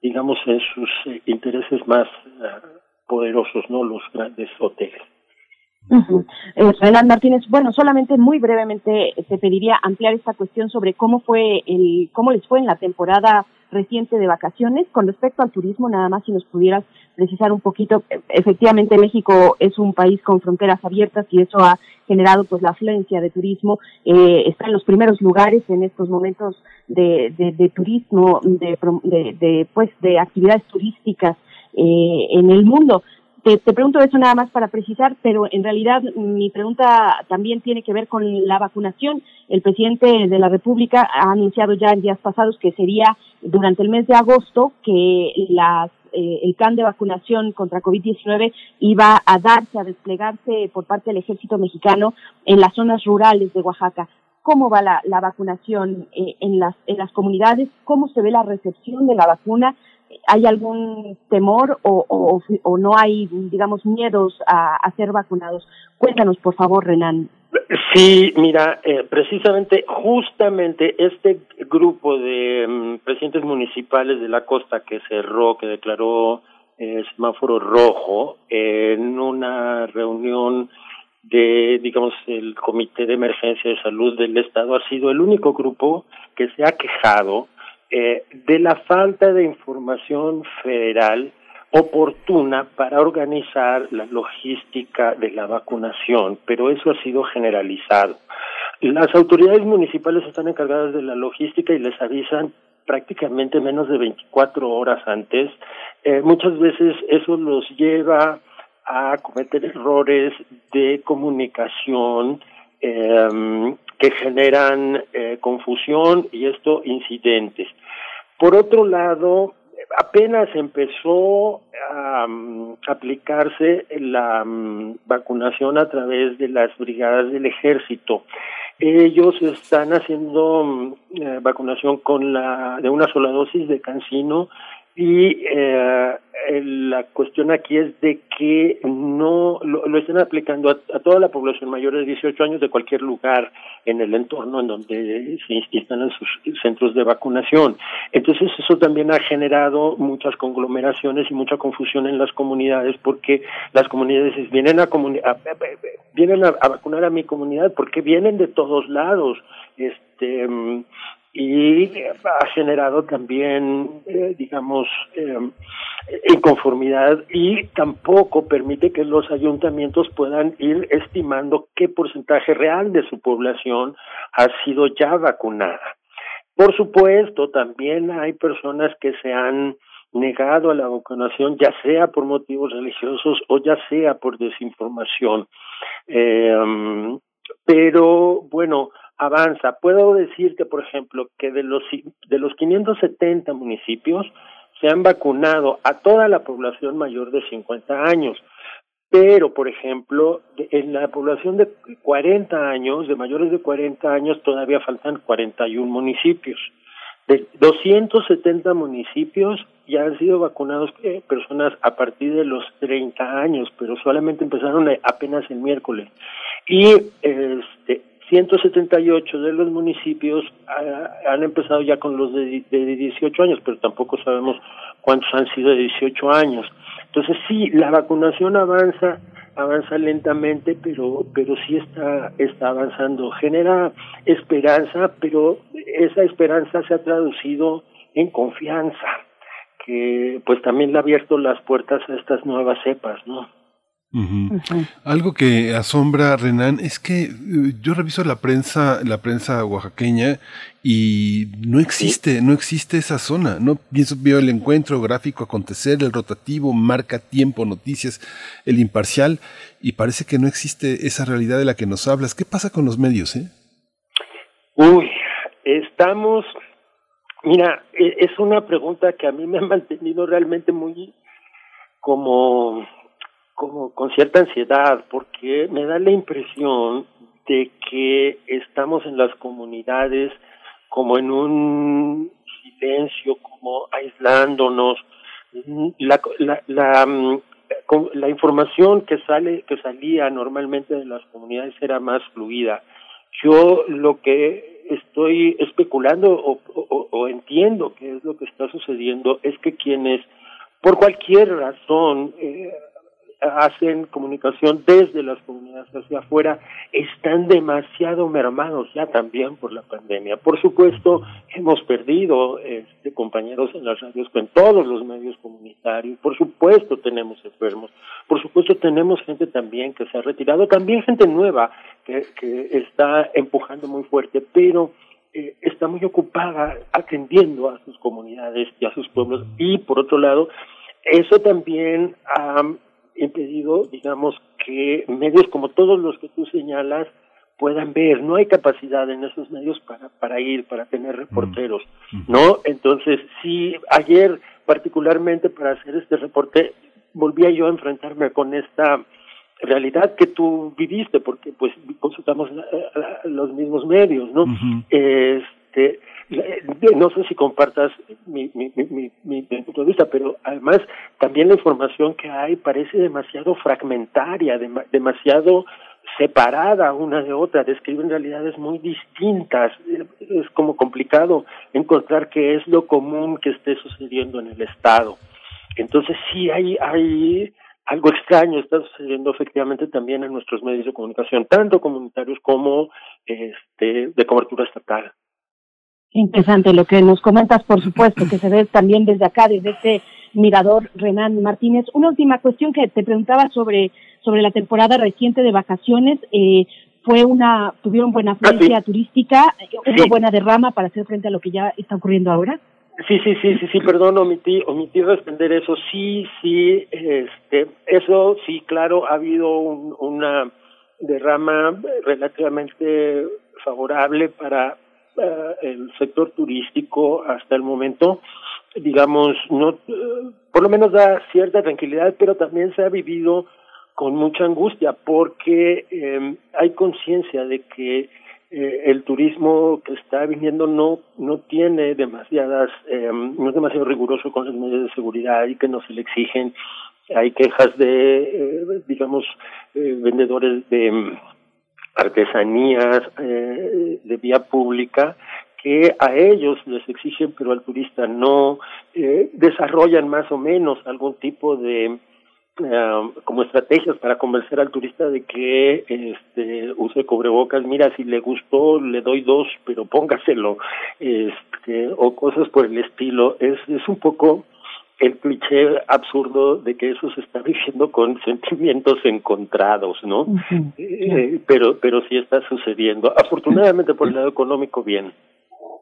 digamos, en sus eh, intereses más uh, poderosos, ¿no? Los grandes hoteles. Uh-huh. Eh, Renán Martínez, bueno, solamente muy brevemente te pediría ampliar esta cuestión sobre cómo fue el, cómo les fue en la temporada reciente de vacaciones. Con respecto al turismo, nada más si nos pudieras precisar un poquito. Efectivamente, México es un país con fronteras abiertas y eso ha generado pues la afluencia de turismo. Eh, está en los primeros lugares en estos momentos de, de, de turismo, de, de, de pues de actividades turísticas eh, en el mundo. Te, te pregunto eso nada más para precisar, pero en realidad mi pregunta también tiene que ver con la vacunación. El presidente de la República ha anunciado ya en días pasados que sería durante el mes de agosto que las, eh, el plan de vacunación contra covid diecinueve iba a darse, a desplegarse por parte del Ejército Mexicano en las zonas rurales de Oaxaca. ¿Cómo va la, la vacunación eh, en las en las comunidades? ¿Cómo se ve la recepción de la vacuna? ¿Hay algún temor o, o, o no hay, digamos, miedos a, a ser vacunados? Cuéntanos, por favor, Renán. Sí, mira, eh, precisamente, justamente este grupo de um, presidentes municipales de la costa que cerró, que declaró eh, semáforo rojo, eh, en una reunión de, digamos, el Comité de Emergencia de Salud del Estado, ha sido el único grupo que se ha quejado Eh, de la falta de información federal oportuna para organizar la logística de la vacunación, pero eso ha sido generalizado. Las autoridades municipales están encargadas de la logística y les avisan prácticamente menos de veinticuatro horas antes. Eh, muchas veces eso los lleva a cometer errores de comunicación eh, que generan eh, confusión y esto incidentes. Por otro lado, apenas empezó a um, aplicarse la um, vacunación a través de las brigadas del ejército. Ellos están haciendo um, eh, vacunación con la de una sola dosis de Cancino y eh, la cuestión aquí es de que no lo, lo están aplicando a, a toda la población mayor de dieciocho años de cualquier lugar en el entorno en donde se instalan sus centros de vacunación. Entonces eso también ha generado muchas conglomeraciones y mucha confusión en las comunidades, porque las comunidades dicen, vienen a, comuni- a, a, vienen a, a vacunar a mi comunidad porque vienen de todos lados. Este... y ha generado también, eh, digamos, eh, inconformidad y tampoco permite que los ayuntamientos puedan ir estimando qué porcentaje real de su población ha sido ya vacunada. Por supuesto, también hay personas que se han negado a la vacunación, ya sea por motivos religiosos o ya sea por desinformación. Eh, pero bueno, avanza. Puedo decirte, por ejemplo, que de los de los quinientos setenta municipios se han vacunado a toda la población mayor de cincuenta años, pero, por ejemplo, en la población de cuarenta años, de mayores de cuarenta años, todavía faltan cuarenta y uno municipios. De doscientos setenta municipios ya han sido vacunados eh, personas a partir de los treinta años, pero solamente empezaron apenas el miércoles. Y este, ciento setenta y ocho de los municipios ha, han empezado ya con los de, de dieciocho años, pero tampoco sabemos cuántos han sido de dieciocho años. Entonces sí, la vacunación avanza, avanza lentamente, pero pero sí está está avanzando. Genera esperanza, pero esa esperanza se ha traducido en confianza, que pues también le ha abierto las puertas a estas nuevas cepas, ¿no? Uh-huh. Uh-huh. Algo que asombra, Renán, es que uh, yo reviso la prensa, la prensa oaxaqueña y no existe, ¿sí? no existe esa zona. No pienso, veo el encuentro, gráfico, acontecer, el rotativo, marca, tiempo, noticias, el imparcial, y parece que no existe esa realidad de la que nos hablas. ¿Qué pasa con los medios, eh? Uy, estamos, mira, es una pregunta que a mí me ha mantenido realmente muy como como con cierta ansiedad, porque me da la impresión de que estamos en las comunidades como en un silencio, como aislándonos. La, la, la, la información que sale, que salía normalmente de las comunidades era más fluida. Yo lo que estoy especulando o, o, o entiendo que es lo que está sucediendo es que quienes, por cualquier razón, eh, hacen comunicación desde las comunidades hacia afuera, están demasiado mermados ya también por la pandemia. Por supuesto, hemos perdido este, compañeros en las radios, en todos los medios comunitarios. Por supuesto, tenemos enfermos. Por supuesto, tenemos gente también que se ha retirado, también gente nueva que, que está empujando muy fuerte, pero eh, está muy ocupada atendiendo a sus comunidades y a sus pueblos. Y, por otro lado, eso también ha um, impedido, digamos, que medios como todos los que tú señalas puedan ver. No hay capacidad en esos medios para para ir, para tener reporteros, ¿no? Entonces, sí, ayer particularmente para hacer este reporte volvía yo a enfrentarme con esta realidad que tú viviste, porque pues consultamos la, la, los mismos medios, ¿no? Uh-huh. Este, no sé si compartas mi, mi, mi, mi, mi punto de vista, pero además también la información que hay parece demasiado fragmentaria, de, demasiado separada una de otra, describen realidades muy distintas. Es como complicado encontrar qué es lo común que esté sucediendo en el estado. Entonces sí hay, hay algo extraño está sucediendo efectivamente también en nuestros medios de comunicación, tanto comunitarios como este de cobertura estatal. Interesante lo que nos comentas, por supuesto, que se ve también desde acá, desde este mirador, Renán Martínez. Una última cuestión que te preguntaba sobre sobre la temporada reciente de vacaciones. Eh, fue una ¿Tuvieron buena afluencia ah, sí. turística? ¿Hubo sí. buena derrama para hacer frente a lo que ya está ocurriendo ahora? Sí, sí, sí, sí, sí, perdón, omití, omití responder eso. Sí, sí, este, eso sí, claro, ha habido un, una derrama relativamente favorable para el sector turístico hasta el momento, digamos, no, por lo menos da cierta tranquilidad, pero también se ha vivido con mucha angustia porque eh, hay conciencia de que eh, el turismo que está viniendo no no tiene demasiadas, eh, no es demasiado riguroso con los medios de seguridad y que no se le exigen. Hay quejas de, eh, digamos, eh, vendedores de artesanías eh, de vía pública que a ellos les exigen pero al turista no, eh, desarrollan más o menos algún tipo de eh, como estrategias para convencer al turista de que este use cubrebocas. Mira, si le gustó le doy dos, pero póngaselo, este o cosas por el estilo. Es es un poco el cliché absurdo de que eso se está viviendo con sentimientos encontrados, ¿no? Uh-huh. Eh, pero pero sí está sucediendo. Afortunadamente por el lado económico, bien.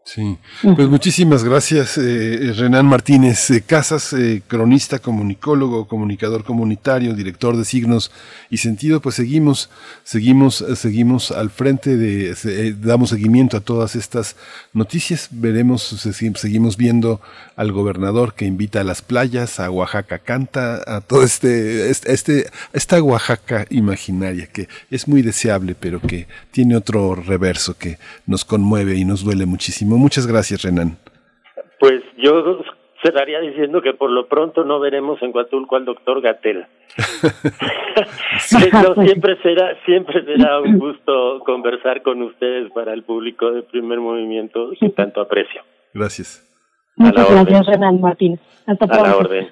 Sí, pues muchísimas gracias, eh, Renán Martínez eh, Casas, eh, cronista, comunicólogo, comunicador comunitario, director de Signos y Sentido. Pues seguimos, seguimos, seguimos al frente de, eh, damos seguimiento a todas estas noticias. Veremos, seguimos viendo al gobernador que invita a las playas, a Oaxaca Canta, a todo este, este, esta Oaxaca imaginaria que es muy deseable, pero que tiene otro reverso que nos conmueve y nos duele muchísimo. Muchas gracias, Renán. Pues yo cerraría diciendo que por lo pronto no veremos en Huatulco al doctor Gatell. no, siempre será, siempre será un gusto conversar con ustedes para el público de Primer Movimiento que tanto aprecio. Gracias. Muchas gracias, Renán Martínez. Hasta pronto. A la orden.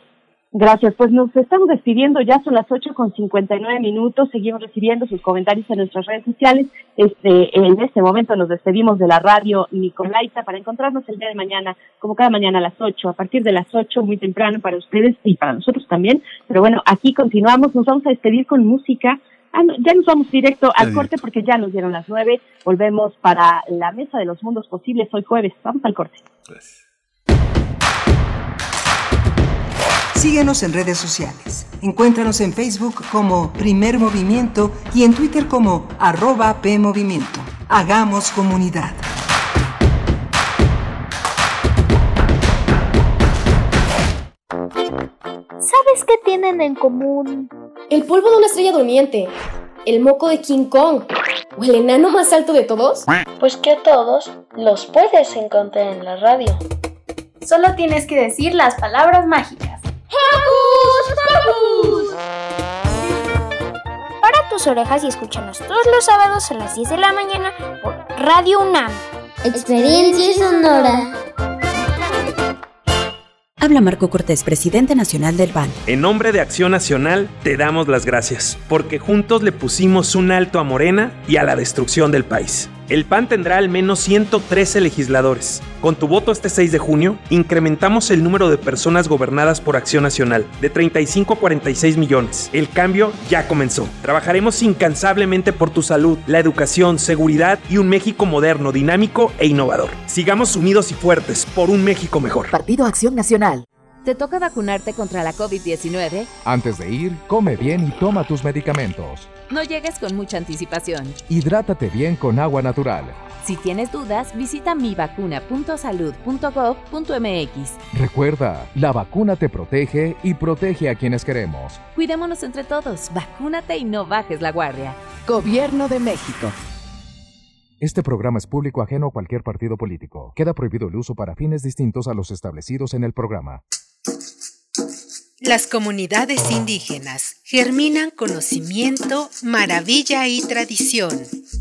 Gracias, pues nos estamos despidiendo, ya son las ocho con cincuenta y nueve minutos, seguimos recibiendo sus comentarios en nuestras redes sociales. Este, en este momento nos despedimos de la radio Nicolaita para encontrarnos el día de mañana, como cada mañana a las ocho, a partir de las ocho, muy temprano para ustedes y para nosotros también, pero bueno, aquí continuamos, nos vamos a despedir con música. Ah, no, ya nos vamos directo al corte porque ya nos dieron las nueve, volvemos para la mesa de los mundos posibles hoy jueves, vamos al corte. Gracias. Síguenos en redes sociales. Encuéntranos en Facebook como Primer Movimiento y en Twitter como arroba PMovimiento. Hagamos comunidad. ¿Sabes qué tienen en común? El polvo de una estrella durmiente, el moco de King Kong o el enano más alto de todos. Pues que a todos los puedes encontrar en la radio. Solo tienes que decir las palabras mágicas. ¡Hocus Pocus! Para tus orejas y escúchanos todos los sábados a las diez de la mañana por Radio UNAM. Experiencia sonora. Habla Marco Cortés, presidente nacional del B A N. En nombre de Acción Nacional, te damos las gracias, porque juntos le pusimos un alto a Morena y a la destrucción del país. El P A N tendrá al menos ciento trece legisladores. Con tu voto este seis de junio, incrementamos el número de personas gobernadas por Acción Nacional, de treinta y cinco a cuarenta y seis millones. El cambio ya comenzó. Trabajaremos incansablemente por tu salud, la educación, seguridad y un México moderno, dinámico e innovador. Sigamos unidos y fuertes por un México mejor. Partido Acción Nacional. ¿Te toca vacunarte contra la COVID diecinueve? Antes de ir, come bien y toma tus medicamentos. No llegues con mucha anticipación. Hidrátate bien con agua natural. Si tienes dudas, visita mi vacuna punto salud punto gov punto mx. Recuerda, la vacuna te protege y protege a quienes queremos. Cuidémonos entre todos, vacúnate y no bajes la guardia. Gobierno de México. Este programa es público ajeno a cualquier partido político. Queda prohibido el uso para fines distintos a los establecidos en el programa. Las comunidades indígenas germinan conocimiento, maravilla y tradición.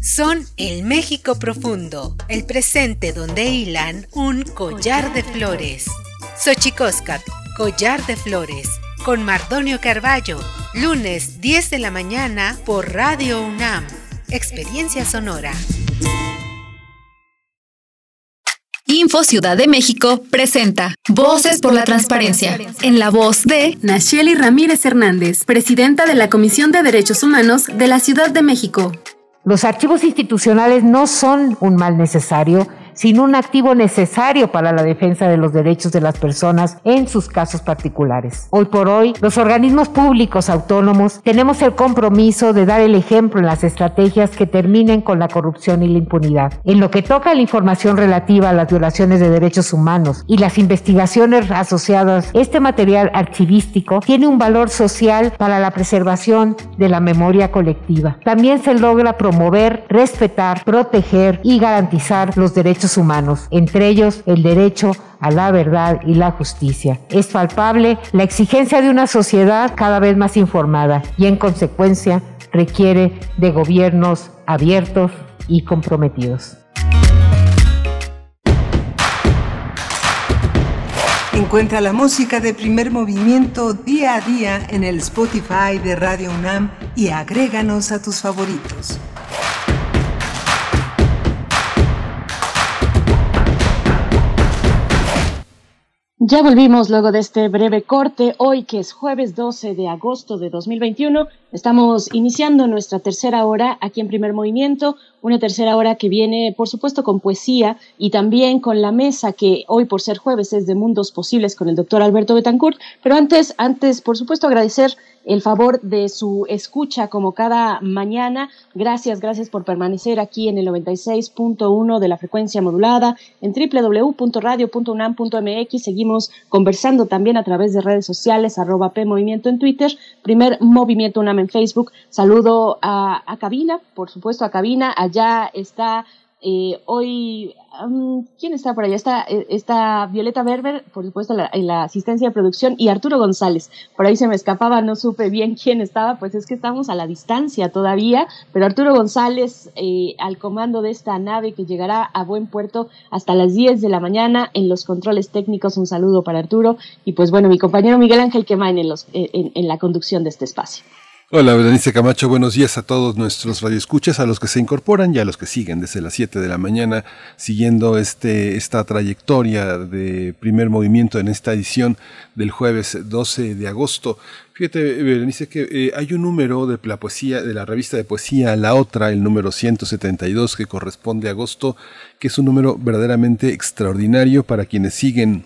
Son el México profundo, el presente donde hilan un collar de flores. Xochicóscatl, collar de flores, con Mardonio Carballo, lunes diez de la mañana por Radio UNAM, Experiencia Sonora. Info Ciudad de México presenta Voces por la Transparencia, en la voz de Nacheli Ramírez Hernández, presidenta de la Comisión de Derechos Humanos de la Ciudad de México. Los archivos institucionales no son un mal necesario, sino un activo necesario para la defensa de los derechos de las personas en sus casos particulares. Hoy por hoy, los organismos públicos autónomos tenemos el compromiso de dar el ejemplo en las estrategias que terminen con la corrupción y la impunidad. En lo que toca a la información relativa a las violaciones de derechos humanos y las investigaciones asociadas, este material archivístico tiene un valor social para la preservación de la memoria colectiva. También se logra promover, respetar, proteger y garantizar los derechos humanos, entre ellos el derecho a la verdad y la justicia. Es palpable la exigencia de una sociedad cada vez más informada y en consecuencia requiere de gobiernos abiertos y comprometidos. Encuentra la música de Primer Movimiento día a día en el Spotify de Radio UNAM y agréganos a tus favoritos. Ya volvimos luego de este breve corte. Hoy, que es jueves doce de agosto de dos mil veintiuno, estamos iniciando nuestra tercera hora aquí en Primer Movimiento, una tercera hora que viene, por supuesto, con poesía y también con la mesa que hoy, por ser jueves, es de Mundos Posibles con el doctor Alberto Betancourt. Pero antes, antes, por supuesto, agradecer el favor de su escucha como cada mañana. Gracias, gracias por permanecer aquí en el noventa y seis punto uno de la frecuencia modulada, en doble u doble u doble u punto radio punto unam punto m x. Seguimos conversando también a través de redes sociales, arroba PMovimiento en Twitter, Primer Movimiento UNAM en Facebook. Saludo a, a Cabina, por supuesto a Cabina. Allá está eh, hoy... ¿Quién está por allá? Está, está Violeta Berber, por supuesto, la, en la asistencia de producción, y Arturo González. Por ahí se me escapaba, no supe bien quién estaba, pues es que estamos a la distancia todavía, pero Arturo González eh, al comando de esta nave que llegará a buen puerto hasta las diez de la mañana en los controles técnicos. Un saludo para Arturo. Y pues bueno, mi compañero Miguel Ángel Quemán en, los, en, en la conducción de este espacio. Hola, Berenice Camacho, buenos días a todos nuestros radioescuchas, a los que se incorporan y a los que siguen desde las siete de la mañana siguiendo este esta trayectoria de Primer Movimiento en esta edición del jueves doce de agosto. Fíjate, Berenice, que eh, hay un número de la poesía, de la revista de poesía La Otra, el número ciento setenta y dos, que corresponde a agosto, que es un número verdaderamente extraordinario para quienes siguen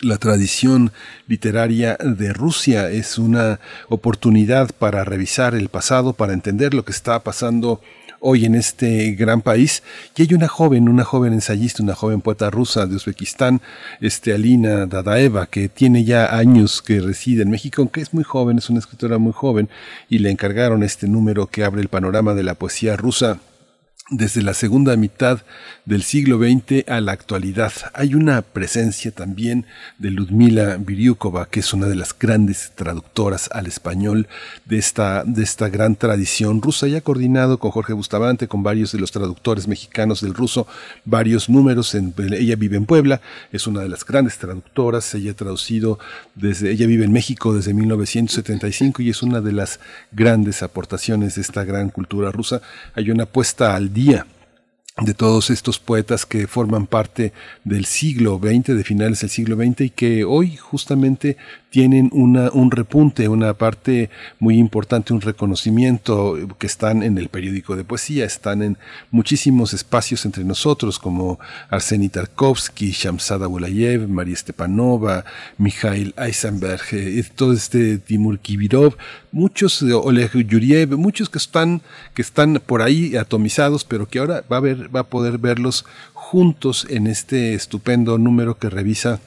la tradición literaria de Rusia. Es una oportunidad para revisar el pasado, para entender lo que está pasando hoy en este gran país. Y hay una joven, una joven ensayista, una joven poeta rusa de Uzbekistán, este, Alina Dadaeva, que tiene ya años que reside en México, aunque es muy joven, es una escritora muy joven, y le encargaron este número que abre el panorama de la poesía rusa desde la segunda mitad del siglo veinte a la actualidad. Hay una presencia también de Ludmila Biryukova, que es una de las grandes traductoras al español de esta, de esta gran tradición rusa. Ya ha coordinado con Jorge Bustamante, con varios de los traductores mexicanos del ruso, varios números. En, ella vive en Puebla, es una de las grandes traductoras. Ella ha traducido desde, ella vive en México desde mil novecientos setenta y cinco y es una de las grandes aportaciones de esta gran cultura rusa. Hay una apuesta al día de todos estos poetas que forman parte del siglo veinte, de finales del siglo veinte, y que hoy justamente tienen una, un repunte, una parte muy importante, un reconocimiento, que están en el periódico de poesía, están en muchísimos espacios entre nosotros, como Arseny Tarkovsky, Shamsada Bulayev, María Stepanova, Mikhail Eisenberg, eh, todo este Timur Kivirov, muchos, eh, Oleg Yuriev, muchos que están, que están por ahí atomizados, pero que ahora va a, ver, va a poder verlos juntos en este estupendo número que revisa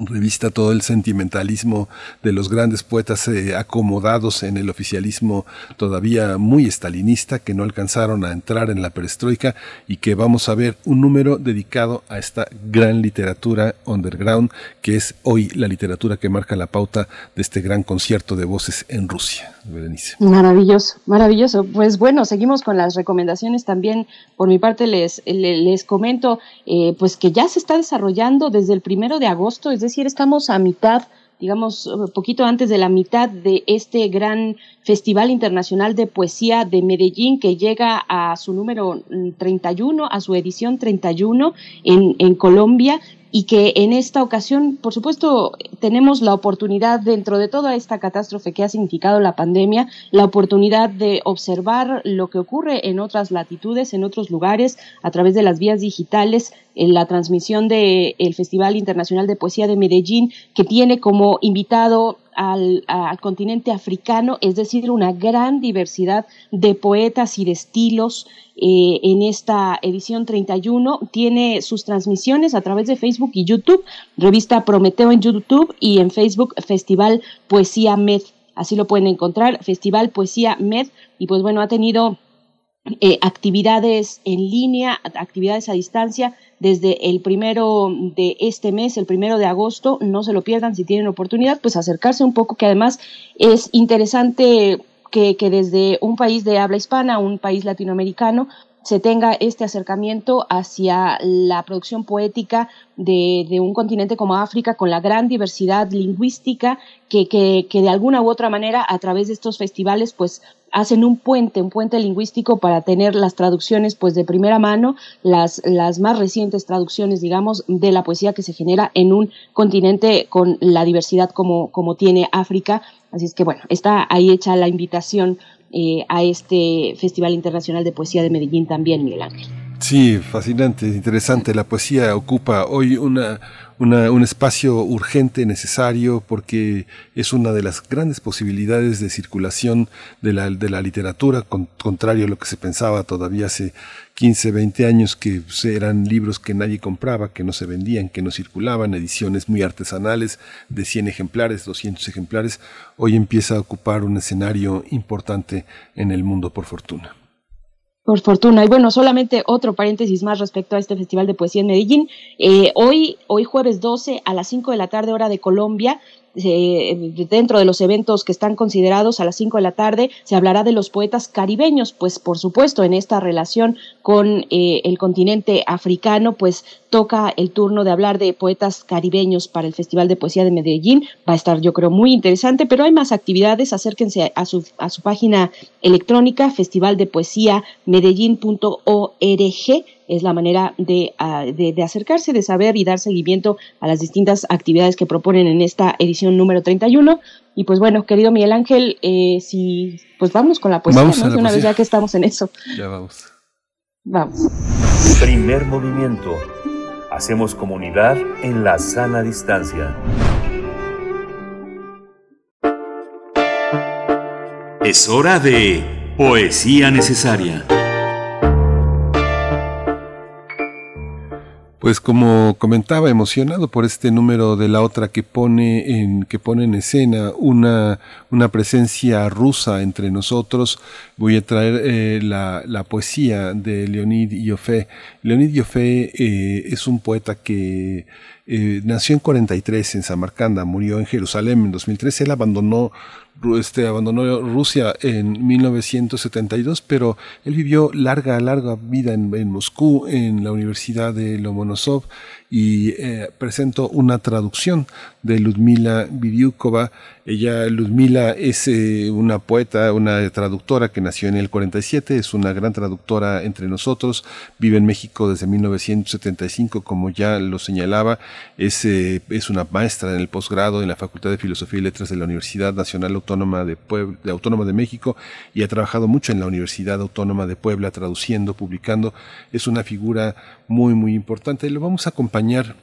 revista todo el sentimentalismo de los grandes poetas eh, acomodados en el oficialismo todavía muy estalinista, que no alcanzaron a entrar en la perestroika, y que vamos a ver un número dedicado a esta gran literatura underground, que es hoy la literatura que marca la pauta de este gran concierto de voces en Rusia. Berenice. Maravilloso, maravilloso. Pues bueno, seguimos con las recomendaciones también. Por mi parte les, les, les comento eh, pues que ya se está desarrollando desde el primero de agosto, es decir, estamos a mitad, digamos, poquito antes de la mitad de este gran Festival Internacional de Poesía de Medellín, que llega a su número treinta y uno, a su edición treinta y uno en, en Colombia. Y que en esta ocasión, por supuesto, tenemos la oportunidad, dentro de toda esta catástrofe que ha significado la pandemia, la oportunidad de observar lo que ocurre en otras latitudes, en otros lugares, a través de las vías digitales, en la transmisión del Festival Internacional de Poesía de Medellín, que tiene como invitado Al, al continente africano, es decir, una gran diversidad de poetas y de estilos eh, en esta edición treinta y uno. Tiene sus transmisiones a través de Facebook y YouTube, revista Prometeo en YouTube y en Facebook Festival Poesía Med, así lo pueden encontrar, Festival Poesía Med. Y pues bueno, ha tenido eh, actividades en línea, actividades a distancia, desde el primero de este mes, el primero de agosto. No se lo pierdan si tienen oportunidad, pues acercarse un poco, que además es interesante que, que desde un país de habla hispana, un país latinoamericano, se tenga este acercamiento hacia la producción poética de, de un continente como África, con la gran diversidad lingüística que, que, que de alguna u otra manera a través de estos festivales pues hacen un puente, un puente lingüístico para tener las traducciones pues de primera mano, las, las más recientes traducciones, digamos, de la poesía que se genera en un continente con la diversidad como, como tiene África. Así es que bueno, está ahí hecha la invitación eh, a este Festival Internacional de Poesía de Medellín también, Miguel Ángel. Sí, fascinante, interesante. La poesía ocupa hoy una, una, un espacio urgente, necesario, porque es una de las grandes posibilidades de circulación de la, de la literatura, con, contrario a lo que se pensaba todavía hace quince, veinte años, que eran libros que nadie compraba, que no se vendían, que no circulaban, ediciones muy artesanales de cien ejemplares, doscientos ejemplares. Hoy empieza a ocupar un escenario importante en el mundo, por fortuna. Por fortuna. Y bueno, solamente otro paréntesis más respecto a este Festival de Poesía en Medellín. Eh, hoy, hoy jueves doce a las cinco de la tarde, hora de Colombia, eh, dentro de los eventos que están considerados a las cinco de la tarde, se hablará de los poetas caribeños, pues por supuesto en esta relación con eh, el continente africano, pues toca el turno de hablar de poetas caribeños para el Festival de Poesía de Medellín. Va a estar, yo creo, muy interesante, pero hay más actividades. Acérquense a su, a su página electrónica, festival de poesía medellín punto org. Es la manera de, de, de acercarse, de saber y dar seguimiento a las distintas actividades que proponen en esta edición número treinta y uno. Y pues bueno, querido Miguel Ángel, eh, si pues vámonos con la poesía, vamos, ¿no? A la una poesía. Vez ya que estamos en eso. Ya vamos. Vamos. Primer movimiento. Hacemos comunidad en la sana distancia. Es hora de Poesía Necesaria. Pues como comentaba, emocionado por este número de La Otra, que pone en que pone en escena una una presencia rusa entre nosotros. Voy a traer eh, la la poesía de Leonid Ioffe. Leonid Ioffe eh, es un poeta que eh, nació en cuarenta y tres en Samarcanda, murió en Jerusalén en dos mil trece. Él abandonó Este, abandonó Rusia en mil novecientos setenta y dos, pero él vivió larga, larga vida en, en Moscú, en la Universidad de Lomonosov, y eh, presentó una traducción de Ludmila Biryukova. Ella, Ludmila, es eh, una poeta, una traductora que nació en el cuarenta y siete, es una gran traductora entre nosotros, vive en México desde mil novecientos setenta y cinco, como ya lo señalaba. Es, eh, es una maestra en el posgrado en la Facultad de Filosofía y Letras de la Universidad Nacional Autónoma de Puebla, Autónoma de México, y ha trabajado mucho en la Universidad Autónoma de Puebla, traduciendo, publicando. Es una figura muy, muy importante. Lo vamos a acompañar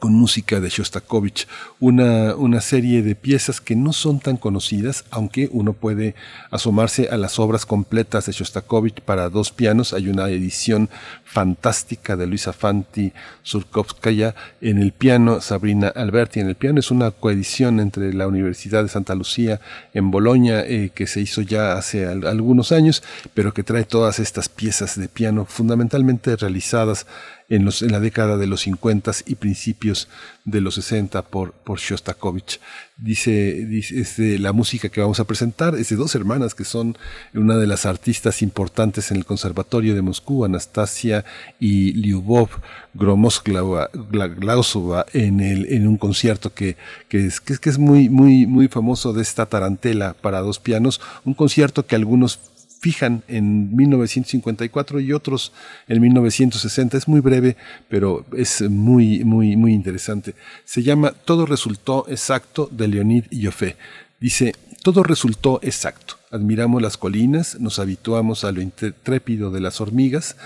con música de Shostakovich, una, una serie de piezas que no son tan conocidas, aunque uno puede asomarse a las obras completas de Shostakovich para dos pianos. Hay una edición fantástica de Luisa Fanti Surkovskaya en el piano, Sabrina Alberti en el piano. Es una coedición entre la Universidad de Santa Lucía en Bolonia, eh, que se hizo ya hace al- algunos años, pero que trae todas estas piezas de piano fundamentalmente realizadas En, los, en la década de los cincuenta y principios de los sesenta por, por Shostakovich. Dice, dice este, la música que vamos a presentar es de dos hermanas que son una de las artistas importantes en el Conservatorio de Moscú, Anastasia y Lyubov Gromosklausova, en, en un concierto que, que, es, que, es, que es muy muy muy famoso, de esta tarantela para dos pianos, un concierto que algunos fijan en mil novecientos cincuenta y cuatro y otros en mil novecientos sesenta. Es muy breve, pero es muy, muy, muy interesante. Se llama Todo resultó exacto, de Leonid Ioffe. Dice: todo resultó exacto. Admiramos las colinas, nos habituamos a lo intrépido de las hormigas,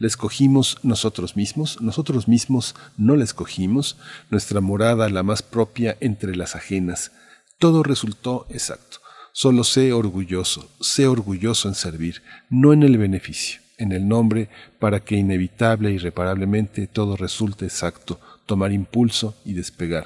la escogimos nosotros mismos, nosotros mismos no la escogimos, nuestra morada la más propia entre las ajenas. Todo resultó exacto. Solo sé orgulloso, sé orgulloso en servir, no en el beneficio, en el nombre, para que inevitable e irreparablemente todo resulte exacto, tomar impulso y despegar.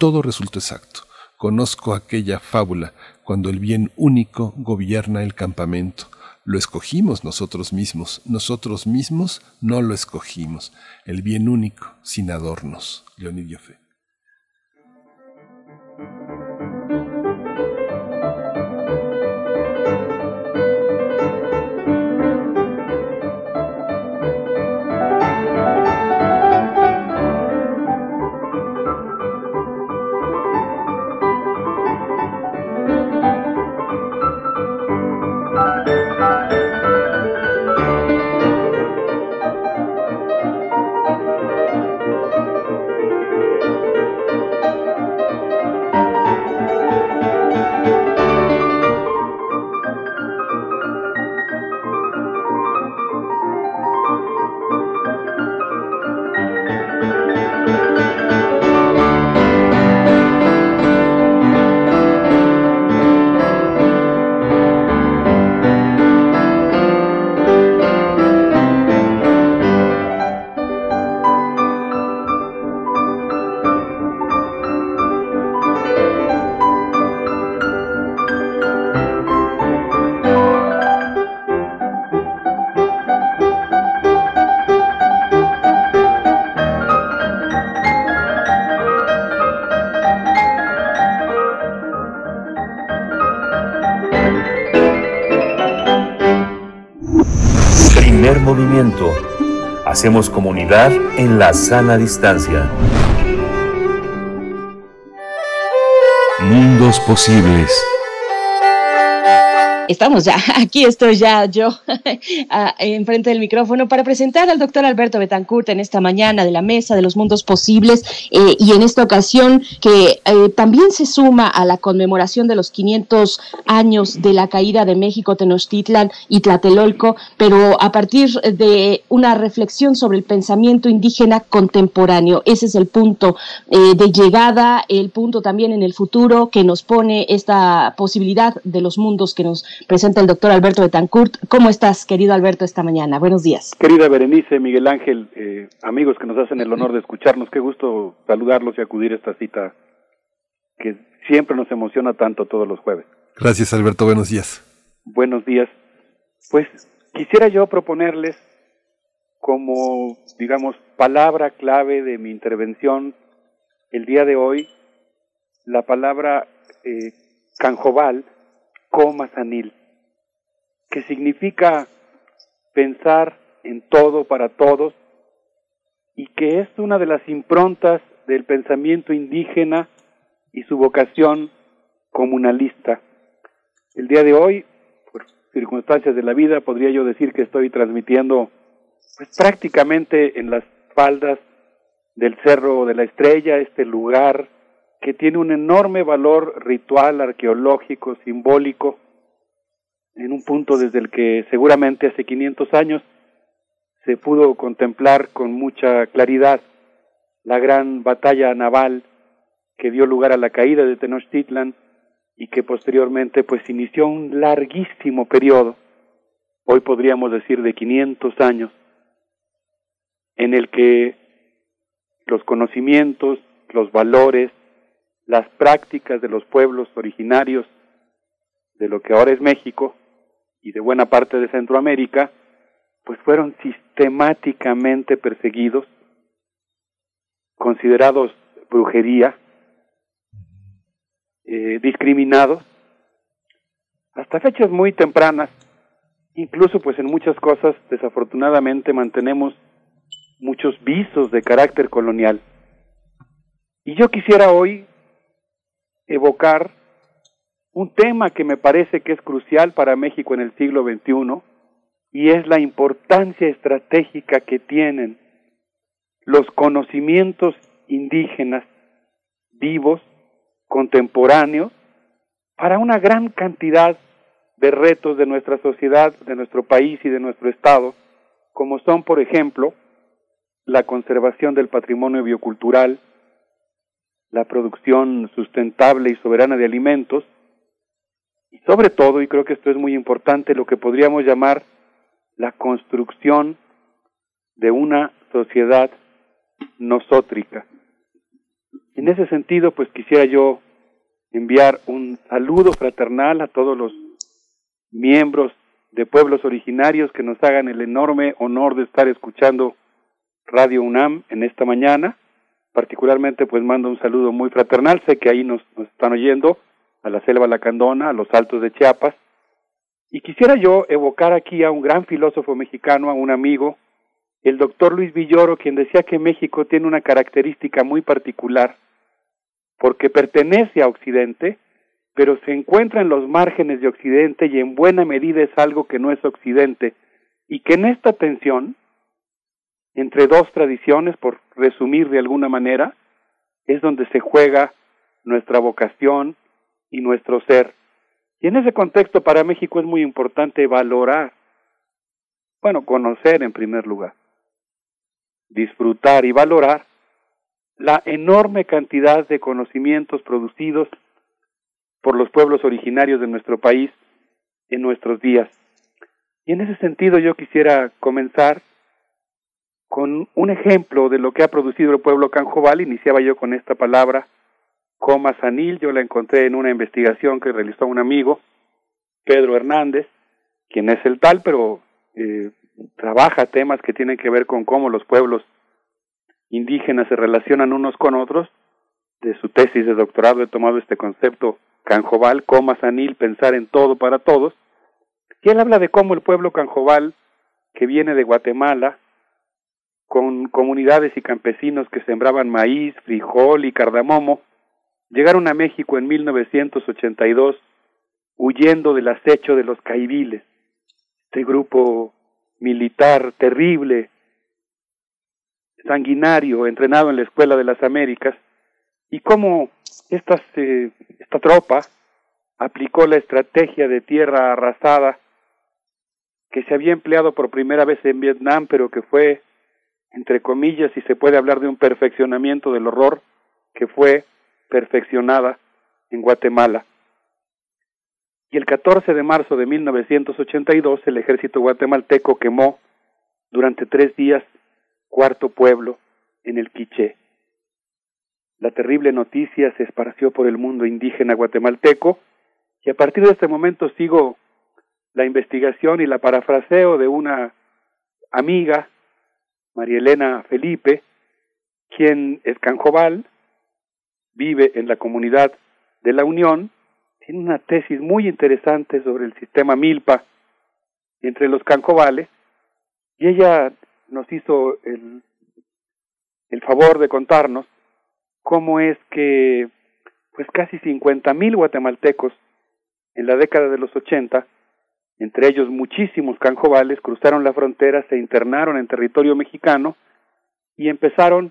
Todo resultó exacto. Conozco aquella fábula, cuando el bien único gobierna el campamento. Lo escogimos nosotros mismos, nosotros mismos no lo escogimos. El bien único, sin adornos. Leonid Ioffe. Primer Movimiento. Hacemos comunidad en la sana distancia. Mundos posibles. Estamos ya, aquí estoy ya yo enfrente del micrófono para presentar al doctor Alberto Betancourt en esta mañana de la Mesa de los Mundos Posibles eh, y en esta ocasión que eh, también se suma a la conmemoración de los quinientos años de la caída de México, Tenochtitlan y Tlatelolco, pero a partir de una reflexión sobre el pensamiento indígena contemporáneo. Ese es el punto eh, de llegada, el punto también en el futuro que nos pone esta posibilidad de los mundos que nos presenta el doctor Alberto Betancourt. ¿Cómo estás, querido Alberto, esta mañana? Buenos días. Querida Berenice, Miguel Ángel, eh, amigos que nos hacen el honor de escucharnos, qué gusto saludarlos y acudir a esta cita que siempre nos emociona tanto todos los jueves. Gracias, Alberto, buenos días. Buenos días. Pues quisiera yo proponerles como, digamos, palabra clave de mi intervención el día de hoy, la palabra eh, canjobal, comasanil, que significa pensar en todo para todos y que es una de las improntas del pensamiento indígena y su vocación comunalista. El día de hoy, por circunstancias de la vida, podría yo decir que estoy transmitiendo pues, prácticamente en las faldas del Cerro de la Estrella, este lugar que tiene un enorme valor ritual, arqueológico, simbólico, en un punto desde el que seguramente hace quinientos años se pudo contemplar con mucha claridad la gran batalla naval que dio lugar a la caída de Tenochtitlan y que posteriormente pues inició un larguísimo periodo, hoy podríamos decir de quinientos años, en el que los conocimientos, los valores, las prácticas de los pueblos originarios de lo que ahora es México y de buena parte de Centroamérica, pues fueron sistemáticamente perseguidos, considerados brujería, eh, discriminados, hasta fechas muy tempranas, incluso pues en muchas cosas desafortunadamente mantenemos muchos visos de carácter colonial. Y yo quisiera hoy evocar un tema que me parece que es crucial para México en el siglo veintiuno y es la importancia estratégica que tienen los conocimientos indígenas vivos, contemporáneos, para una gran cantidad de retos de nuestra sociedad, de nuestro país y de nuestro estado, como son, por ejemplo, la conservación del patrimonio biocultural, la producción sustentable y soberana de alimentos, y sobre todo, y creo que esto es muy importante, lo que podríamos llamar la construcción de una sociedad nosótrica. En ese sentido, pues quisiera yo enviar un saludo fraternal a todos los miembros de pueblos originarios que nos hagan el enorme honor de estar escuchando Radio UNAM en esta mañana. Particularmente pues mando un saludo muy fraternal, sé que ahí nos, nos están oyendo, a la Selva Lacandona, a los Altos de Chiapas, y quisiera yo evocar aquí a un gran filósofo mexicano, a un amigo, el doctor Luis Villoro, quien decía que México tiene una característica muy particular, porque pertenece a Occidente, pero se encuentra en los márgenes de Occidente y en buena medida es algo que no es Occidente, y que en esta tensión, entre dos tradiciones, por resumir de alguna manera, es donde se juega nuestra vocación y nuestro ser. Y en ese contexto para México es muy importante valorar, bueno, conocer en primer lugar, disfrutar y valorar la enorme cantidad de conocimientos producidos por los pueblos originarios de nuestro país en nuestros días. Y en ese sentido yo quisiera comenzar con un ejemplo de lo que ha producido el pueblo canjobal. Iniciaba yo con esta palabra, comasanil, yo la encontré en una investigación que realizó un amigo, Pedro Hernández, quien es el tal, pero eh, trabaja temas que tienen que ver con cómo los pueblos indígenas se relacionan unos con otros. De su tesis de doctorado he tomado este concepto canjobal, comasanil, pensar en todo para todos, y él habla de cómo el pueblo canjobal que viene de Guatemala, con comunidades y campesinos que sembraban maíz, frijol y cardamomo, llegaron a México en mil novecientos ochenta y dos huyendo del acecho de los caibiles, este grupo militar terrible, sanguinario, entrenado en la Escuela de las Américas, y cómo estas, eh, esta tropa aplicó la estrategia de tierra arrasada que se había empleado por primera vez en Vietnam, pero que fue, entre comillas, si se puede hablar de un perfeccionamiento del horror, que fue perfeccionada en Guatemala. Y el catorce de marzo de mil novecientos ochenta y dos el ejército guatemalteco quemó durante tres días cuarto pueblo en el Quiché. La terrible noticia se esparció por el mundo indígena guatemalteco y a partir de este momento sigo la investigación y la parafraseo de una amiga, María Elena Felipe, quien es canjobal, vive en la comunidad de La Unión, tiene una tesis muy interesante sobre el sistema milpa entre los cancobales, y ella nos hizo el, el favor de contarnos cómo es que pues casi cincuenta mil guatemaltecos en la década de los ochenta, entre ellos muchísimos cancobales, cruzaron la frontera, se internaron en territorio mexicano y empezaron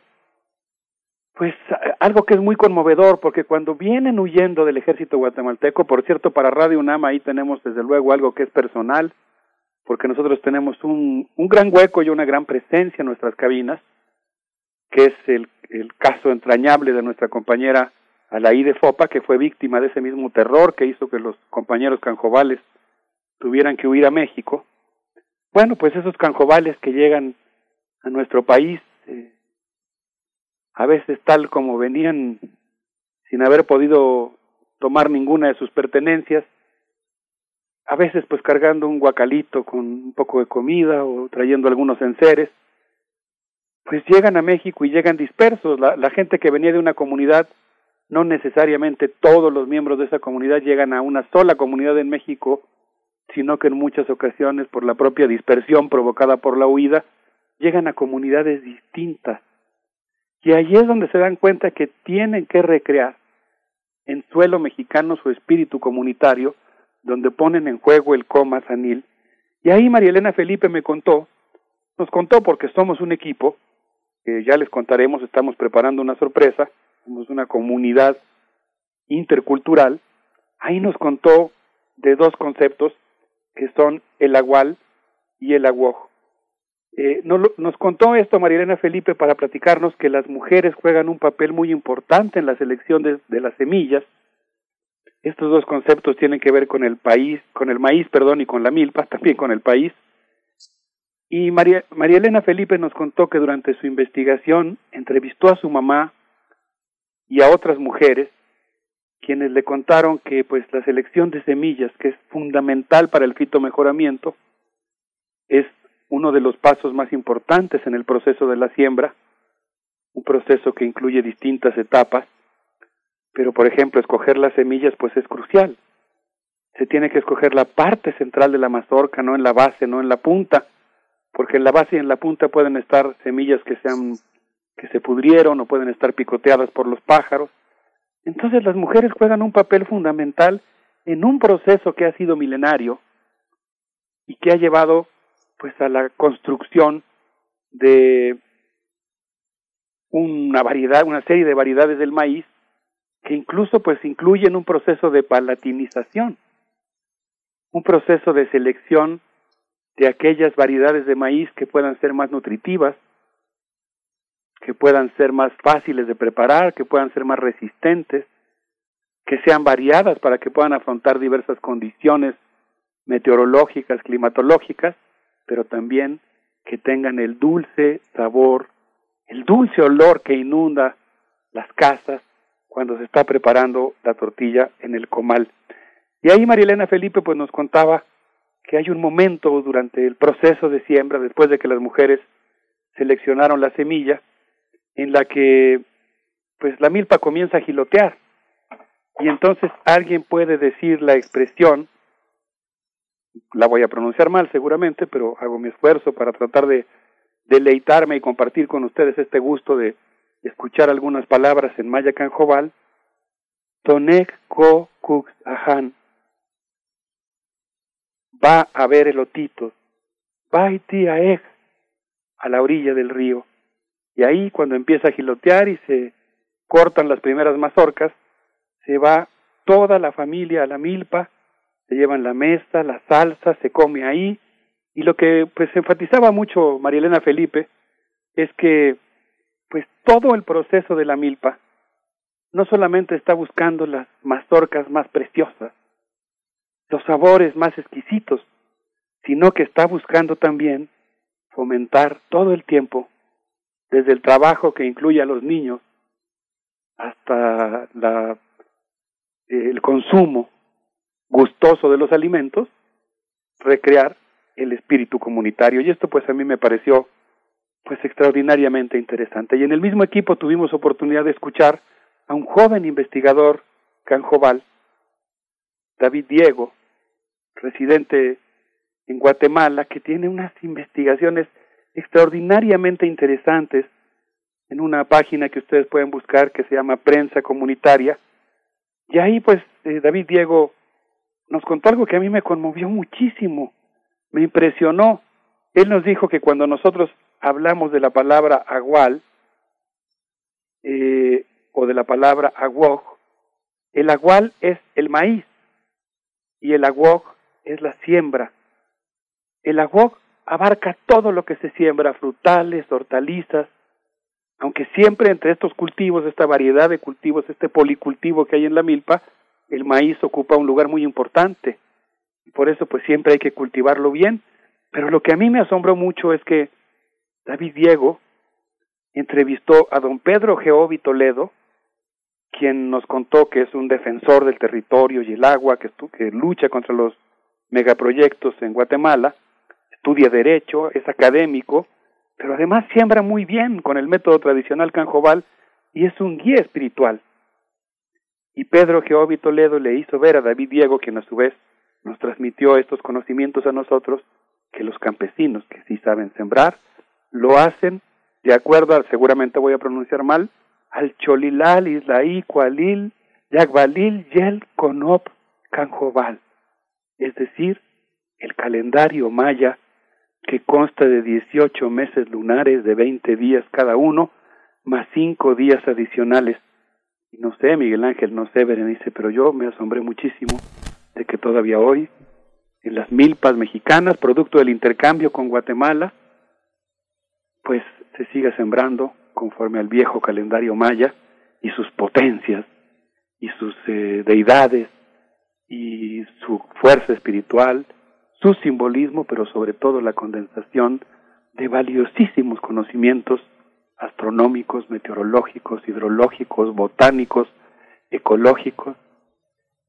pues algo que es muy conmovedor, porque cuando vienen huyendo del ejército guatemalteco, por cierto, para Radio UNAM ahí tenemos desde luego algo que es personal, porque nosotros tenemos un, un gran hueco y una gran presencia en nuestras cabinas, que es el, el caso entrañable de nuestra compañera Alaide Fopa, que fue víctima de ese mismo terror que hizo que los compañeros canjobales tuvieran que huir a México. Bueno, pues esos canjobales que llegan a nuestro país, eh, a veces tal como venían sin haber podido tomar ninguna de sus pertenencias, a veces pues cargando un guacalito con un poco de comida o trayendo algunos enseres, pues llegan a México y llegan dispersos. La, la gente que venía de una comunidad, no necesariamente todos los miembros de esa comunidad llegan a una sola comunidad en México, sino que en muchas ocasiones por la propia dispersión provocada por la huida, llegan a comunidades distintas. Y allí es donde se dan cuenta que tienen que recrear en suelo mexicano su espíritu comunitario, donde ponen en juego el coma sanil. Y ahí María Elena Felipe me contó, nos contó porque somos un equipo, eh, ya les contaremos, estamos preparando una sorpresa, somos una comunidad intercultural, ahí nos contó de dos conceptos que son el agual y el aguojo. Eh, nos, nos contó esto María Elena Felipe para platicarnos que las mujeres juegan un papel muy importante en la selección de, de las semillas. Estos dos conceptos tienen que ver con el país, con el maíz, perdón, y con la milpa, también con el país. Y María, María Elena Felipe nos contó que durante su investigación entrevistó a su mamá y a otras mujeres, quienes le contaron que pues la selección de semillas, que es fundamental para el fitomejoramiento, es uno de los pasos más importantes en el proceso de la siembra, un proceso que incluye distintas etapas. Pero, por ejemplo, escoger las semillas pues es crucial. Se tiene que escoger la parte central de la mazorca, no en la base, no en la punta, porque en la base y en la punta pueden estar semillas que sean que se pudrieron o pueden estar picoteadas por los pájaros. Entonces las mujeres juegan un papel fundamental en un proceso que ha sido milenario y que ha llevado pues a la construcción de una variedad, una serie de variedades del maíz, que incluso pues incluyen un proceso de palatinización, un proceso de selección de aquellas variedades de maíz que puedan ser más nutritivas, que puedan ser más fáciles de preparar, que puedan ser más resistentes, que sean variadas para que puedan afrontar diversas condiciones meteorológicas, climatológicas, pero también que tengan el dulce sabor, el dulce olor que inunda las casas cuando se está preparando la tortilla en el comal. Y ahí María Elena Felipe pues nos contaba que hay un momento durante el proceso de siembra, después de que las mujeres seleccionaron la semilla, en la que pues la milpa comienza a gilotear. Y entonces alguien puede decir la expresión la voy a pronunciar mal seguramente, pero hago mi esfuerzo para tratar de deleitarme y compartir con ustedes este gusto de escuchar algunas palabras en maya canjobal. Tonec co cux ajan. Va a ver elotitos. Baiti aej. A la orilla del río. Y ahí, cuando empieza a gilotear y se cortan las primeras mazorcas, se va toda la familia a la milpa, se llevan la mesa, la salsa, se come ahí. Y lo que pues enfatizaba mucho María Elena Felipe es que pues todo el proceso de la milpa no solamente está buscando las mazorcas más preciosas, los sabores más exquisitos, sino que está buscando también fomentar todo el tiempo, desde el trabajo que incluye a los niños hasta la, el consumo gustoso de los alimentos, recrear el espíritu comunitario. Y esto pues a mí me pareció pues extraordinariamente interesante. Y en el mismo equipo tuvimos oportunidad de escuchar a un joven investigador canjobal, David Diego, residente en Guatemala, que tiene unas investigaciones extraordinariamente interesantes en una página que ustedes pueden buscar que se llama Prensa Comunitaria. Y ahí pues eh, David Diego nos contó algo que a mí me conmovió muchísimo, me impresionó. Él nos dijo que cuando nosotros hablamos de la palabra agual eh, o de la palabra aguoj, el agual es el maíz y el aguoj es la siembra. El aguoj abarca todo lo que se siembra, frutales, hortalizas, aunque siempre entre estos cultivos, esta variedad de cultivos, este policultivo que hay en la milpa, el maíz ocupa un lugar muy importante. Por eso pues siempre hay que cultivarlo bien. Pero lo que a mí me asombró mucho es que David Diego entrevistó a don Pedro Geovi Toledo, quien nos contó que es un defensor del territorio y el agua, que, estu- que lucha contra los megaproyectos en Guatemala, estudia Derecho, es académico, pero además siembra muy bien con el método tradicional canjobal y es un guía espiritual. Y Pedro Geovi Toledo le hizo ver a David Diego, quien a su vez nos transmitió estos conocimientos a nosotros, que los campesinos que sí saben sembrar, lo hacen de acuerdo, a, seguramente voy a pronunciar mal, al Cholilal, Islaí, Cualil, Yagbalil, Yel, Conop, Canjobal. Es decir, el calendario maya, que consta de dieciocho meses lunares de veinte días cada uno, más cinco días adicionales. Y no sé, Miguel Ángel, no sé, Berenice, pero yo me asombré muchísimo de que todavía hoy, en las milpas mexicanas, producto del intercambio con Guatemala, pues se siga sembrando conforme al viejo calendario maya y sus potencias, y sus eh, deidades, y su fuerza espiritual, su simbolismo, pero sobre todo la condensación de valiosísimos conocimientos astronómicos, meteorológicos, hidrológicos, botánicos, ecológicos.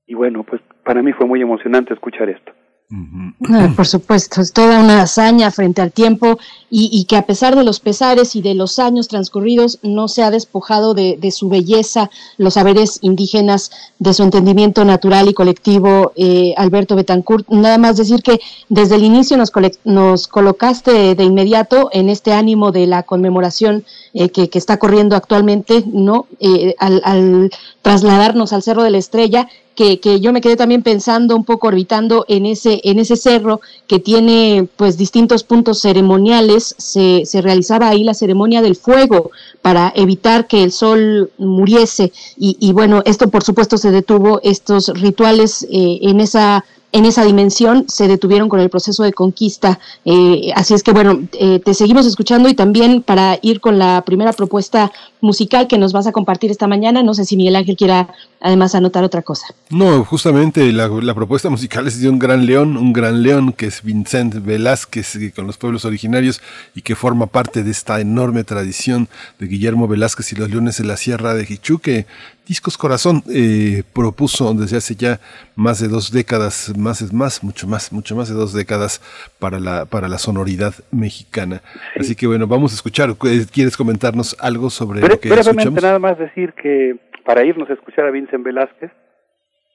Y bueno, pues para mí fue muy emocionante escuchar esto. No, por supuesto, es toda una hazaña frente al tiempo y, y que a pesar de los pesares y de los años transcurridos no se ha despojado de, de su belleza, los saberes indígenas, de su entendimiento natural y colectivo. eh, Alberto Betancourt, nada más decir que desde el inicio nos, cole- nos colocaste de inmediato en este ánimo de la conmemoración eh, que, que está corriendo actualmente, ¿no? eh, al, al trasladarnos al Cerro de la Estrella, Que, que yo me quedé también pensando un poco, orbitando en ese en ese cerro que tiene pues distintos puntos ceremoniales. Se, se realizaba ahí la ceremonia del fuego para evitar que el sol muriese y, y bueno, esto por supuesto se detuvo, estos rituales eh, en esa en esa dimensión se detuvieron con el proceso de conquista. Eh, así es que bueno, eh, te seguimos escuchando y también para ir con la primera propuesta musical que nos vas a compartir esta mañana, no sé si Miguel Ángel quiera además anotar otra cosa. No, justamente la, la propuesta musical es de un gran león, un gran león que es Vincent Velázquez, con los pueblos originarios y que forma parte de esta enorme tradición de Guillermo Velázquez y los Leones de la Sierra de Jichú, que Discos Corazón eh, propuso desde hace ya más de dos décadas, más es más, mucho más, mucho más de dos décadas para la para la sonoridad mexicana. Sí. Así que bueno, vamos a escuchar. ¿Quieres comentarnos algo sobre Bre- lo que brevemente escuchamos? Nada más decir que para irnos a escuchar a Vincent Velázquez,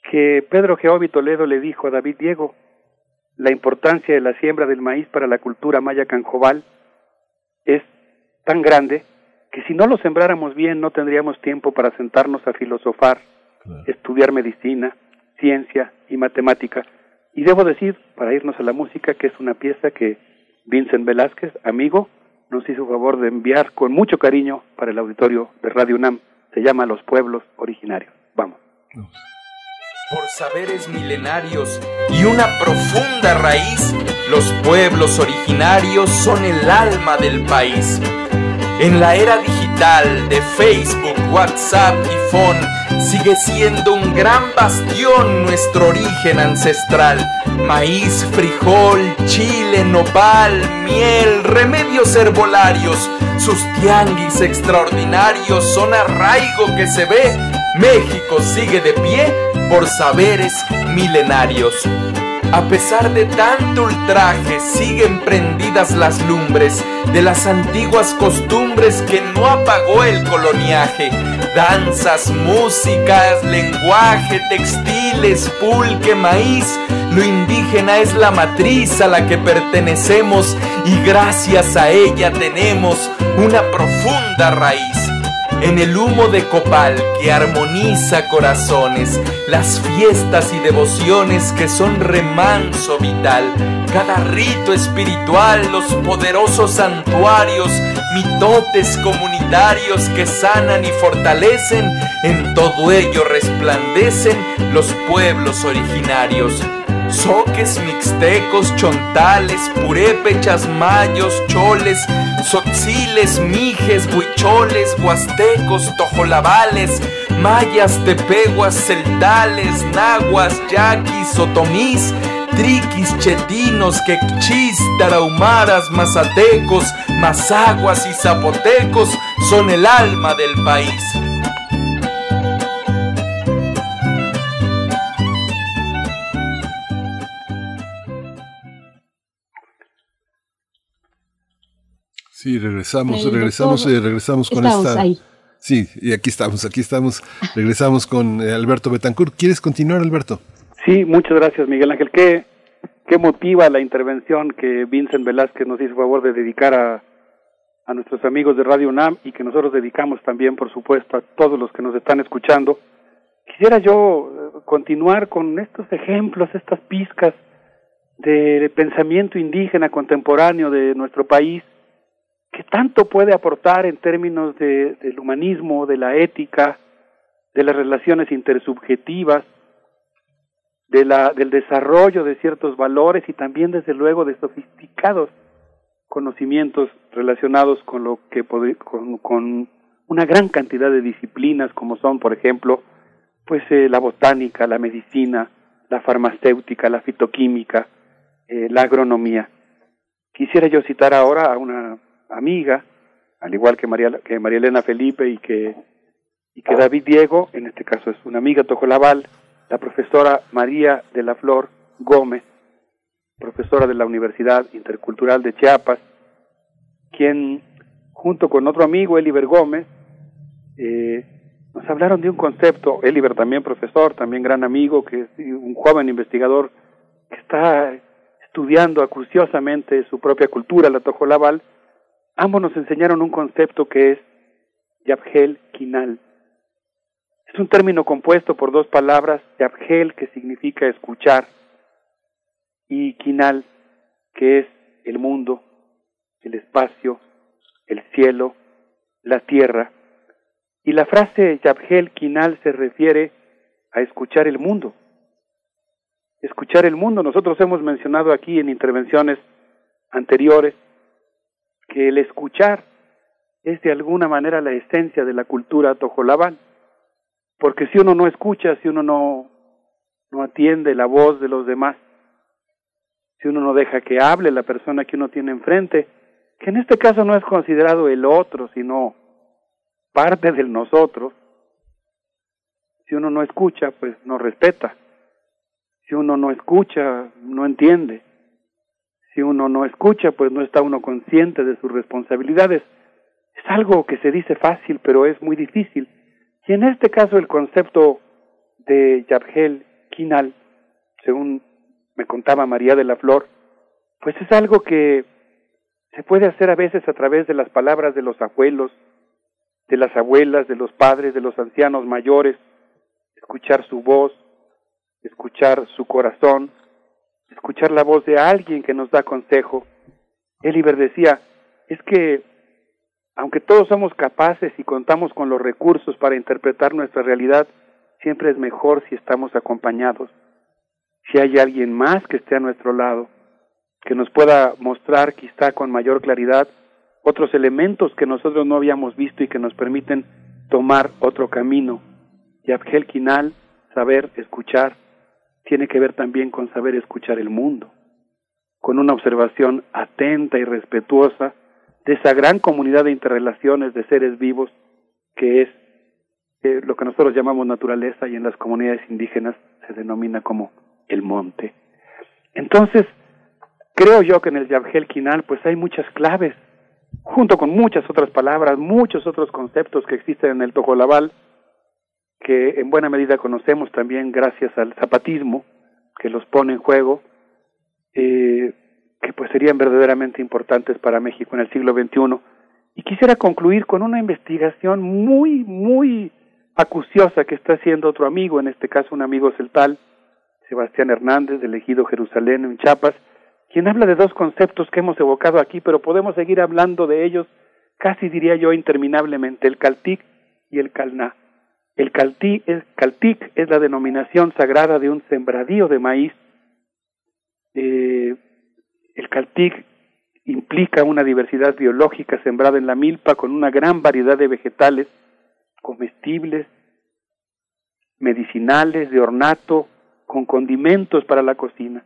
que Pedro Geovi Toledo le dijo a David Diego, la importancia de la siembra del maíz para la cultura maya canjobal es tan grande que si no lo sembráramos bien no tendríamos tiempo para sentarnos a filosofar, claro, estudiar medicina, ciencia y matemática. Y debo decir, para irnos a la música, que es una pieza que Vincent Velázquez, amigo, nos hizo favor de enviar con mucho cariño para el auditorio de Radio UNAM. Se llama Los Pueblos Originarios. Vamos. Vamos. Por saberes milenarios y una profunda raíz, los pueblos originarios son el alma del país. En la era digital de Facebook, WhatsApp y Phone, sigue siendo un gran bastión nuestro origen ancestral. Maíz, frijol, chile, nopal, miel, remedios herbolarios, sus tianguis extraordinarios son arraigo que se ve. México sigue de pie por saberes milenarios. A pesar de tanto ultraje, siguen prendidas las lumbres de las antiguas costumbres que no apagó el coloniaje. Danzas, músicas, lenguaje, textiles, pulque, maíz. Lo indígena es la matriz a la que pertenecemos y gracias a ella tenemos una profunda raíz. En el humo de copal que armoniza corazones, las fiestas y devociones que son remanso vital, cada rito espiritual, los poderosos santuarios, mitotes comunitarios que sanan y fortalecen, en todo ello resplandecen los pueblos originarios. Zoques, mixtecos, chontales, purépechas, mayos, choles, sotziles, mijes, huicholes, huastecos, tojolabales, mayas, tepeguas, celtales, nahuas, yaquis, otomís, triquis, chetinos, quechís, tarahumaras, mazatecos, mazaguas y zapotecos son el alma del país. Sí, regresamos, regresamos, eh, regresamos con estamos esta... Ahí. Sí, y aquí estamos, aquí estamos, regresamos con eh, Alberto Betancourt. ¿Quieres continuar, Alberto? Sí, muchas gracias, Miguel Ángel. ¿Qué, qué motiva la intervención que Vincent Velázquez nos hizo favor de dedicar a, a nuestros amigos de Radio UNAM y que nosotros dedicamos también, por supuesto, a todos los que nos están escuchando? Quisiera yo continuar con estos ejemplos, estas pizcas de pensamiento indígena contemporáneo de nuestro país, que tanto puede aportar en términos de, del humanismo, de la ética, de las relaciones intersubjetivas, de la, del desarrollo de ciertos valores y también, desde luego, de sofisticados conocimientos relacionados con lo que pod- con, con una gran cantidad de disciplinas, como son, por ejemplo, pues eh, la botánica, la medicina, la farmacéutica, la fitoquímica, eh, la agronomía. Quisiera yo citar ahora a una amiga, al igual que María que María Elena Felipe y que y que David Diego, en este caso es una amiga tojolabal, la profesora María de la Flor Gómez, profesora de la Universidad Intercultural de Chiapas, quien junto con otro amigo, Eliber Gómez, eh, nos hablaron de un concepto. Eliber también profesor, también gran amigo, que es un joven investigador que está estudiando acuciosamente su propia cultura, la tojolabal. Ambos nos enseñaron un concepto que es Yapjel Quinal. Es un término compuesto por dos palabras, Yapjel, que significa escuchar, y Quinal, que es el mundo, el espacio, el cielo, la tierra. Y la frase Yapjel Quinal se refiere a escuchar el mundo. Escuchar el mundo. Nosotros hemos mencionado aquí en intervenciones anteriores que el escuchar es de alguna manera la esencia de la cultura tojolabal, porque si uno no escucha, si uno no, no atiende la voz de los demás, si uno no deja que hable la persona que uno tiene enfrente, que en este caso no es considerado el otro, sino parte del nosotros, si uno no escucha, pues no respeta, si uno no escucha, no entiende. Si uno no escucha, pues no está uno consciente de sus responsabilidades. Es algo que se dice fácil, pero es muy difícil. Y en este caso el concepto de Yapjel Quinal, según me contaba María de la Flor, pues es algo que se puede hacer a veces a través de las palabras de los abuelos, de las abuelas, de los padres, de los ancianos mayores, escuchar su voz, escuchar su corazón, escuchar la voz de alguien que nos da consejo. Eliber decía, es que aunque todos somos capaces y contamos con los recursos para interpretar nuestra realidad, siempre es mejor si estamos acompañados, si hay alguien más que esté a nuestro lado, que nos pueda mostrar quizá con mayor claridad otros elementos que nosotros no habíamos visto y que nos permiten tomar otro camino. Y Abgel Quinal, saber escuchar, tiene que ver también con saber escuchar el mundo, con una observación atenta y respetuosa de esa gran comunidad de interrelaciones de seres vivos que es eh, lo que nosotros llamamos naturaleza y en las comunidades indígenas se denomina como el monte. Entonces, creo yo que en el Yabgel Quinal pues hay muchas claves, junto con muchas otras palabras, muchos otros conceptos que existen en el Tojolabal, que en buena medida conocemos también gracias al zapatismo que los pone en juego, eh, que pues serían verdaderamente importantes para México en el siglo veintiuno. Y quisiera concluir con una investigación muy, muy acuciosa que está haciendo otro amigo, en este caso un amigo celtal, Sebastián Hernández, del Ejido Jerusalén en Chiapas, quien habla de dos conceptos que hemos evocado aquí, pero podemos seguir hablando de ellos casi diría yo interminablemente, el Caltic y el Calná. El Caltic es, Caltic es la denominación sagrada de un sembradío de maíz. Eh, el Caltic implica una diversidad biológica sembrada en la milpa con una gran variedad de vegetales comestibles, medicinales, de ornato, con condimentos para la cocina.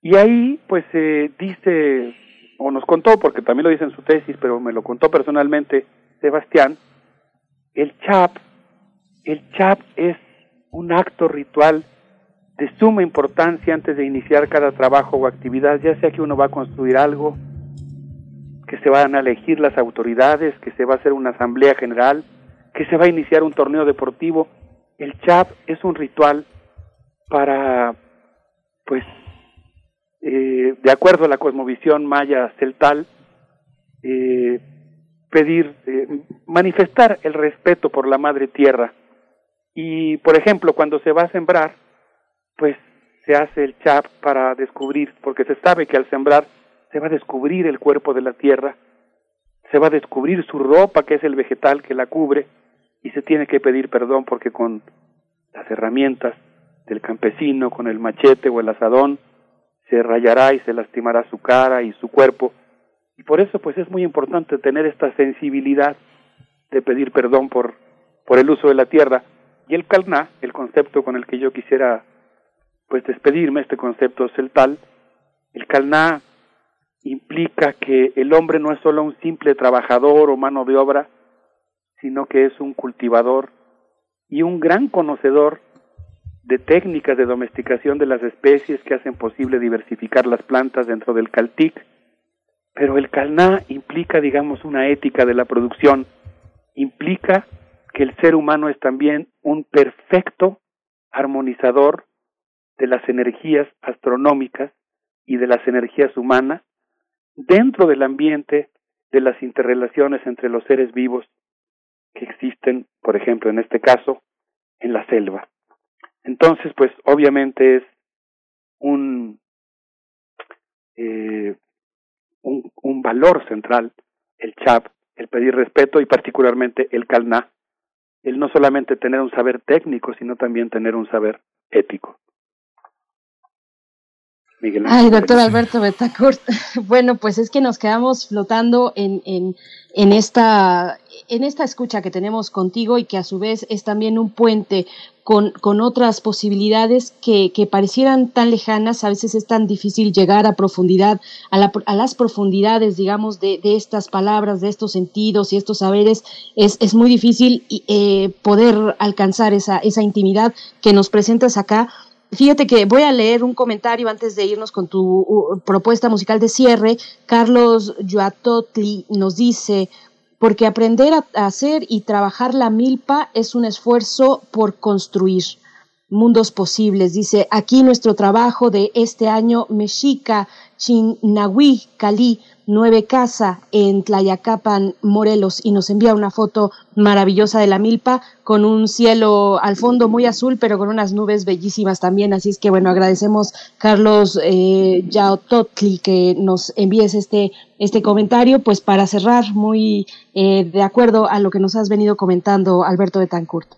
Y ahí pues eh, dice, o nos contó, porque también lo dice en su tesis, pero me lo contó personalmente Sebastián, el Chap, el Chap es un acto ritual de suma importancia antes de iniciar cada trabajo o actividad, ya sea que uno va a construir algo, que se van a elegir las autoridades, que se va a hacer una asamblea general, que se va a iniciar un torneo deportivo. El Chap es un ritual para, pues, eh, de acuerdo a la cosmovisión maya celtal, eh, pedir, eh, manifestar el respeto por la madre tierra. Y, por ejemplo, cuando se va a sembrar, pues se hace el Chap para descubrir, porque se sabe que al sembrar se va a descubrir el cuerpo de la tierra, se va a descubrir su ropa, que es el vegetal que la cubre, y se tiene que pedir perdón porque con las herramientas del campesino, con el machete o el azadón, se rayará y se lastimará su cara y su cuerpo. Y por eso pues es muy importante tener esta sensibilidad de pedir perdón por, por el uso de la tierra. Y el Calná, el concepto con el que yo quisiera pues despedirme, este concepto celtal, el Calná implica que el hombre no es solo un simple trabajador o mano de obra, sino que es un cultivador y un gran conocedor de técnicas de domesticación de las especies que hacen posible diversificar las plantas dentro del Caltic, pero el Calná implica, digamos, una ética de la producción, implica que el ser humano es también un perfecto armonizador de las energías astronómicas y de las energías humanas dentro del ambiente de las interrelaciones entre los seres vivos que existen, por ejemplo, en este caso, en la selva. Entonces, pues, obviamente es un, eh, un, un valor central el Chap, el pedir respeto y particularmente el Calná, el no solamente tener un saber técnico, sino también tener un saber ético. Miguel Ángel. Ay, doctor Alberto Betancourt. Bueno, pues es que nos quedamos flotando en, en, en, esta, en esta escucha que tenemos contigo y que a su vez es también un puente con, con otras posibilidades que, que parecieran tan lejanas. A veces es tan difícil llegar a profundidad, a, la, a las profundidades, digamos, de, de estas palabras, de estos sentidos y estos saberes. Es, es muy difícil eh, poder alcanzar esa, esa intimidad que nos presentas acá. Fíjate que voy a leer un comentario antes de irnos con tu uh, propuesta musical de cierre. Carlos Yuatotli nos dice, porque aprender a hacer y trabajar la milpa es un esfuerzo por construir. mundos posibles. Dice, aquí nuestro trabajo de este año, Mexica, Chinahui, Cali, Nueve Casa, en Tlayacapan, Morelos, y nos envía una foto maravillosa de la milpa con un cielo al fondo muy azul, pero con unas nubes bellísimas también. Así es que, bueno, agradecemos, Carlos eh, Yautotli, que nos envíes este, este comentario, pues para cerrar muy eh, de acuerdo a lo que nos has venido comentando, Alberto Betancourt.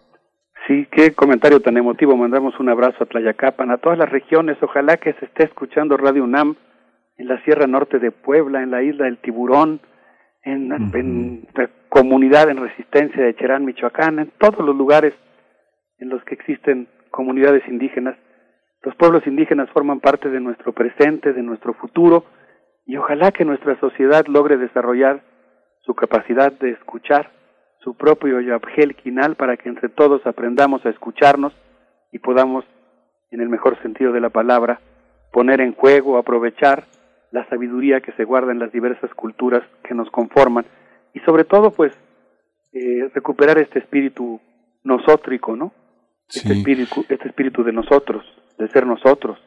Sí, qué comentario tan emotivo. Mandamos un abrazo a Tlayacapan, a todas las regiones. Ojalá que se esté escuchando Radio UNAM en la Sierra Norte de Puebla, en la Isla del Tiburón, en, uh-huh. en la comunidad en resistencia de Cherán, Michoacán, en todos los lugares en los que existen comunidades indígenas. Los pueblos indígenas forman parte de nuestro presente, de nuestro futuro, y ojalá que nuestra sociedad logre desarrollar su capacidad de escuchar su propio yabjel quinal, para que entre todos aprendamos a escucharnos y podamos, en el mejor sentido de la palabra, poner en juego, aprovechar la sabiduría que se guarda en las diversas culturas que nos conforman, y sobre todo pues eh, recuperar este espíritu nosótrico, ¿no? Sí. Este espíritu, este espíritu de nosotros, de ser nosotros.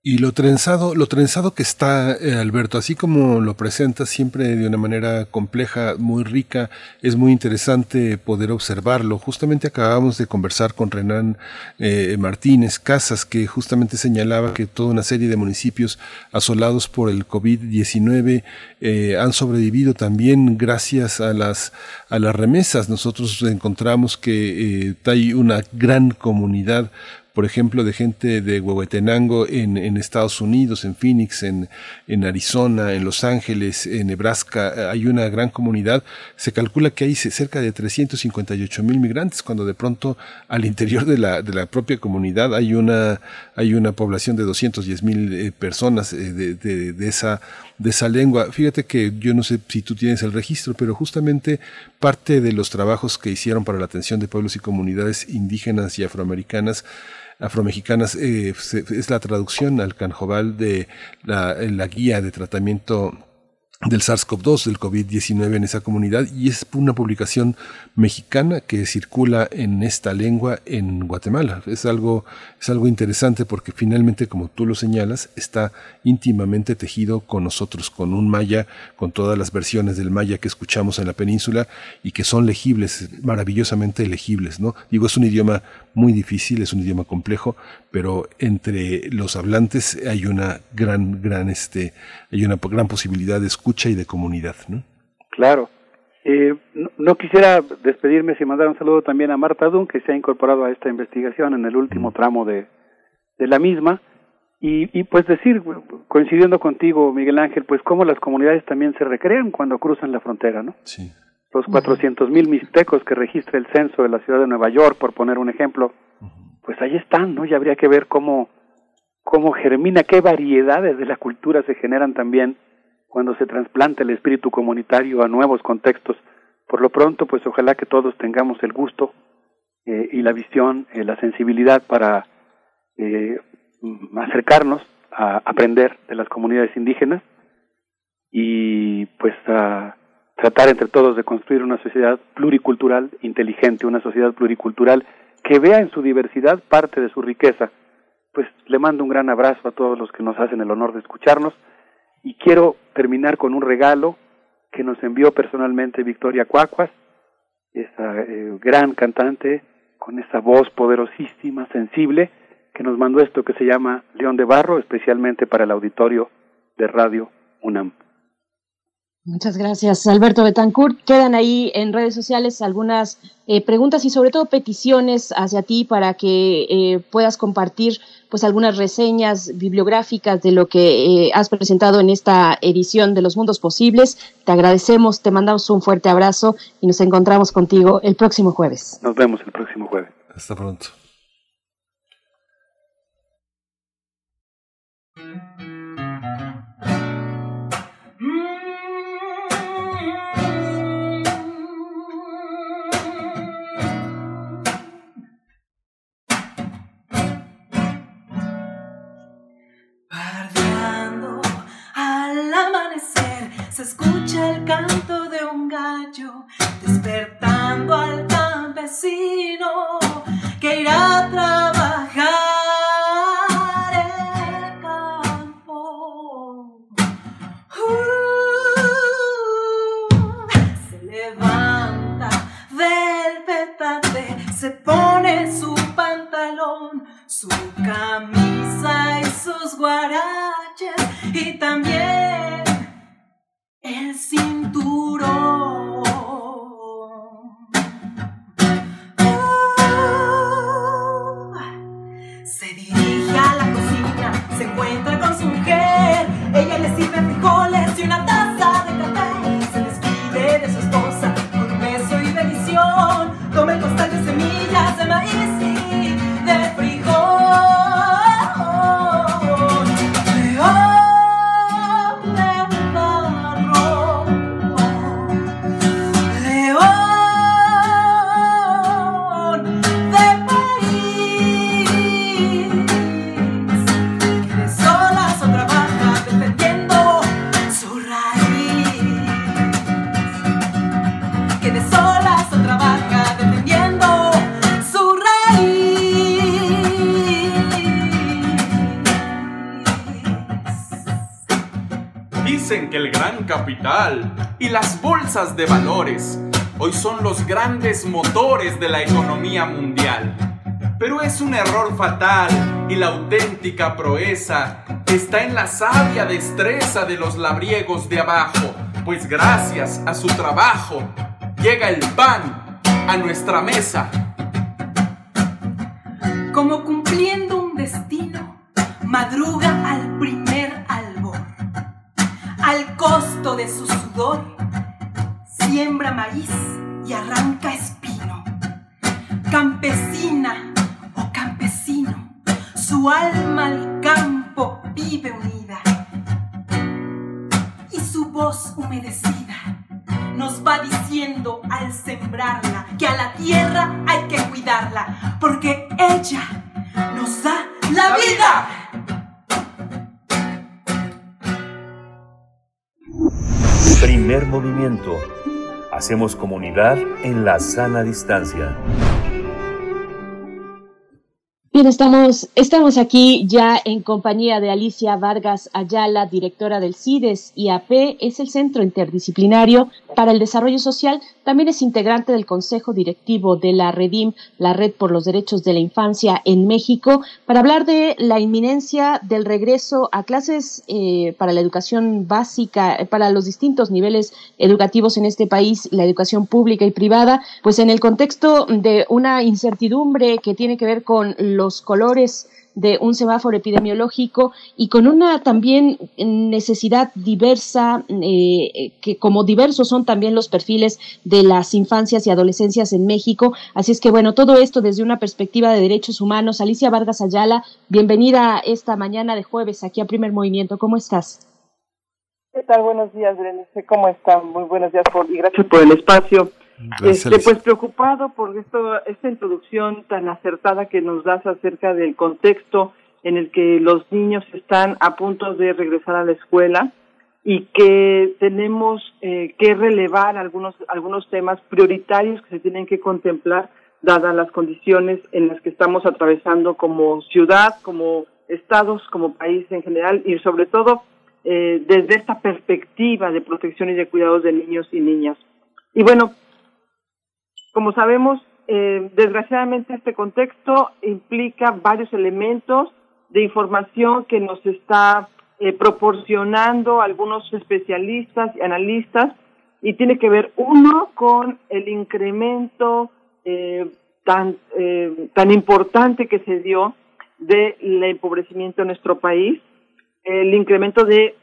Y lo trenzado, lo trenzado que está, eh, Alberto, así como lo presentas siempre de una manera compleja, muy rica, es muy interesante poder observarlo. Justamente acabamos de conversar con Renán eh, Martínez Casas, que justamente señalaba que toda una serie de municipios asolados por el covid diecinueve eh, han sobrevivido también gracias a las a las remesas. Nosotros encontramos que eh, hay una gran comunidad, por ejemplo, de gente de Huehuetenango en, en Estados Unidos, en Phoenix, en, en Arizona, en Los Ángeles, en Nebraska. Hay una gran comunidad. Se calcula que hay cerca de trescientos cincuenta y ocho mil migrantes, cuando de pronto al interior de la, de la propia comunidad hay una, hay una población de doscientos diez mil eh, personas eh, de, de, de esa, de esa lengua. Fíjate que yo no sé si tú tienes el registro, pero justamente parte de los trabajos que hicieron para la atención de pueblos y comunidades indígenas y afroamericanas afromexicanas eh, es la traducción al canjobal de la, la guía de tratamiento del SARS-CoV dos, del covid diecinueve en esa comunidad, y es una publicación mexicana que circula en esta lengua en Guatemala. Es algo, es algo interesante porque finalmente, como tú lo señalas, está íntimamente tejido con nosotros, con un maya, con todas las versiones del maya que escuchamos en la península y que son legibles, maravillosamente legibles, ¿no? Digo, es un idioma muy difícil, es un idioma complejo, pero entre los hablantes hay una gran, gran, este, hay una gran posibilidad de escuchar y de comunidad, ¿no? Claro. Eh, no, no quisiera despedirme sin mandar un saludo también a Marta Dunn, que se ha incorporado a esta investigación en el último tramo de, de la misma, y, y pues decir, coincidiendo contigo, Miguel Ángel, pues cómo las comunidades también se recrean cuando cruzan la frontera, ¿no? Sí. Los cuatrocientos mil mixtecos que registra el censo de la ciudad de Nueva York, por poner un ejemplo, pues ahí están, ¿no? Y habría que ver cómo, cómo germina, qué variedades de la cultura se generan también cuando se trasplanta el espíritu comunitario a nuevos contextos. Por lo pronto, pues ojalá que todos tengamos el gusto eh, y la visión, eh, la sensibilidad para eh, acercarnos a aprender de las comunidades indígenas y pues a tratar entre todos de construir una sociedad pluricultural inteligente, una sociedad pluricultural que vea en su diversidad parte de su riqueza. Pues le mando un gran abrazo a todos los que nos hacen el honor de escucharnos. Y quiero terminar con un regalo que nos envió personalmente Victoria Cuacuas, esa eh, gran cantante con esa voz poderosísima, sensible, que nos mandó esto que se llama León de Barro, especialmente para el auditorio de Radio UNAM. Muchas gracias, Alberto Betancourt. Quedan ahí en redes sociales algunas eh, preguntas y sobre todo peticiones hacia ti para que eh, puedas compartir pues algunas reseñas bibliográficas de lo que eh, has presentado en esta edición de Los Mundos Posibles. Te agradecemos, te mandamos un fuerte abrazo y nos encontramos contigo el próximo jueves. Nos vemos el próximo jueves. Hasta pronto. Se escucha el canto de un gallo despertando al campesino que irá a trabajar. también el cinturón. Uh, se dirige a la cocina, se encuentra con su mujer. Ella le sirve frijoles y una taza de café. Se despide de su esposa con un beso y bendición. Come el costal de semillas de maíz. Dicen que el gran capital y las bolsas de valores hoy son los grandes motores de la economía mundial. Pero es un error fatal y la auténtica proeza está en la sabia destreza de los labriegos de abajo, pues gracias a su trabajo llega el pan a nuestra mesa. Como cumpliendo un destino, madruga al primer albor. Al costo de su sudor, siembra maíz y arranca espino. Campesina o campesino, su alma al campo vive unida. Y su voz humedecida nos va diciendo al sembrarla que a la tierra hay que cuidarla, porque ella nos da la, la vida. vida. Primer movimiento. Hacemos comunidad en la sana distancia. Bien, estamos, estamos aquí ya en compañía de Alicia Vargas Ayala, directora del CIDES YAP, es el Centro Interdisciplinario para el Desarrollo Social, también es integrante del Consejo Directivo de la REDIM, la Red por los Derechos de la Infancia en México, para hablar de la inminencia del regreso a clases eh, para la educación básica, para los distintos niveles educativos en este país, la educación pública y privada, pues en el contexto de una incertidumbre que tiene que ver con los los colores de un semáforo epidemiológico y con una también necesidad diversa, eh, que como diversos son también los perfiles de las infancias y adolescencias en México. Así es que, bueno, todo esto desde una perspectiva de derechos humanos. Alicia Vargas Ayala, bienvenida esta mañana de jueves aquí a Primer Movimiento. ¿Cómo estás? ¿Qué tal? Buenos días, Berenice. ¿Cómo están? Muy buenos días por, y gracias por el espacio. Este, pues preocupado por esto, esta introducción tan acertada que nos das acerca del contexto en el que los niños están a punto de regresar a la escuela y que tenemos eh, que relevar algunos algunos temas prioritarios que se tienen que contemplar dadas las condiciones en las que estamos atravesando como ciudad, como estados, como país en general y sobre todo eh, desde esta perspectiva de protección y de cuidados de niños y niñas. Y bueno, como sabemos, eh, desgraciadamente este contexto implica varios elementos de información que nos está eh, proporcionando algunos especialistas y analistas y tiene que ver, uno, con el incremento eh, tan, eh, tan importante que se dio del empobrecimiento en nuestro país, el incremento de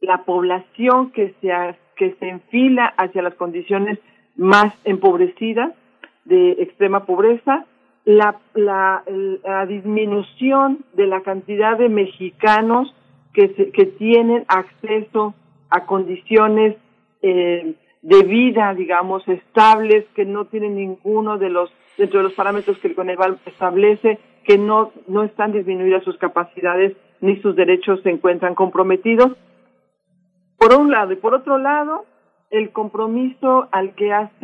la población que se, que se enfila hacia las condiciones más empobrecidas, de extrema pobreza, la, la, la disminución de la cantidad de mexicanos que, se, que tienen acceso a condiciones eh, de vida, digamos, estables, que no tienen ninguno de los, dentro de los parámetros que el Coneval establece, que no, no están disminuidas sus capacidades ni sus derechos se encuentran comprometidos, por un lado. Y por otro lado, el compromiso al que hace,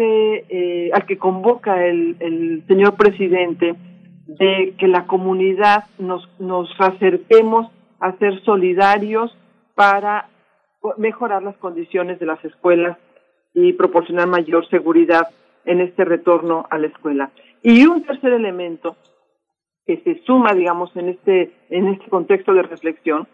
eh, al que convoca el, el señor presidente de que la comunidad nos, nos acerquemos a ser solidarios para mejorar las condiciones de las escuelas y proporcionar mayor seguridad en este retorno a la escuela. Y un tercer elemento que se suma, digamos, en este, en este contexto de reflexión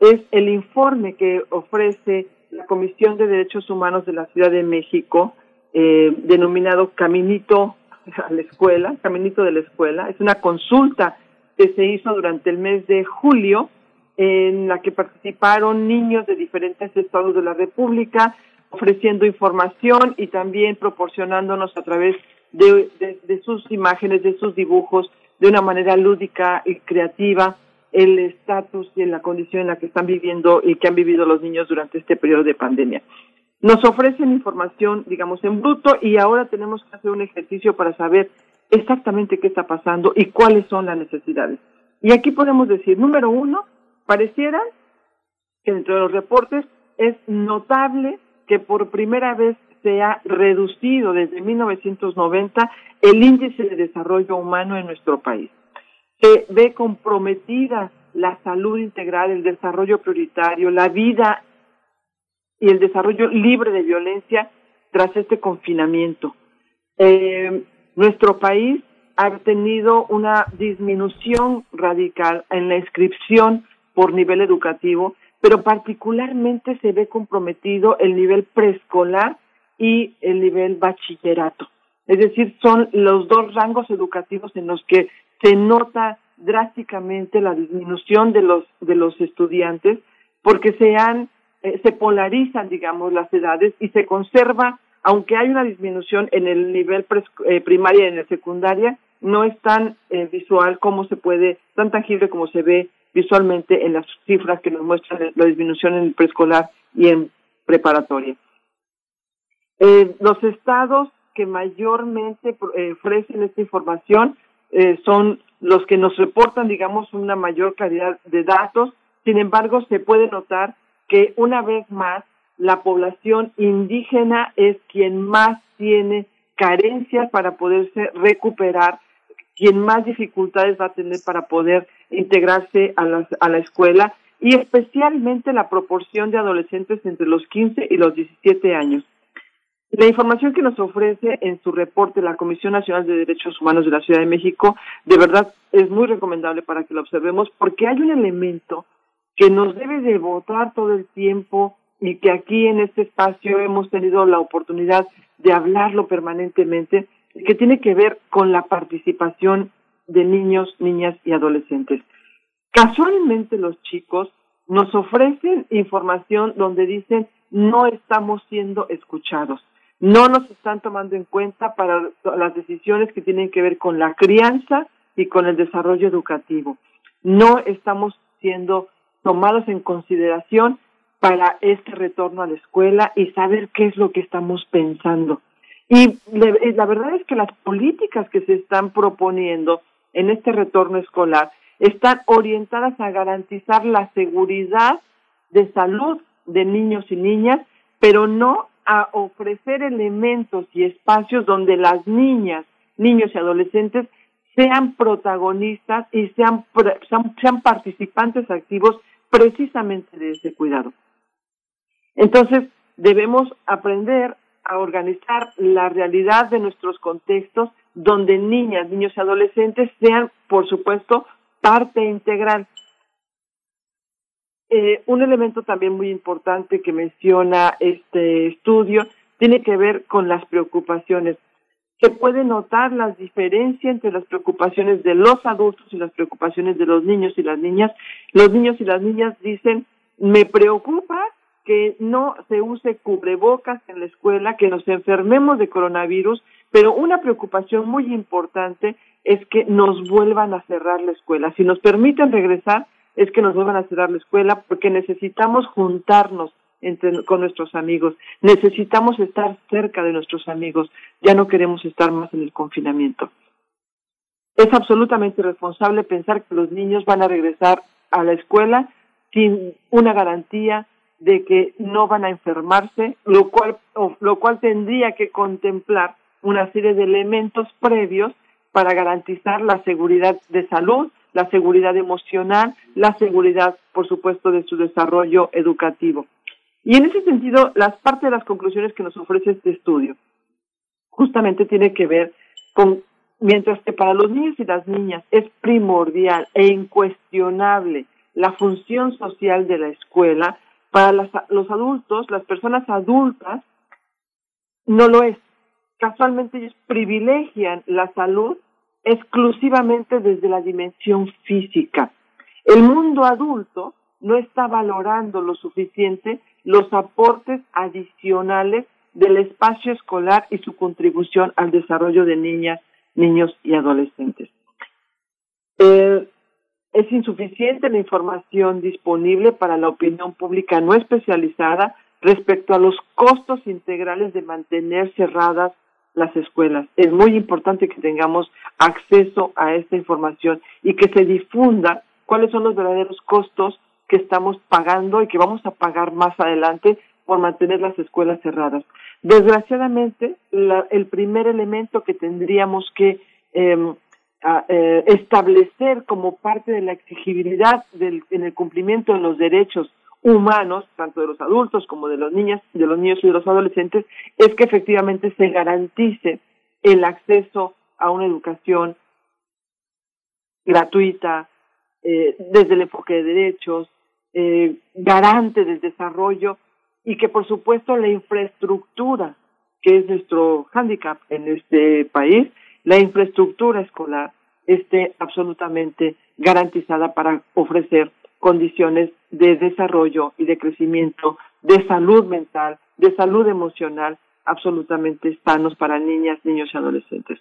es el informe que ofrece la Comisión de Derechos Humanos de la Ciudad de México, eh, denominado Caminito a la Escuela, Caminito de la Escuela. Es una consulta que se hizo durante el mes de julio, en la que participaron niños de diferentes estados de la República, ofreciendo información y también proporcionándonos a través de, de, de sus imágenes, de sus dibujos, de una manera lúdica y creativa, el estatus y la condición en la que están viviendo y que han vivido los niños durante este periodo de pandemia. Nos ofrecen información, digamos, en bruto, y ahora tenemos que hacer un ejercicio para saber exactamente qué está pasando y cuáles son las necesidades. Y aquí podemos decir, número uno, pareciera que dentro de los reportes es notable que por primera vez se ha reducido desde mil novecientos noventa el índice de desarrollo humano en nuestro país. Se ve comprometida la salud integral, el desarrollo prioritario, la vida y el desarrollo libre de violencia tras este confinamiento. Eh, nuestro país ha tenido una disminución radical en la inscripción por nivel educativo, pero particularmente se ve comprometido el nivel preescolar y el nivel bachillerato. Es decir, son los dos rangos educativos en los que se nota drásticamente la disminución de los de los estudiantes, porque se han eh, se polarizan, digamos, las edades y se conserva, aunque hay una disminución en el nivel pre, eh, primaria y en el secundaria, no es tan eh, visual como se puede, tan tangible como se ve visualmente en las cifras que nos muestran la disminución en el preescolar y en preparatoria. Eh, los estados que mayormente eh, ofrecen esta información eh, son los que nos reportan, digamos, una mayor calidad de datos. Sin embargo, se puede notar que una vez más la población indígena es quien más tiene carencias para poderse recuperar, quien más dificultades va a tener para poder integrarse a la, a la escuela, y especialmente la proporción de adolescentes entre los quince y los diecisiete años. La información que nos ofrece en su reporte la Comisión Nacional de Derechos Humanos de la Ciudad de México, de verdad es muy recomendable para que la observemos, porque hay un elemento que nos debe de botar todo el tiempo y que aquí en este espacio hemos tenido la oportunidad de hablarlo permanentemente, que tiene que ver con la participación de niños, niñas y adolescentes. Casualmente los chicos nos ofrecen información donde dicen no estamos siendo escuchados, no nos están tomando en cuenta para las decisiones que tienen que ver con la crianza y con el desarrollo educativo. No estamos siendo tomados en consideración para este retorno a la escuela y saber qué es lo que estamos pensando. Y la verdad es que las políticas que se están proponiendo en este retorno escolar están orientadas a garantizar la seguridad de salud de niños y niñas, pero no a ofrecer elementos y espacios donde las niñas, niños y adolescentes sean protagonistas y sean, sean, sean participantes activos precisamente de ese cuidado. Entonces, debemos aprender a organizar la realidad de nuestros contextos donde niñas, niños y adolescentes sean, por supuesto, parte integral. Eh, un elemento también muy importante que menciona este estudio tiene que ver con las preocupaciones. Se puede notar la diferencia entre las preocupaciones de los adultos y las preocupaciones de los niños y las niñas. Los niños y las niñas dicen, me preocupa que no se use cubrebocas en la escuela, que nos enfermemos de coronavirus, pero una preocupación muy importante es que nos vuelvan a cerrar la escuela. Si nos permiten regresar, es que nos vuelvan a cerrar la escuela, porque necesitamos juntarnos entre, con nuestros amigos, necesitamos estar cerca de nuestros amigos, ya no queremos estar más en el confinamiento. Es absolutamente irresponsable pensar que los niños van a regresar a la escuela sin una garantía de que no van a enfermarse, lo cual lo cual tendría que contemplar una serie de elementos previos para garantizar la seguridad de salud, la seguridad emocional, la seguridad, por supuesto, de su desarrollo educativo. Y en ese sentido, las partes de las conclusiones que nos ofrece este estudio justamente tiene que ver con, mientras que para los niños y las niñas es primordial e incuestionable la función social de la escuela, para las, los adultos, las personas adultas, no lo es. Casualmente ellos privilegian la salud exclusivamente desde la dimensión física. El mundo adulto no está valorando lo suficiente los aportes adicionales del espacio escolar y su contribución al desarrollo de niñas, niños y adolescentes. Eh, es insuficiente la información disponible para la opinión pública no especializada respecto a los costos integrales de mantener cerradas las escuelas. Es muy importante que tengamos acceso a esta información y que se difunda cuáles son los verdaderos costos que estamos pagando y que vamos a pagar más adelante por mantener las escuelas cerradas. Desgraciadamente, la, el primer elemento que tendríamos que eh, a, eh, establecer como parte de la exigibilidad del, en el cumplimiento de los derechos humanos, tanto de los adultos como de los niñas, de los niños y de los adolescentes, es que efectivamente se garantice el acceso a una educación gratuita, eh, desde el enfoque de derechos, eh, garante del desarrollo, y que por supuesto la infraestructura, que es nuestro hándicap en este país, la infraestructura escolar esté absolutamente garantizada para ofrecer condiciones de desarrollo y de crecimiento, de salud mental, de salud emocional, absolutamente sanos para niñas, niños y adolescentes.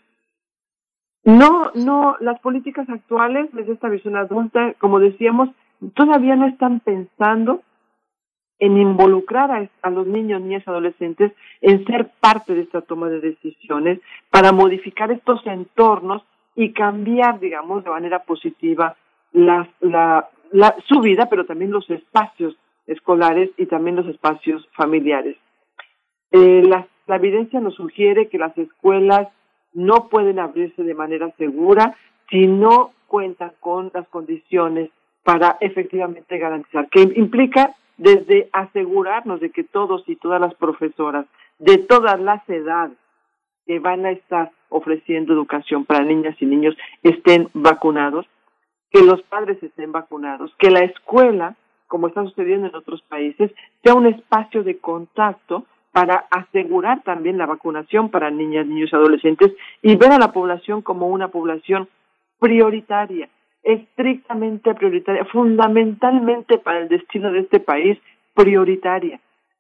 No, no, las políticas actuales desde esta visión adulta, como decíamos, todavía no están pensando en involucrar a, a los niños, niñas y adolescentes en ser parte de esta toma de decisiones para modificar estos entornos y cambiar, digamos, de manera positiva las, la La, su vida, pero también los espacios escolares y también los espacios familiares. Eh, la, la evidencia nos sugiere que las escuelas no pueden abrirse de manera segura si no cuentan con las condiciones para efectivamente garantizar, que implica desde asegurarnos de que todos y todas las profesoras de todas las edades que van a estar ofreciendo educación para niñas y niños estén vacunados, que los padres estén vacunados, que la escuela, como está sucediendo en otros países, sea un espacio de contacto para asegurar también la vacunación para niñas, niños y adolescentes y ver a la población como una población prioritaria, estrictamente prioritaria, fundamentalmente para el destino de este país, prioritaria.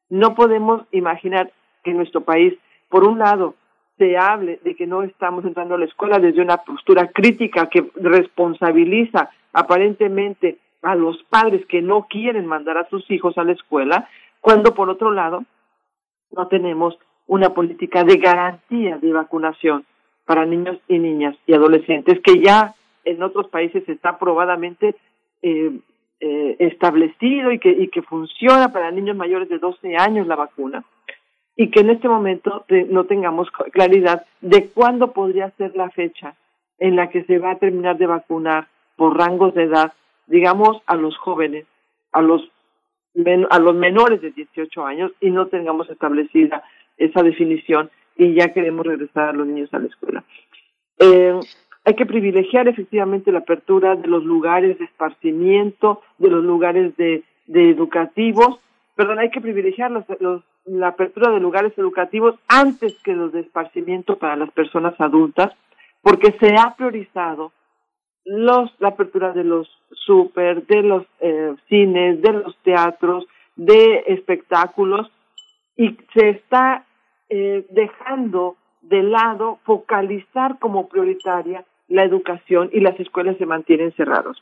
No podemos imaginar que en nuestro país, por un lado, se hable de que no estamos entrando a la escuela desde una postura crítica que responsabiliza aparentemente a los padres que no quieren mandar a sus hijos a la escuela, cuando por otro lado no tenemos una política de garantía de vacunación para niños y niñas y adolescentes, que ya en otros países está probadamente eh, eh, establecido y que, y que funciona para niños mayores de doce años la vacuna. Y que en este momento no tengamos claridad de cuándo podría ser la fecha en la que se va a terminar de vacunar por rangos de edad, digamos, a los jóvenes, a los a los menores de dieciocho años, y no tengamos establecida esa definición y ya queremos regresar a los niños a la escuela. Eh, hay que privilegiar efectivamente la apertura de los lugares de esparcimiento, de los lugares de, de educativos, perdón, hay que privilegiar los, los la apertura de lugares educativos antes que los de esparcimiento para las personas adultas, porque se ha priorizado los la apertura de los súper, de los eh, cines, de los teatros, de espectáculos, y se está eh, dejando de lado focalizar como prioritaria la educación, y las escuelas se mantienen cerradas.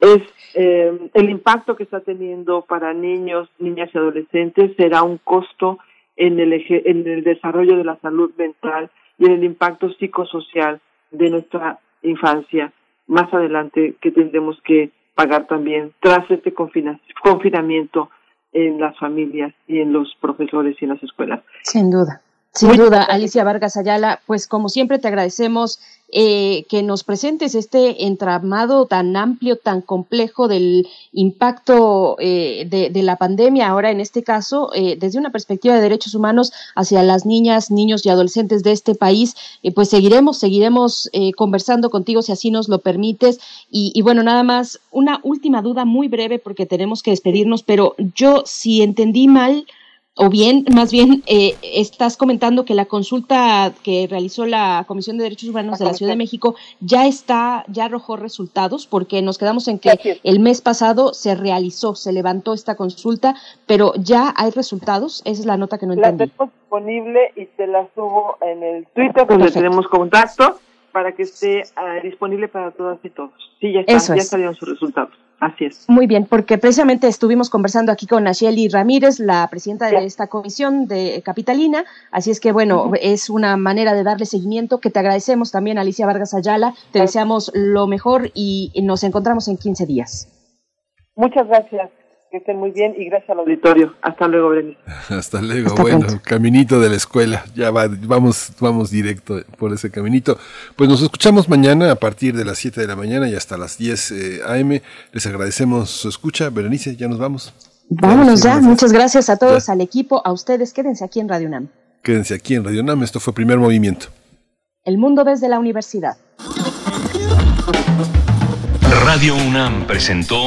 Es eh, el impacto que está teniendo para niños, niñas y adolescentes será un costo en el eje, en el desarrollo de la salud mental y en el impacto psicosocial de nuestra infancia más adelante, que tendremos que pagar también tras este confina, confinamiento en las familias y en los profesores y en las escuelas. Sin duda. Sin duda, Alicia Vargas Ayala, pues como siempre te agradecemos eh, que nos presentes este entramado tan amplio, tan complejo del impacto eh, de, de la pandemia, ahora en este caso, eh, desde una perspectiva de derechos humanos hacia las niñas, niños y adolescentes de este país. Eh, pues seguiremos, seguiremos eh, conversando contigo si así nos lo permites. Y, y bueno, nada más, una última duda muy breve porque tenemos que despedirnos, pero yo si entendí mal... O bien, más bien, eh, estás comentando que la consulta que realizó la Comisión de Derechos Humanos de la Ciudad de México ya está, ya arrojó resultados, porque nos quedamos en que el mes pasado se realizó, se levantó esta consulta, pero ya hay resultados. Esa es la nota que no entendí. La tengo disponible y te la subo en el Twitter, donde tenemos contacto, para que esté uh, disponible para todas y todos. Sí, ya está, Eso ya es. salieron sus resultados. Así es. Muy bien, porque precisamente estuvimos conversando aquí con Nacheli Ramírez, la presidenta de esta comisión de Capitalina, así es que bueno, uh-huh. es una manera de darle seguimiento, que te agradecemos también, Alicia Vargas Ayala, te gracias. deseamos lo mejor y nos encontramos en quince días. Muchas gracias, que estén muy bien y gracias al auditorio. Hasta luego, Berenice. Hasta luego, Hasta bueno, pronto. Caminito de la escuela, ya va, vamos, vamos directo por ese caminito. Pues nos escuchamos mañana a partir de las siete de la mañana y hasta las diez a.m. Les agradecemos su escucha. Berenice, ya nos vamos. Vámonos ya, ya. muchas gracias a todos, ya. al equipo, a ustedes. Quédense aquí en Radio UNAM. Quédense aquí en Radio UNAM, esto fue Primer Movimiento. El mundo desde la universidad. Radio UNAM presentó...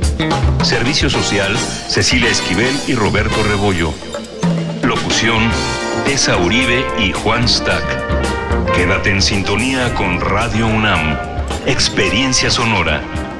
Servicio Social, Cecilia Esquivel y Roberto Rebollo. Locución, Tessa Uribe y Juan Stack. Quédate en sintonía con Radio UNAM. Experiencia sonora.